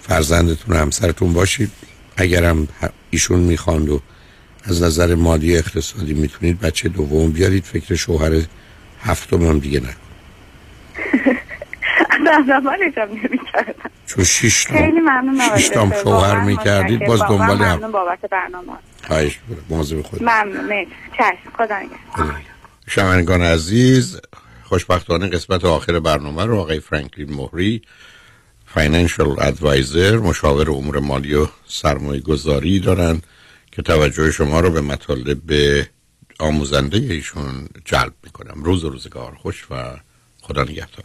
فرزندتون و همسرتون باشید. اگرم ایشون میخواند و از نظر مالی اقتصادی میتونید بچه دوم بیارید. فکر شوهر هفتم هم دیگه نکن. نه من جواب نمی‌دادم. چون شش تا خیلی ممنون از شما شوهر می‌کردید باز دنبال هم. ممنون بابت برنامه. خواهش می‌کنم. مواظب خودت. ممنون. چشم. خدا نگهدار. شنوندگان عزیز، خوشبختانه قسمت آخر برنامه رو آقای فرانکلین مهری، فاینانشال ادوایزر، مشاور امور مالی و سرمایه‌گذاری دارن که توجه شما رو به مطالب آموزنده ایشون جلب می‌کنم. روز و روزگار خوش و خدا نگهدار.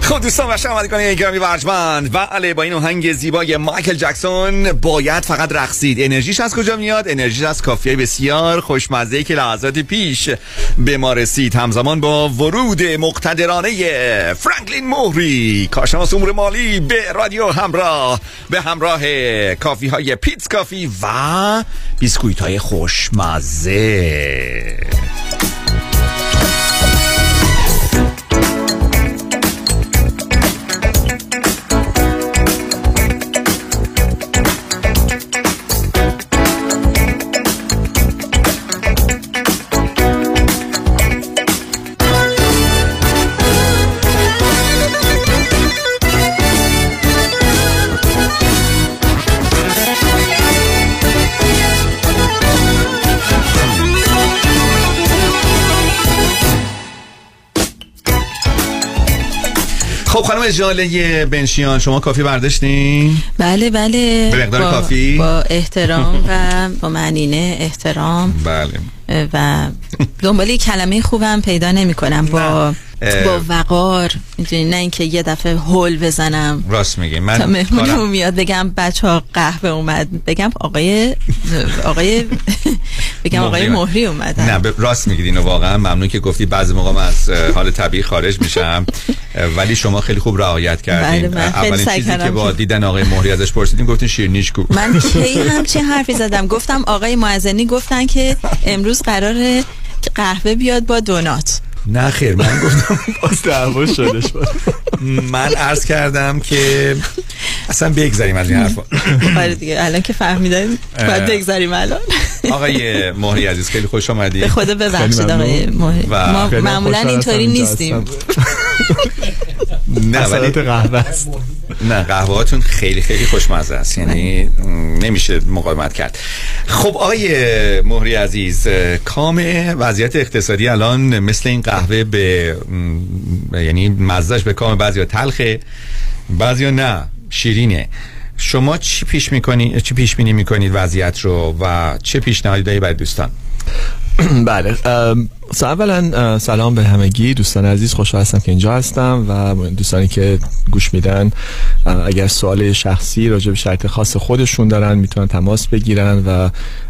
خب دوستان و شنوندگان گرامی و ارجمند، بله با این آهنگ زیبای مایکل جکسون باید فقط رقصید. انرژیش از کجا میاد؟ انرژیش از کافیه بسیار خوشمزه‌ای که لحظات پیش به ما رسید، همزمان با ورود مقتدرانه فرانکلین مهری، کارشناس امور مالی، به رادیو همراه به همراه کافی های پیتز کافی و بیسکویت های خوشمزه. خب خانم جاله بنشیان، شما کافی برداشتین؟ بله بله، به مقدار کافی، با احترام و با معنینه احترام. بله و دنبال کلمه خوبم پیدا نمی کنم، با با وقار، میدونی، نه اینکه یه دفعه هول بزنم. راست میگی، من تا مهمونم میاد بگم بچه‌ها قهوه اومد، بگم آقای آقای بگم آقای مهری اومد. نه ب... راست میگید، اینو واقعا ممنون که گفتی. بعضی موقع من از حال طبیعی خارج میشم ولی شما خیلی خوب رعایت کردین. اولین چیزی که با دیدن آقای مهری ازش پرسیدیم گفتین شیرینیش کو. من کی همچین حرفی زدم؟ گفتم آقای معزنی گفتن که امروز قراره قهوه بیاد با دونات. نه خیر، من گفتم باز دعوا شده شد. من عرض کردم که اصلا بگذاریم از این حرفا. آره دیگه، الان که فهمیدین بعد بگذاریم. الان آقای مهری عزیز خیلی خوش اومدید. به خدا ببخشید آقای مهری، ما معمولا اینطوری نیستیم. نه ولی قهوه است. نه قهوهاتون خیلی خیلی خوشمزه است، یعنی نمیشه مقاومت کرد. خب آقای مهری عزیز، کام وضعیت اقتصادی الان مثل این قهوه به یعنی مزهش به کام بعضیا تلخه، بعضیا نه شیرینه. شما چی پیش میکنی، چی پیش بینی میکنید وضعیت رو و چه پیشنهادی دارید برای دوستان؟ بله، اولا سلام به همگی دوستان عزیز، خوشحال هستم که اینجا هستم و دوستانی که گوش میدن اگر سوال شخصی راجع به شرایط خاص خودشون دارن میتونن تماس بگیرن و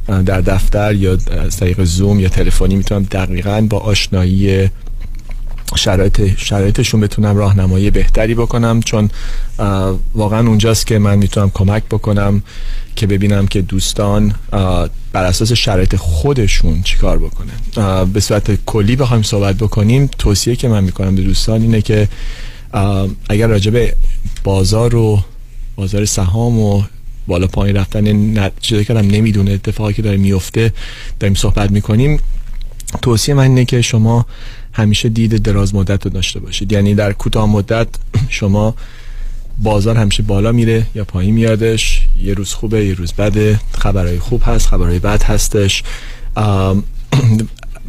در دفتر یا از طریق زوم یا تلفنی میتونم دقیقاً با آشنایی شرایط شرایطشون بتونم راهنمایی بهتری بکنم، چون واقعا اونجاست که من میتونم کمک بکنم که ببینم که دوستان بر اساس شرایط خودشون چیکار بکنن. به صورت کلی بخوایم صحبت بکنیم، توصیه که من میکنم به دوستان اینه که اگر راجع به بازار و بازار سهام و بالا پایین رفتن چیزایی که آدم نمیدونه اتفاقی که داره میفته داریم صحبت میکنیم، توصیه من اینه که شما همیشه دید دراز مدت رو داشته باشید. یعنی در کوتاه مدت شما بازار همیشه بالا میره یا پایین میادش، یه روز خوبه یه روز بده، خبرهای خوب هست خبرهای بد هستش.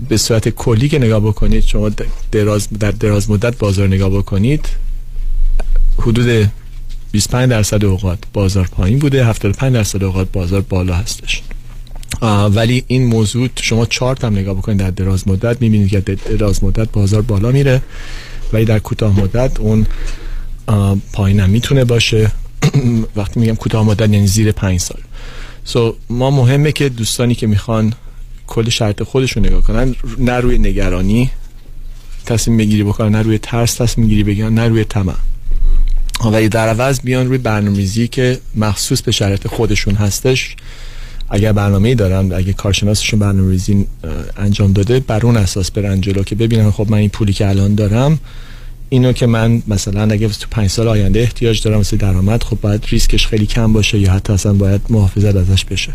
به صورت کلی که نگاه بکنید، شما دراز در دراز مدت بازار نگاه بکنید، حدود بیست و پنج درصد اوقات بازار پایین بوده، هفتاد و پنج درصد اوقات بازار بالا هستش. ولی این موضوع شما چارت هم نگاه بکنید در دراز مدت میبینید که در دراز مدت بازار بالا میره ولی در کوتاه مدت اون پایین هم میتونه باشه. وقتی میگم کوتاه مدت یعنی زیر پنج سال. سو so, ما مهمه که دوستانی که میخوان کل شرط خودشون نگاه کنن، نه روی نگرانی تصمیم بگیری بکنن، نه روی ترس تصمیم گیری بگیرن، نه روی طمع، ولی در عوض بیان روی برنامه‌ریزی که مخصوص به شرط خودشون هستش. اگر برنامه‌ای دارن، اگه کارشناسشون برنامه‌ریزی انجام داده، بر اون اساس برن جلو که ببینن خب من این پولی که الان دارم، اینو که من مثلا اگه تو پنج سال آینده احتیاج دارم مثل درآمد، خب باید ریسکش خیلی کم باشه یا حتی اصلا باید محافظت ازش بشه.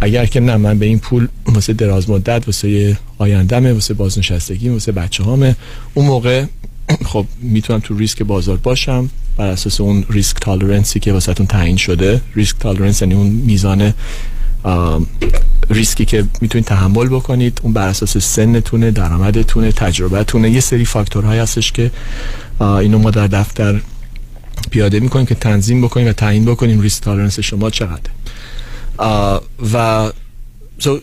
اگر که نه، من به این پول واسه دراز مدت، واسه آینده‌مه، واسه بازنشستگی، واسه بچه‌هامه، اون موقع خب میتونم تو ریسک بازار باشم بر اساس اون ریسک تالرنسی که واسهتون تعیین شده. ریسک تالرنس یعنی اون میزان ریسکی که میتونید تحمل بکنید، اون بر اساس سنتونه، درآمدتونه، تجربهتونه. یه سری فاکتورهایی هستش که اینو ما در دفتر پیاده میکنیم که تنظیم بکنیم و تعیین بکنیم ریسک تالرنس شما چقدره. و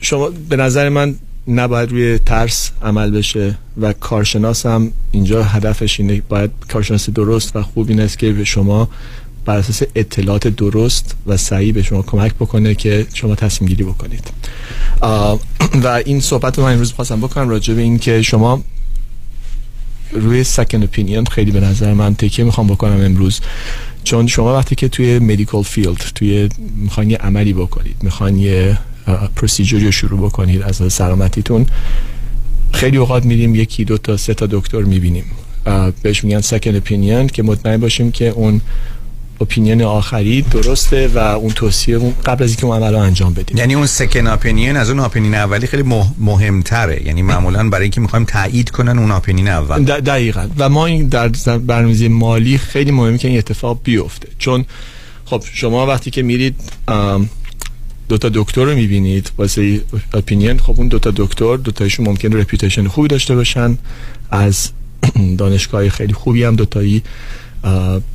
شما به نظر من نباید روی ترس عمل بشه و کارشناس هم اینجا هدفش اینه، باید کارشناس درست و خوب این است که به شما بر اساس اطلاعات درست و صحیح به شما کمک بکنه که شما تصمیم گیری بکنید. و این صحبت رو من امروز خواستم بکنم راجع به این که شما روی سکند اپینین خیلی به نظر من تکیه میخوام بکنم امروز، چون شما وقتی که توی مدیکال فیلد توی میخواین یه عملی بکنید، میخواین یه پروسیجری رو شروع بکنید از سلامتیتون، خیلی اوقات میریم یکی دو تا سه تا دکتر میبینیم، بهش میگن سکند اپینین، که مطمئن باشیم که اون اپینین آخری درسته و اون توصیه اون قبل از اینکه اون عملو انجام بدیم. یعنی اون سکند اپینین از اون اپینین اولی خیلی مهمتره، یعنی معمولا برای اینکه میخوایم تایید کنن اون اپینین اول. دقیقاً. و ما این در برنامه‌ریزی مالی خیلی مهمه که این اتفاق بیفته، چون خب شما وقتی که میرید دوتا دکتر رو میبینید واسه اپینین، خب اون دوتا دکتر دوتایشون ممکن رپیوتیشن خوبی داشته باشن، از دانشگاه خیلی خوبی هم دوتایی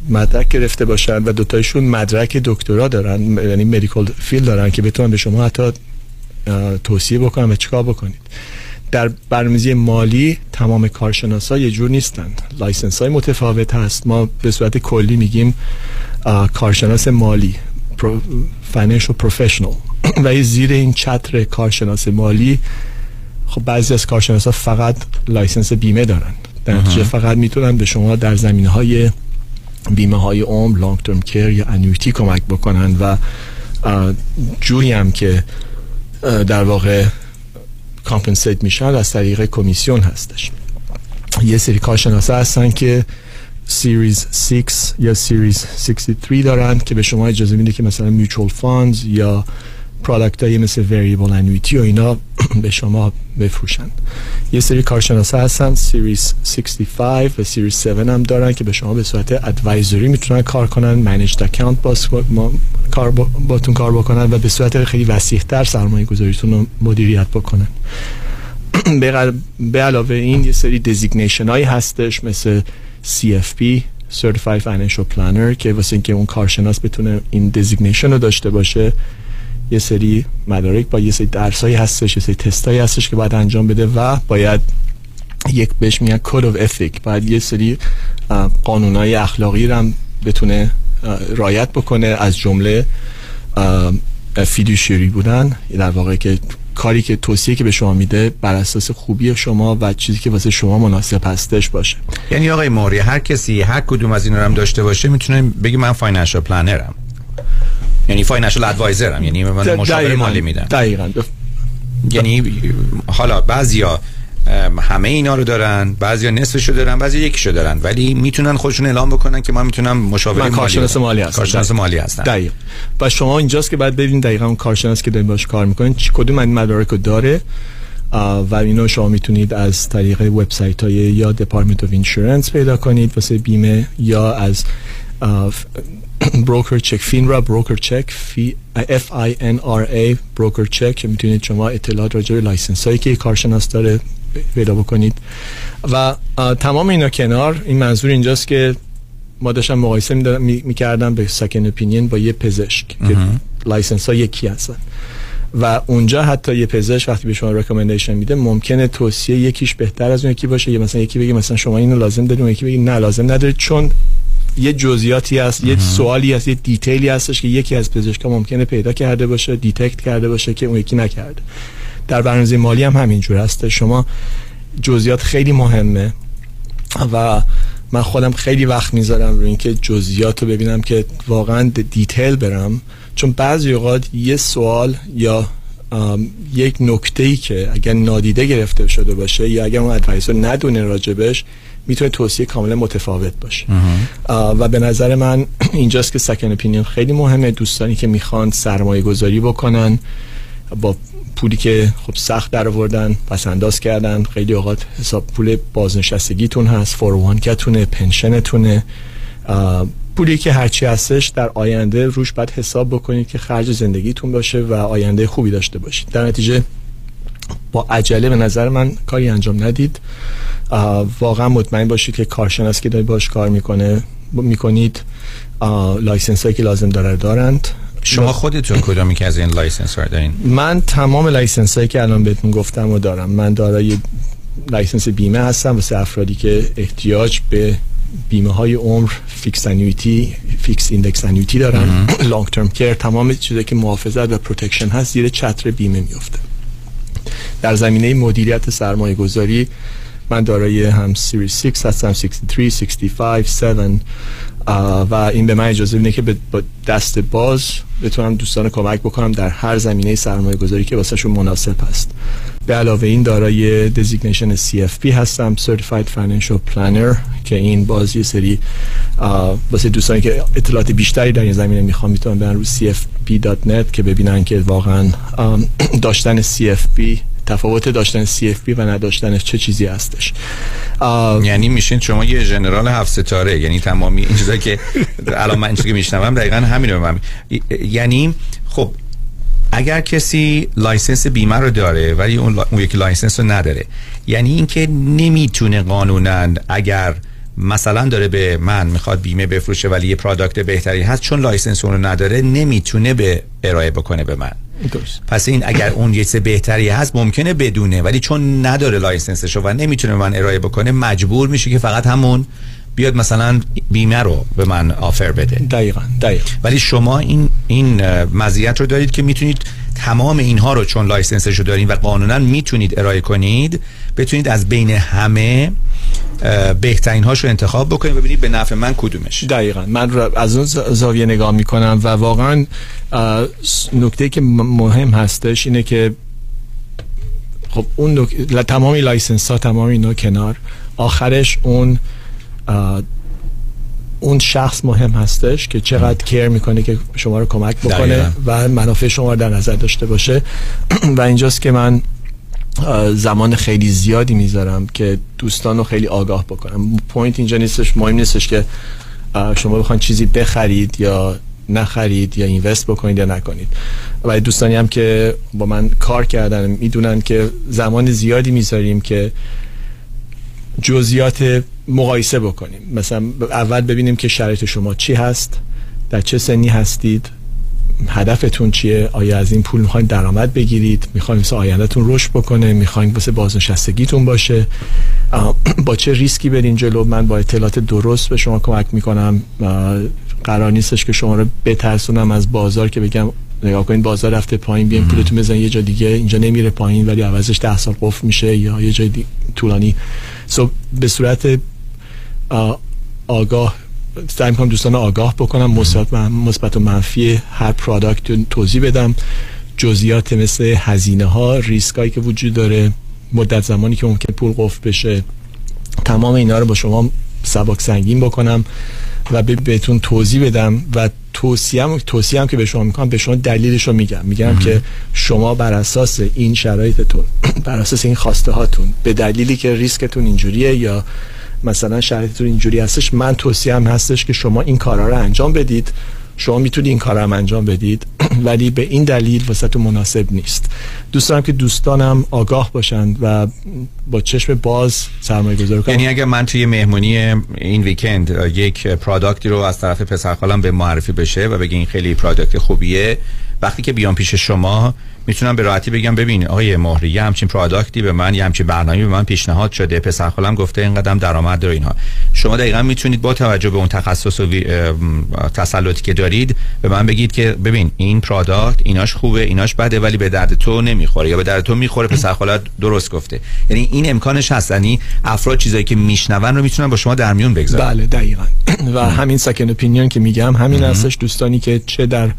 مدرک گرفته باشن و دوتایشون مدرک دکترا دارن، یعنی مدیکال فیلد دارن، که بتونن به شما حتی توصیه بکنن و چیکار بکنید. در برنامه‌ریزی مالی تمام کارشناسا یه جور نیستن، لایسنس‌های متفاوت هست. ما به صورت کلی میگیم کارشناس مالی، فینانشل پروفشنال، و زیر این چتر کارشناس مالی خب بعضی از کارشناسا فقط لایسنس بیمه دارن، در نتیجه فقط میتونن به شما در زمینه‌های بیمه های عمر، لانگ ترم کیر یا انویتی کمک بکنن و جوری هم که در واقع کامپنسیت میشن از طریق کمیسیون هستش. یه سری کارشناسا هستن که سیریز شش یا سیریز شصت و سه دارن که به شما اجازه میده که مثلا میوچوال فاندز یا پروداکت هایی مثل وریبل انویتی و اینا به شما بفروشن. یه سری کارشناسا هستن سیریز شصت و پنج و سیریز هفت هم دارن که به شما به صورت ادوایزری میتونن کار کنن، منیجد اکانت باس با کار با... باتون کار بکنن و به صورت خیلی وسیع تر سرمایه گذاریتون رو مدیریت بکنن. به علاوه این یه سری دزیگنیشن هایی هستش مثل سی اف پی Certified Financial Planner که واسه اینکه اون کارشناس بتونه این دزیگنیشن رو داشته باشه، یه سری مدارک با یه سری درسایی هستش، یه سری تستایی هستش که باید انجام بده و باید یک بهش میگن Code of Ethics، باید یه سری قانونای اخلاقی رو هم بتونه رعایت بکنه، از جمله فیدوشری بودن، در واقع که کاری که توصیه که به شما میده بر اساس خوبی شما و چیزی که واسه شما مناسب هستش باشه. یعنی آقای مهری، هر کسی هر کدوم از اینا رو هم داشته باشه میتونه بگی من فاینانشال پلنرم، یعنی فاینانشال ادوایزرم، یعنی من مشاور مالی میدم. دقیقاً. یعنی حالا بعضیا همه اینا رو دارن، بعضیا نصفشو دارن، بعضیا یکیشو دارن، ولی میتونن خودشون اعلام بکنن که من میتونم مشاور من کارشناس مالی هستم. کارشناس مالی هستم. دقیق. و شما اینجاست که باید ببینید دقیقاً اون کارشناس که دارین باهاش کار میکنین کدوم از مدارکو داره و اینو شما میتونید از طریق وبسایت‌های یا دپارتمنت اف اینشورنس پیدا کنید واسه بیمه، یا از بروکر چک فینرا، بروکر چک اف آی ان آر ای بروکر چک، که میتونید شما اطلاعات راجع به لایسنس هایی که کارشناس داره پیدا بکنید. و تمام اینا کنار، این منظور اینجاست که ما داشتم مقایسه میکردم به سکن اپینین با یه پزشک که لایسنس ها یکی هستن و اونجا حتی یه پزشک وقتی به شما ریکامندیشن میده ممکنه توصیه یکیش بهتر از اون یکی باشه، یه مثلا یکی بگه مثلا شما اینو لازم دارید، اون یکی بگه نه لازم ندارید، چون یه جزئیاتی هست، یه سوالی هست، یه دیتیلی هستش که یکی از پزشکا ممکنه پیدا کرده باشه، دیتکت کرده باشه که اون یکی نکرده. در برنامه‌ریزی مالی هم همینجور هست، شما جزئیات خیلی مهمه و من خودم خیلی وقت میذارم روی اینکه جزئیات رو ببینم که واقعا دیتیل برم، چون بعضی اوقات یه سوال یا یک نکته‌ای که اگر نادیده گرفته شده باشه یا اگر اون ادوایزر ندونه راجبش، میتونه توصیه کاملا متفاوت باشه. و به نظر من اینجاست که سکن اپینیون خیلی مهمه. دوستانی که میخوان سرمایه گذاری بکنن با پولی که خب سخت درآوردن، پس انداز کردن، خیلی اوقات حساب پول بازنشستگیتون هست، فور او وان کی تونه، پنشنتونه، پولی که هرچی هستش در آینده روش باید حساب بکنید که خرج زندگیتون باشه و آینده خوبی داشته باشید. در نتیجه با عجله به نظر من کاری انجام ندید، واقعا مطمئن باشید که کارشناس که دارید باش کار میکنه میکنید لایسنس هایی که لازم داره دارند. شما خودتون کدومی که از این لایسنس ها دارین؟ من تمام لایسنس هایی که الان بهتون گفتم رو دارم. من دارای لایسنس بیمه هستم واسه افرادی که احتیاج به بیمه های عمر، فیکس انویتی، فیکس ایندکس انویتی دارن، لانگ ترم کیر، تمام چیزایی که محافظت و پروتکشن هست زیر چتر بیمه میفته. در زمینه مدیریت سرمایه گذاری من دارای هم سیریز شش هستم، شصت و سه، شصت و پنج، هفت و این به من اجازه میده که با دست باز بتونم دوستان کمک بکنم در هر زمینه سرمایه گذاری که واسه شون مناسب هست. به علاوه این دارای دزیگنیشن سی اف پی هستم، Certified Financial Planner، که این باز یه سری واسه دوستانی که اطلاعات بیشتری در این زمینه میخوام میتونم برن رو سی اف پی دات نت که ببینن که واقعا داشتن سی اف پی، تفاوت داشتن سی اف پی و نداشتنش چه چیزی هستش. یعنی میشین شما یه ژنرال هفت ستاره، یعنی تمامی این چیزایی که الان من چیزی که میشنوم دقیقاً همین رو من. یعنی خب اگر کسی لایسنس بیمه رو داره ولی اون, لا... اون یکی لایسنس رو نداره، یعنی اینکه نمیتونه قانونا، اگر مثلا داره به من میخواد بیمه بفروشه ولی یه پروداکت بهتری هست، چون لایسنس اون رو نداره نمیتونه به ارائه بکنه به من. درست. پس این اگر اون یه چیز بهتری هست ممکنه بدونه، ولی چون نداره لایسنسشو و نمیتونه من ارائه بکنه، مجبور میشه که فقط همون بیاد مثلا بیمه رو به من آفر بده. دقیقاً. دقیقاً. ولی شما این این مزیت رو دارید که میتونید تمام اینها رو، چون لایسنسشو دارین و قانونا میتونید ارائه کنید، بتونید از بین همه بهترین هاشو انتخاب بکنید، ببینید به نفع من کدومش. دقیقاً. من را از اون زاویه نگاه میکنم و واقعاً نکته که مهم هستش اینه که خب اون نک... تمامی لایسنس ها، تمامی اینا کنار، آخرش اون اون شخص مهم هستش که چقدر کیر میکنه که شما رو کمک بکنه. دقیقا. و منافع شما رو در نظر داشته باشه و اینجاست که من زمان خیلی زیادی میذارم که دوستان رو خیلی آگاه بکنم. پوینت اینجا نیستش، مهم نیستش که شما بخواید چیزی بخرید یا نخرید یا اینوست بکنید یا نکنید. ولی دوستانی هم که با من کار کردن میدونن که زمان زیادی میذاریم که جزئیات مقایسه بکنیم. مثلا اول ببینیم که شرایط شما چی هست، در چه سنی هستید، هدفتون چیه، آیا از این پول میخواین درآمد بگیرید، میخواین مثلا آیندهتون رشد بکنه، میخواین واسه بازنشستگیتون باشه، با چه ریسکی برین جلو. من با اطلاعات درست به شما کمک میکنم. قرار نیستش که شما رو بترسونم از بازار که بگم نگاه کنین بازار رفته پایین، بیاین پولتون بزن یه جا دیگه، اینجا نمیره پایین ولی عوضش ده سال قفل میشه یا یه جای طولانی. سو به صورت آگاه سعی می‌کنم دوستان آگاه بکنم، مثبت مثبت و منفی هر پروداکت رو توضیح بدم، جزئیات مثل هزینه ها، ریسکایی که وجود داره، مدت زمانی که ممکن پول قفل بشه، تمام اینا رو با شما سبک سنگین بکنم و بهتون توضیح بدم و توصیه‌ام توصیه‌ام که به شما میکنم به شما دلیلش رو میگم میگم که شما بر اساس این شرایطتون، بر اساس این خواسته هاتون، به دلیلی که ریسکتون اینجوریه یا مثلا شرایطتون اینجوری هستش، من توصیه‌ام هستش که شما این کارا رو انجام بدید. شما میتونید این کارا رو انجام بدید ولی به این دلیل واسهتون مناسب نیست. دوست دارم که دوستانم آگاه باشند و با چشم باز سرمایه گذاری کنن. یعنی اگر من توی مهمونی این ویکند یک پروداکتی رو از طرف پسرخالم به معرفی بشه و بگه این خیلی پروداکت خوبیه، وقتی که بیام پیش شما میتونم به راحتی بگم ببین آقای مهری همچین پروداکتی به من، همچین برنامه‌ای به من پیشنهاد شده، پسرخالم گفته این قدم درآمد داره اینها. شما دقیقاً میتونید با توجه به اون تخصص و تسلطی که دارید به من بگید که ببین این پروداکت ایناش خوبه، ایناش بده ولی به درد تو نمیخوره یا به درد تو میخوره، پسرخالت درست گفته. یعنی این امکانش هست، یعنی افراد چیزایی که میشنون رو میتونن با شما در میون بگذارن. بله دقیقاً. و همین سکند اپینیون که میگم همین هستش. دوستانی که چه در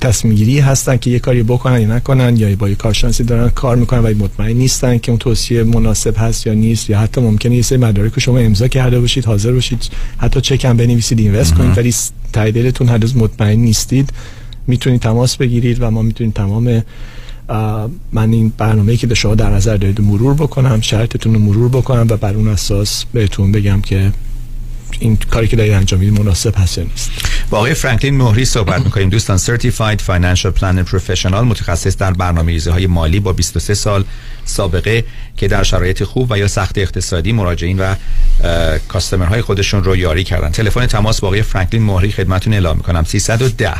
تصمیم گیری هستن که یه کاری بکنن یا نکنن، یا با یه کارشناسی دارن کار میکنن ولی مطمئن نیستن که اون توصیه مناسب هست یا نیست، یا حتی ممکنه یه سری مدارک رو شما امضا کرده باشید، حاضر باشید حتی چک هم بنویسید، اینوست کنید ولی ته دلتون هنوز مطمئن نیستید، میتونید تماس بگیرید و ما میتونیم تمام من این برنامه‌ای که به شما در نظر دارید مرور بکنم، شرطتون رو مرور بکنم و بر اون اساس بهتون بگم که این کاری که دارید انجام میدید مناسب هست یا نیست. با آقای فرانکلین مهری صحبت می‌کنیم دوستان، سرتیفاید فاینانشال پلنر پروفشنال، متخصص در برنامه‌ریزی‌های مالی با بیست و سه سال سابقه که در شرایط خوب و یا سخت اقتصادی مراجعین و کاستمرهای خودشون رو یاری کردن. تلفن تماس با آقای فرانکلین مهری خدمتتون اعلام می‌کنم سیصد و ده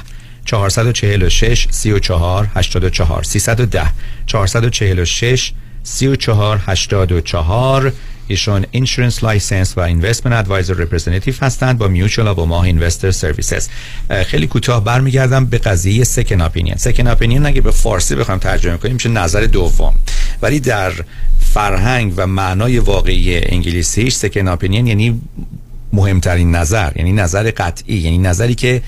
چهارصد و چهل و شش سی و چهار هشتاد و چهار سیصد و ده چهارصد و چهل و شش سی و چهار هشتاد و چهار. ایشون اینشورنس لایسنس و اینوستمنت ادوایزر ریپرزنتیتیو هستند با میوچوال اف اوماها اینوستر سرویسز. خیلی کوتاه برمیگردم به قضیه سکند اپینین. سکند اپینین اگه به فارسی بخوام ترجمه کنیم میشه نظر دوم، ولی در فرهنگ و معنای واقعی انگلیسیش سکند اپینین یعنی مهمترین نظر، یعنی نظر قطعی، یعنی نظری که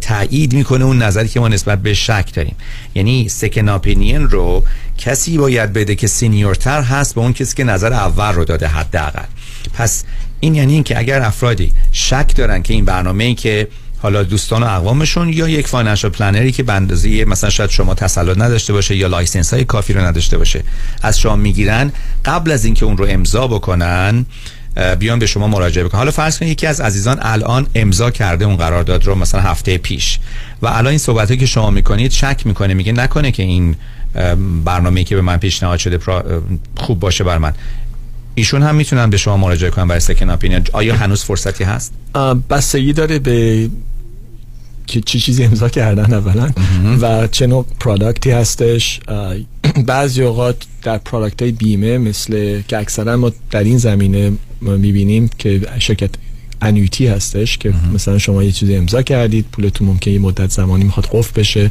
تایید میکنه اون نظری که ما نسبت به شک داریم. یعنی سکند اپینین رو کسی باید بده که سینیورتر هست به اون کسی که نظر اول رو داده حداقل. پس این یعنی این که اگر افرادی شک دارن که این برنامه‌ای که حالا دوستان و اقوامشون یا یک فاینانشال پلنری که بندازی مثلا شاید شما تسلط نداشته باشه یا لایسنس های کافی رو نداشته باشه از شما میگیرن، قبل از اینکه اون رو امضا بکنن بیان به شما مراجعه بکنن. حالا فرض کنید یکی از عزیزان الان امضا کرده اون قرارداد رو مثلا هفته پیش و الان این صحبتایی که شما میکنید شک میکنه، میگه نکنه که این برنامه‌ای که به من پیشنهاد شده خوب باشه بر من. ایشون هم میتونن به شما مراجعه کنن برای سکند اپینین. آیا هنوز فرصتی هست؟ بستگی داره به که چی چیزی امضا کردن اولا و چه نوع پروداکتی هستش. بعضی اوقات در پروداکت‌های بیمه مثل که اکثرا ما در این زمینه میبینیم که شرکت انویتی هستش که مثلا شما یه چیزی امضا کردید، پولتون ممکنه یه مدت زمانی میخواد قفل بشه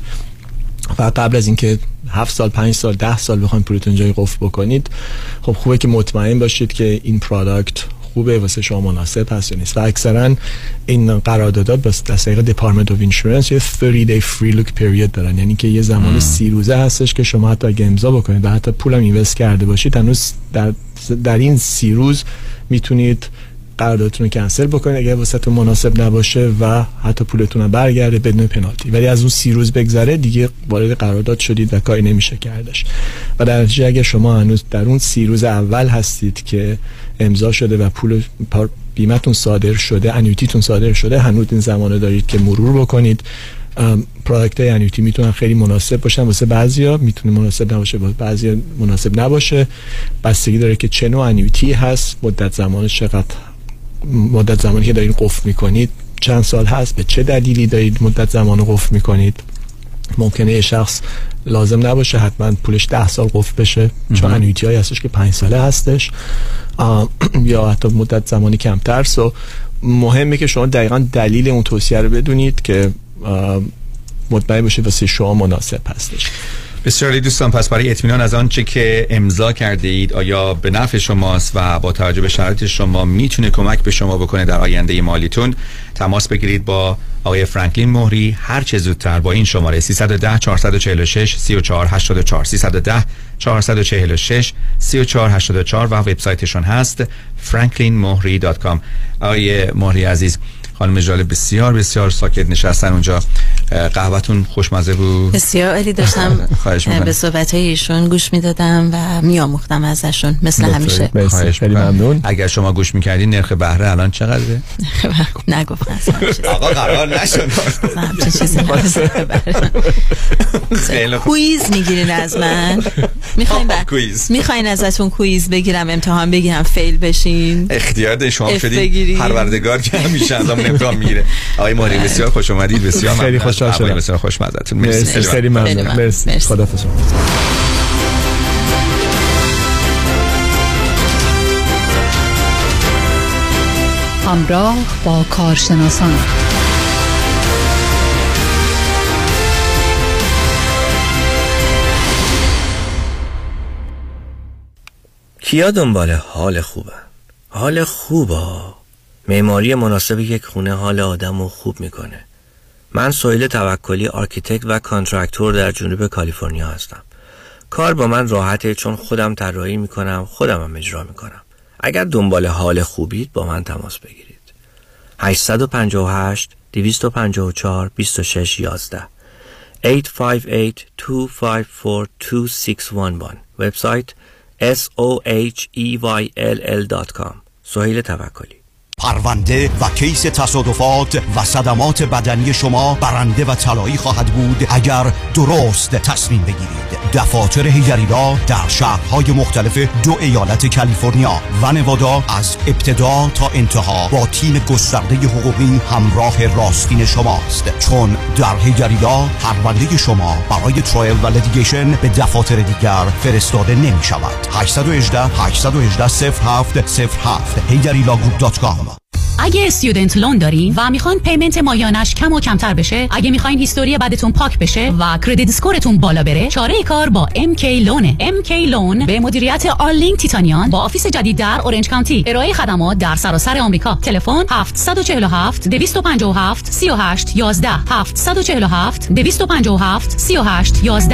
و قبل از اینکه هفت سال، پنج سال، ده سال بخواید پولتون جای قفل بکنید، خب خوبه که مطمئن باشید که این پروداکت خوبه واسه شما، مناسب هست یا نیست. و اکثرا این قراردادات با دست طریق دپارتمنت اف اینشورنس یه سی دی فری لوک پیریود دارن، یعنی که یه زمان سی روزه هستش که شما حتی اگه امضا بکنید و حتی پولم اینوست کرده باشید، هنوز در در این سی روز میتونید قراردادتون رو کنسل بکنید اگه واسهتون مناسب نباشه و حتی پولتون رو برگرده بدون پنالتی، ولی از اون سی روز بگذره دیگه وارد قرارداد شدید و کاری نمیشه کردش. و در نتیجه اگه شما هنوز در اون سی روز اول هستید که امضا شده و پول بیمتون صادر شده، انویتیتون صادر شده، هنوز این زمانه دارید که مرور بکنید. پروداکت های انویتی میتونن خیلی مناسب باشن واسه بعضیا، میتونه مناسب نباشه واسه بعضیا، مناسب نباشه. بستگی داره که چه نوع انویتی هست، مدت زمانش چقدر، مدت زمانی که دارید قفل میکنید چند سال هست، به چه دلیلی دارید مدت زمان قفل میکنید. ممکنه یه شخص لازم نباشه حتما پولش ده سال قفل بشه، چون انویتی هایی هستش که پنج ساله هستش یا حتی مدت زمانی کمتر. سو مهمه که شما دقیقا دلیل اون توصیه رو بدونید که مطمئن باشه واسه شما مناسب هستش. بسیاری دوستان، پس برای اطمینان از آنچه که امضا کرده اید آیا به نفع شماست و با توجه به شرایط شما میتونه کمک به شما بکنه در آینده مالیتون، تماس بگیرید با آقای فرانکلین مهری هر چه زودتر با این شماره سه یک صفر چهار چهار شش سه چهار هشت چهار سه یک صفر چهار چهار شش سه چهار هشت چهار و وبسایتشون هست فرانکلین مهری دات کام. آقای مهری عزیز، خانم جالب بسیار بسیار ساکت نشستن اونجا، قهوه‌تون خوشمزه بود؟ بسیار عالی، داشتم به صحبت‌های ایشون گوش میدادم و میاموختم ازشون مثل همیشه. خواهش ممنون. اگر شما گوش میکردین نرخ بهره الان چقدره؟ نگفت اصلا. آقا قرار نشد. همچین چیزی نبود. کویز میگیرین از من؟ میخواین کویز؟ میخواین ازتون کویز بگیرم، امتحان بگیرم، فیل بشین؟ اختیار شما شدی. پروردگار که همیشه امکان میگیره. آقای مهری بسیار خوش اومدید، بسیار خیلی خوشحال شدم، بسیار خوشمزه‌تون. مرسی، خیلی ممنون، مرسی، خداحافظ. همراه با کارشناسان کیا دنبال حال خوبه؟ حال خوبه معماری مناسب یک خونه حال آدمو خوب میکنه. من سهیل توکلی، آرکیتکت و کانترکتور در جنوب کالیفرنیا هستم. کار با من راحته چون خودم طراحی میکنم، خودم هم اجرا میکنم. اگر دنبال حال خوبید با من تماس بگیرید. هشت پنج هشت دو پنج چهار دو شش یک یک هشت پنج هشت دو پنج چهار دو شش یک یک وبسایت soheyll دات کام. سهیل توکلی. پرونده و کیس تصادفات و صدمات بدنی شما برنده و طلایی خواهد بود اگر درست تصمیم بگیرید. دفاتر هیگریلا در شهرهای مختلف دو ایالت کالیفرنیا و نوادا از ابتدا تا انتها با تیم گسترده حقوقی همراه راستین شماست، چون در هیگریلا پرونده شما برای ترایل و لیتیگیشن به دفاتر دیگر فرستاده نمی شود. هشت یک هشت هشت یک هشت صفر هفت صفر هفت هیگریلا گروپ دات کام. اگه استودنت لون دارین و میخوان پیمنت مایانش کم و کمتر بشه، اگه میخواین هیستوری بدتون پاک بشه و کردیت اسکورتون بالا بره، چاره کار با امکی لونه. امکی لون به مدیریت آرلینگ تیتانیان با آفیس جدید در اورنج کانتی، ارائه خدمات در سراسر آمریکا. تلفن هفت چهار هفت دو پنج هفت سه هشت یک یک هفت چهار هفت دو پنج هفت سه هشت یک یک.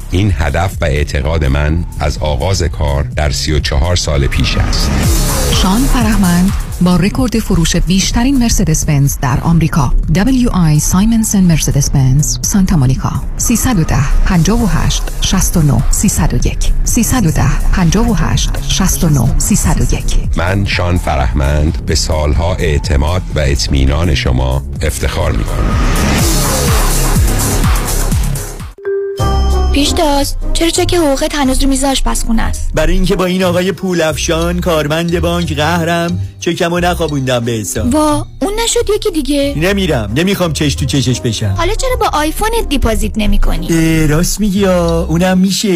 این هدف و اعتقاد من از آغاز کار در سی و چهار سال پیش است. شان فرهمند با رکورد فروش بیشترین مرسدس بنز در آمریکا. دبلیو آی سایمنسن مرسدس بنز سانتا مونیکا. سه یک صفر پنج هشت شش نه سه صفر یک سه یک صفر پنج هشت شش نه سه صفر یک. من شان فرهمند به سالها اعتماد و اطمینان شما افتخار می‌کنم. پیشتاز چرا چک حقوقت هنوز رو میز آشپزخونه است؟ برای اینکه با این آقای پولافشان کارمند بانک قهرم چکمو نخوابوندم به حساب. وا اون نشد یکی دیگه. نمیرم، نمیخوام چش تو چشش بشم. حالا چرا با آیفونت دیپوزیت نمی‌کنی؟ راست میگی، اونم میشه.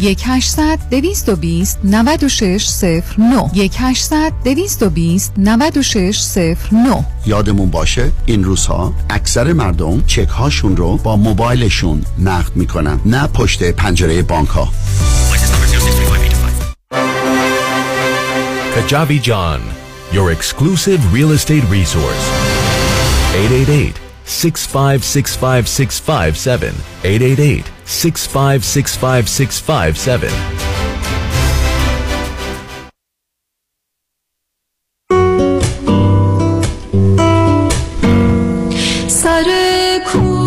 یک هشتصد دویست و بیست نود و شش صفر نه یک هشتصد دویست و بیست نود و شش صفر نه. یادمون باشه این روزها اکثر مردم چک هاشون رو با موبایلشون نقد میکنن، نه پشت پنجره بانک ها. Kajabi John, your exclusive real estate resource. هشت هشت هشت شش پنج شش پنج شش پنج هفت هشت هشت هشت شش پنج شش پنج شش پنج هفت. سر کو